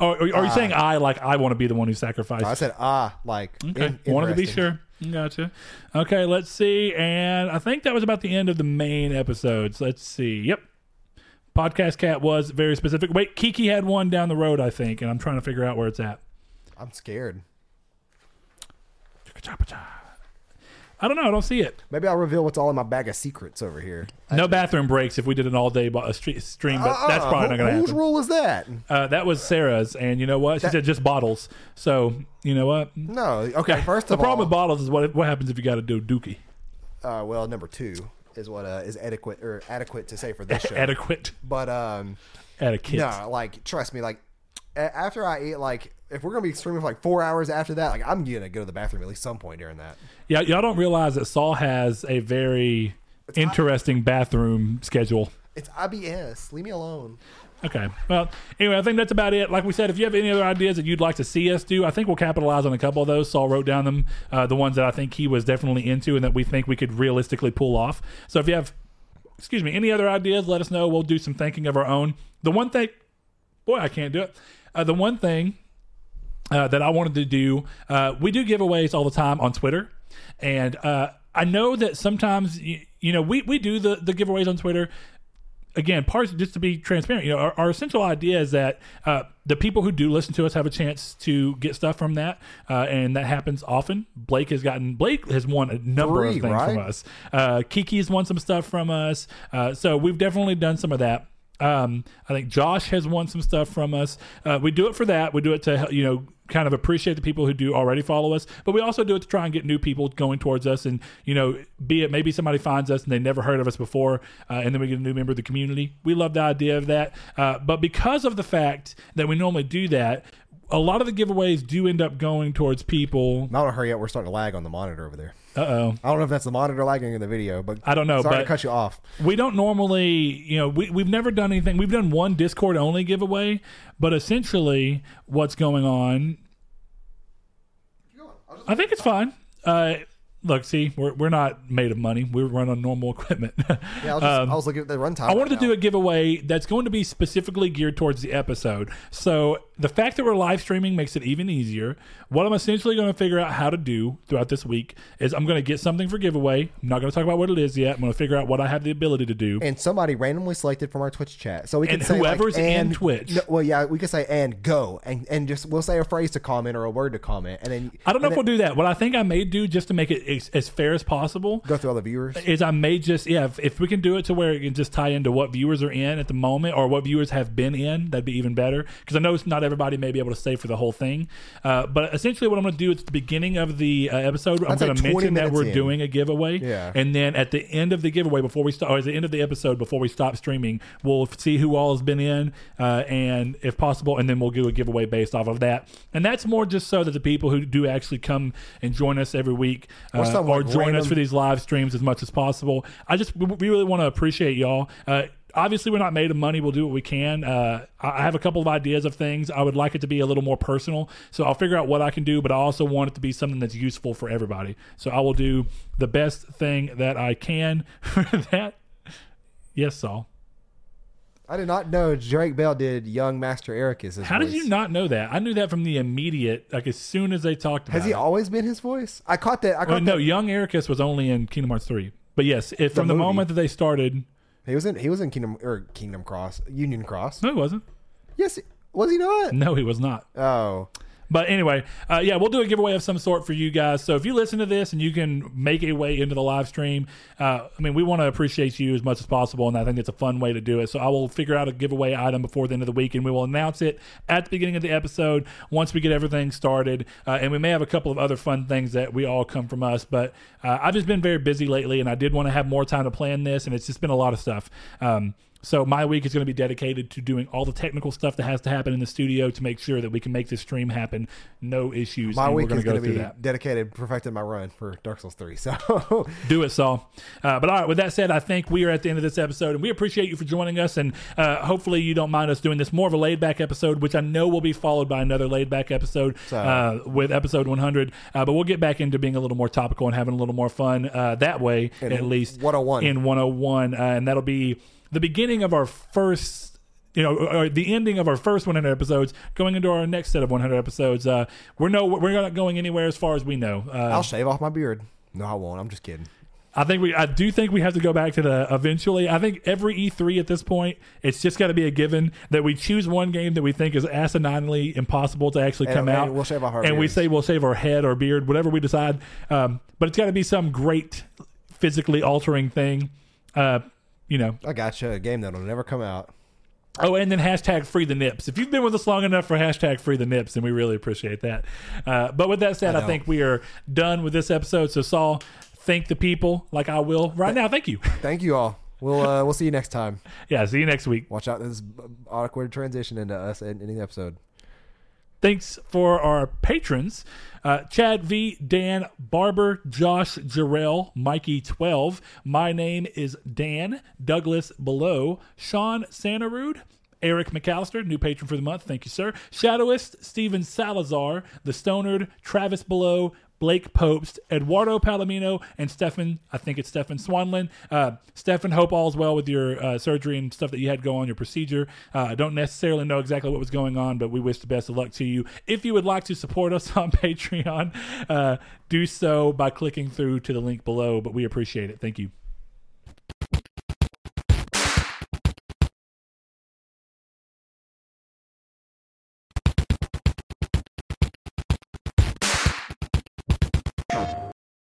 Are, are, are uh, you saying I like I want to be the one who sacrificed? I said ah, like okay. Wanted to be sure. Gotcha. Okay, let's see. And I think that was about the end of the main episodes. Let's see. Yep. Podcast Cat was very specific. Wait, Kiki had one down the road, I think, and I'm trying to figure out where it's at. I'm scared. I don't know. I don't see it. Maybe I'll reveal what's all in my bag of secrets over here. No bathroom breaks if we did an all-day stream, but uh, that's probably uh, not going to happen. Whose rule is that? Uh, that was Sarah's, and you know what? She that, said just bottles. So, you know what? No. Okay, first of all. The problem with bottles is what what happens if you got to do dookie. Uh, well, number two is what uh, is adequate or adequate to say for this show. Adequate. But, um. Adequate. No, like, trust me, like, a- after I eat, like, if we're going to be streaming for like four hours after that, like I'm going to go to the bathroom at least some point during that. Yeah, y'all don't realize that Saul has a very it's interesting I- bathroom schedule. It's I B S. Leave me alone. Okay. Well, anyway, I think that's about it. Like we said, if you have any other ideas that you'd like to see us do, I think we'll capitalize on a couple of those. Saul wrote down them, uh, the ones that I think he was definitely into and that we think we could realistically pull off. So if you have, excuse me, any other ideas, let us know. We'll do some thinking of our own. The one thing, boy, I can't do it. Uh, the one thing, Uh, that I wanted to do. Uh, we do giveaways all the time on Twitter. And uh, I know that sometimes, you, you know, we, we do the, the giveaways on Twitter. Again, parts, just to be transparent, you know, our, our essential idea is that uh, the people who do listen to us have a chance to get stuff from that. Uh, and that happens often. Blake has gotten, Blake has won a number Three, of things right? from us. Uh, Kiki's won some stuff from us. Uh, so we've definitely done some of that. Um, I think Josh has won some stuff from us. Uh, we do it for that. We do it to, you know, kind of appreciate the people who do already follow us, but we also do it to try and get new people going towards us. And, you know, be it maybe somebody finds us and they never heard of us before, uh, and then we get a new member of the community. We love the idea of that. Uh, but because of the fact that we normally do that, a lot of the giveaways do end up going towards people. Not to hurry up. We're starting to lag on the monitor over there. Uh-oh. I don't know if that's the monitor lagging in the video, but I don't know. Sorry but to cut you off. We don't normally, you know, we, we've never done anything. We've done one Discord only giveaway, but essentially what's going on. I think it's fine. Uh, look, see, we're we're not made of money. We run on normal equipment. Yeah, I was, just, um, I was looking at the runtime. I wanted right to now. do a giveaway that's going to be specifically geared towards the episode. So the fact that we're live streaming makes it even easier. What I'm essentially going to figure out how to do throughout this week is I'm going to get something for giveaway. I'm not going to talk about what it is yet. I'm going to figure out what I have the ability to do. And somebody randomly selected from our Twitch chat. So we can and say whoever's like, and, in Twitch. No, well, yeah, we can say and go. And and just we'll say a phrase to comment or a word to comment. And then I don't know if then, we'll do that. What I think I may do just to make it as, as fair as possible. Go through all the viewers. Is I may just, yeah, if, if we can do it to where it can just tie into what viewers are in at the moment or what viewers have been in, that'd be even better. Because I know it's not everybody may be able to stay for the whole thing, uh, but essentially what I'm going to do at the beginning of the uh, episode, I'm going to mention that we're in. doing a giveaway, yeah. and then at the end of the giveaway before we start, or at the end of the episode before we stop streaming, we'll see who all has been in, uh, and if possible, and then we'll do a giveaway based off of that. And that's more just so that the people who do actually come and join us every week, uh, or like join random- us for these live streams as much as possible. I just we really want to appreciate y'all. Uh, Obviously, we're not made of money. We'll do what we can. Uh, I have a couple of ideas of things. I would like it to be a little more personal, so I'll figure out what I can do, but I also want it to be something that's useful for everybody. So I will do the best thing that I can for that. Yes, Saul. I did not know Drake Bell did Young Master Eric as his How voice. Did you not know that? I knew that from the immediate, like as soon as they talked about it. Has he it. always been his voice? I caught that. I caught well, no, that. Young Ericus was only in Kingdom Hearts three. But yes, if the from the movie. moment that they started... He was in. He was in Kingdom or Kingdom Cross, Union Cross. No, he wasn't. Yes, was he not? No, he was not. Oh, But anyway, uh, yeah, we'll do a giveaway of some sort for you guys. So if you listen to this and you can make a way into the live stream, uh, I mean, we want to appreciate you as much as possible, and I think it's a fun way to do it. So I will figure out a giveaway item before the end of the week, and we will announce it at the beginning of the episode once we get everything started. Uh, and we may have a couple of other fun things that we all come from us. But uh, I've just been very busy lately, and I did want to have more time to plan this, and it's just been a lot of stuff. Um, So my week is going to be dedicated to doing all the technical stuff that has to happen in the studio to make sure that we can make this stream happen. No issues. My week is going to be dedicated to perfecting my run for Dark Souls three. So do it, Saul. Uh, but all right, with that said, I think we are at the end of this episode, and we appreciate you for joining us. And uh, hopefully you don't mind us doing this more of a laid back episode, which I know will be followed by another laid back episode so, uh, with episode one hundred. Uh, but we'll get back into being a little more topical and having a little more fun uh, that way, at least one oh one. In one oh one. Uh, and that'll be the beginning of our first, you know, or the ending of our first one hundred episodes, going into our next set of one hundred episodes. Uh, we're no, we're not going anywhere as far as we know. Uh, I'll shave off my beard. No, I won't. I'm just kidding. I think we, I do think we have to go back to the eventually. I think every E three at this point, it's just got to be a given that we choose one game that we think is asininely impossible to actually and, come and out. We'll shave our and beards. We say we'll shave our head or beard, whatever we decide. Um, but it's got to be some great physically altering thing. Uh, You know, I got you a game that'll never come out. Oh, and then hashtag free the nips. If you've been with us long enough for hashtag free the nips, then we really appreciate that. Uh, but with that said, I, I think we are done with this episode. So Saul, thank the people like I will right now. Thank you. Thank you all. We'll uh, we'll see you next time. Yeah, see you next week. Watch out. This awkward transition into us ending the episode. Thanks for our patrons. Uh, Chad V, Dan Barber, Josh Jarrell, Mikey twelve. My name is Dan, Douglas Below, Sean Santarud, Eric McAllister, new patron for the month. Thank you, sir. Shadowist, Steven Salazar, The Stonard, Travis Below, Blake Popes, Eduardo Palomino, and Stefan, I think it's Stefan Swanlin. Uh, Stefan, hope all's well with your uh, surgery and stuff that you had go on, your procedure. I uh, don't necessarily know exactly what was going on, but we wish the best of luck to you. If you would like to support us on Patreon, uh, do so by clicking through to the link below, but we appreciate it. Thank you.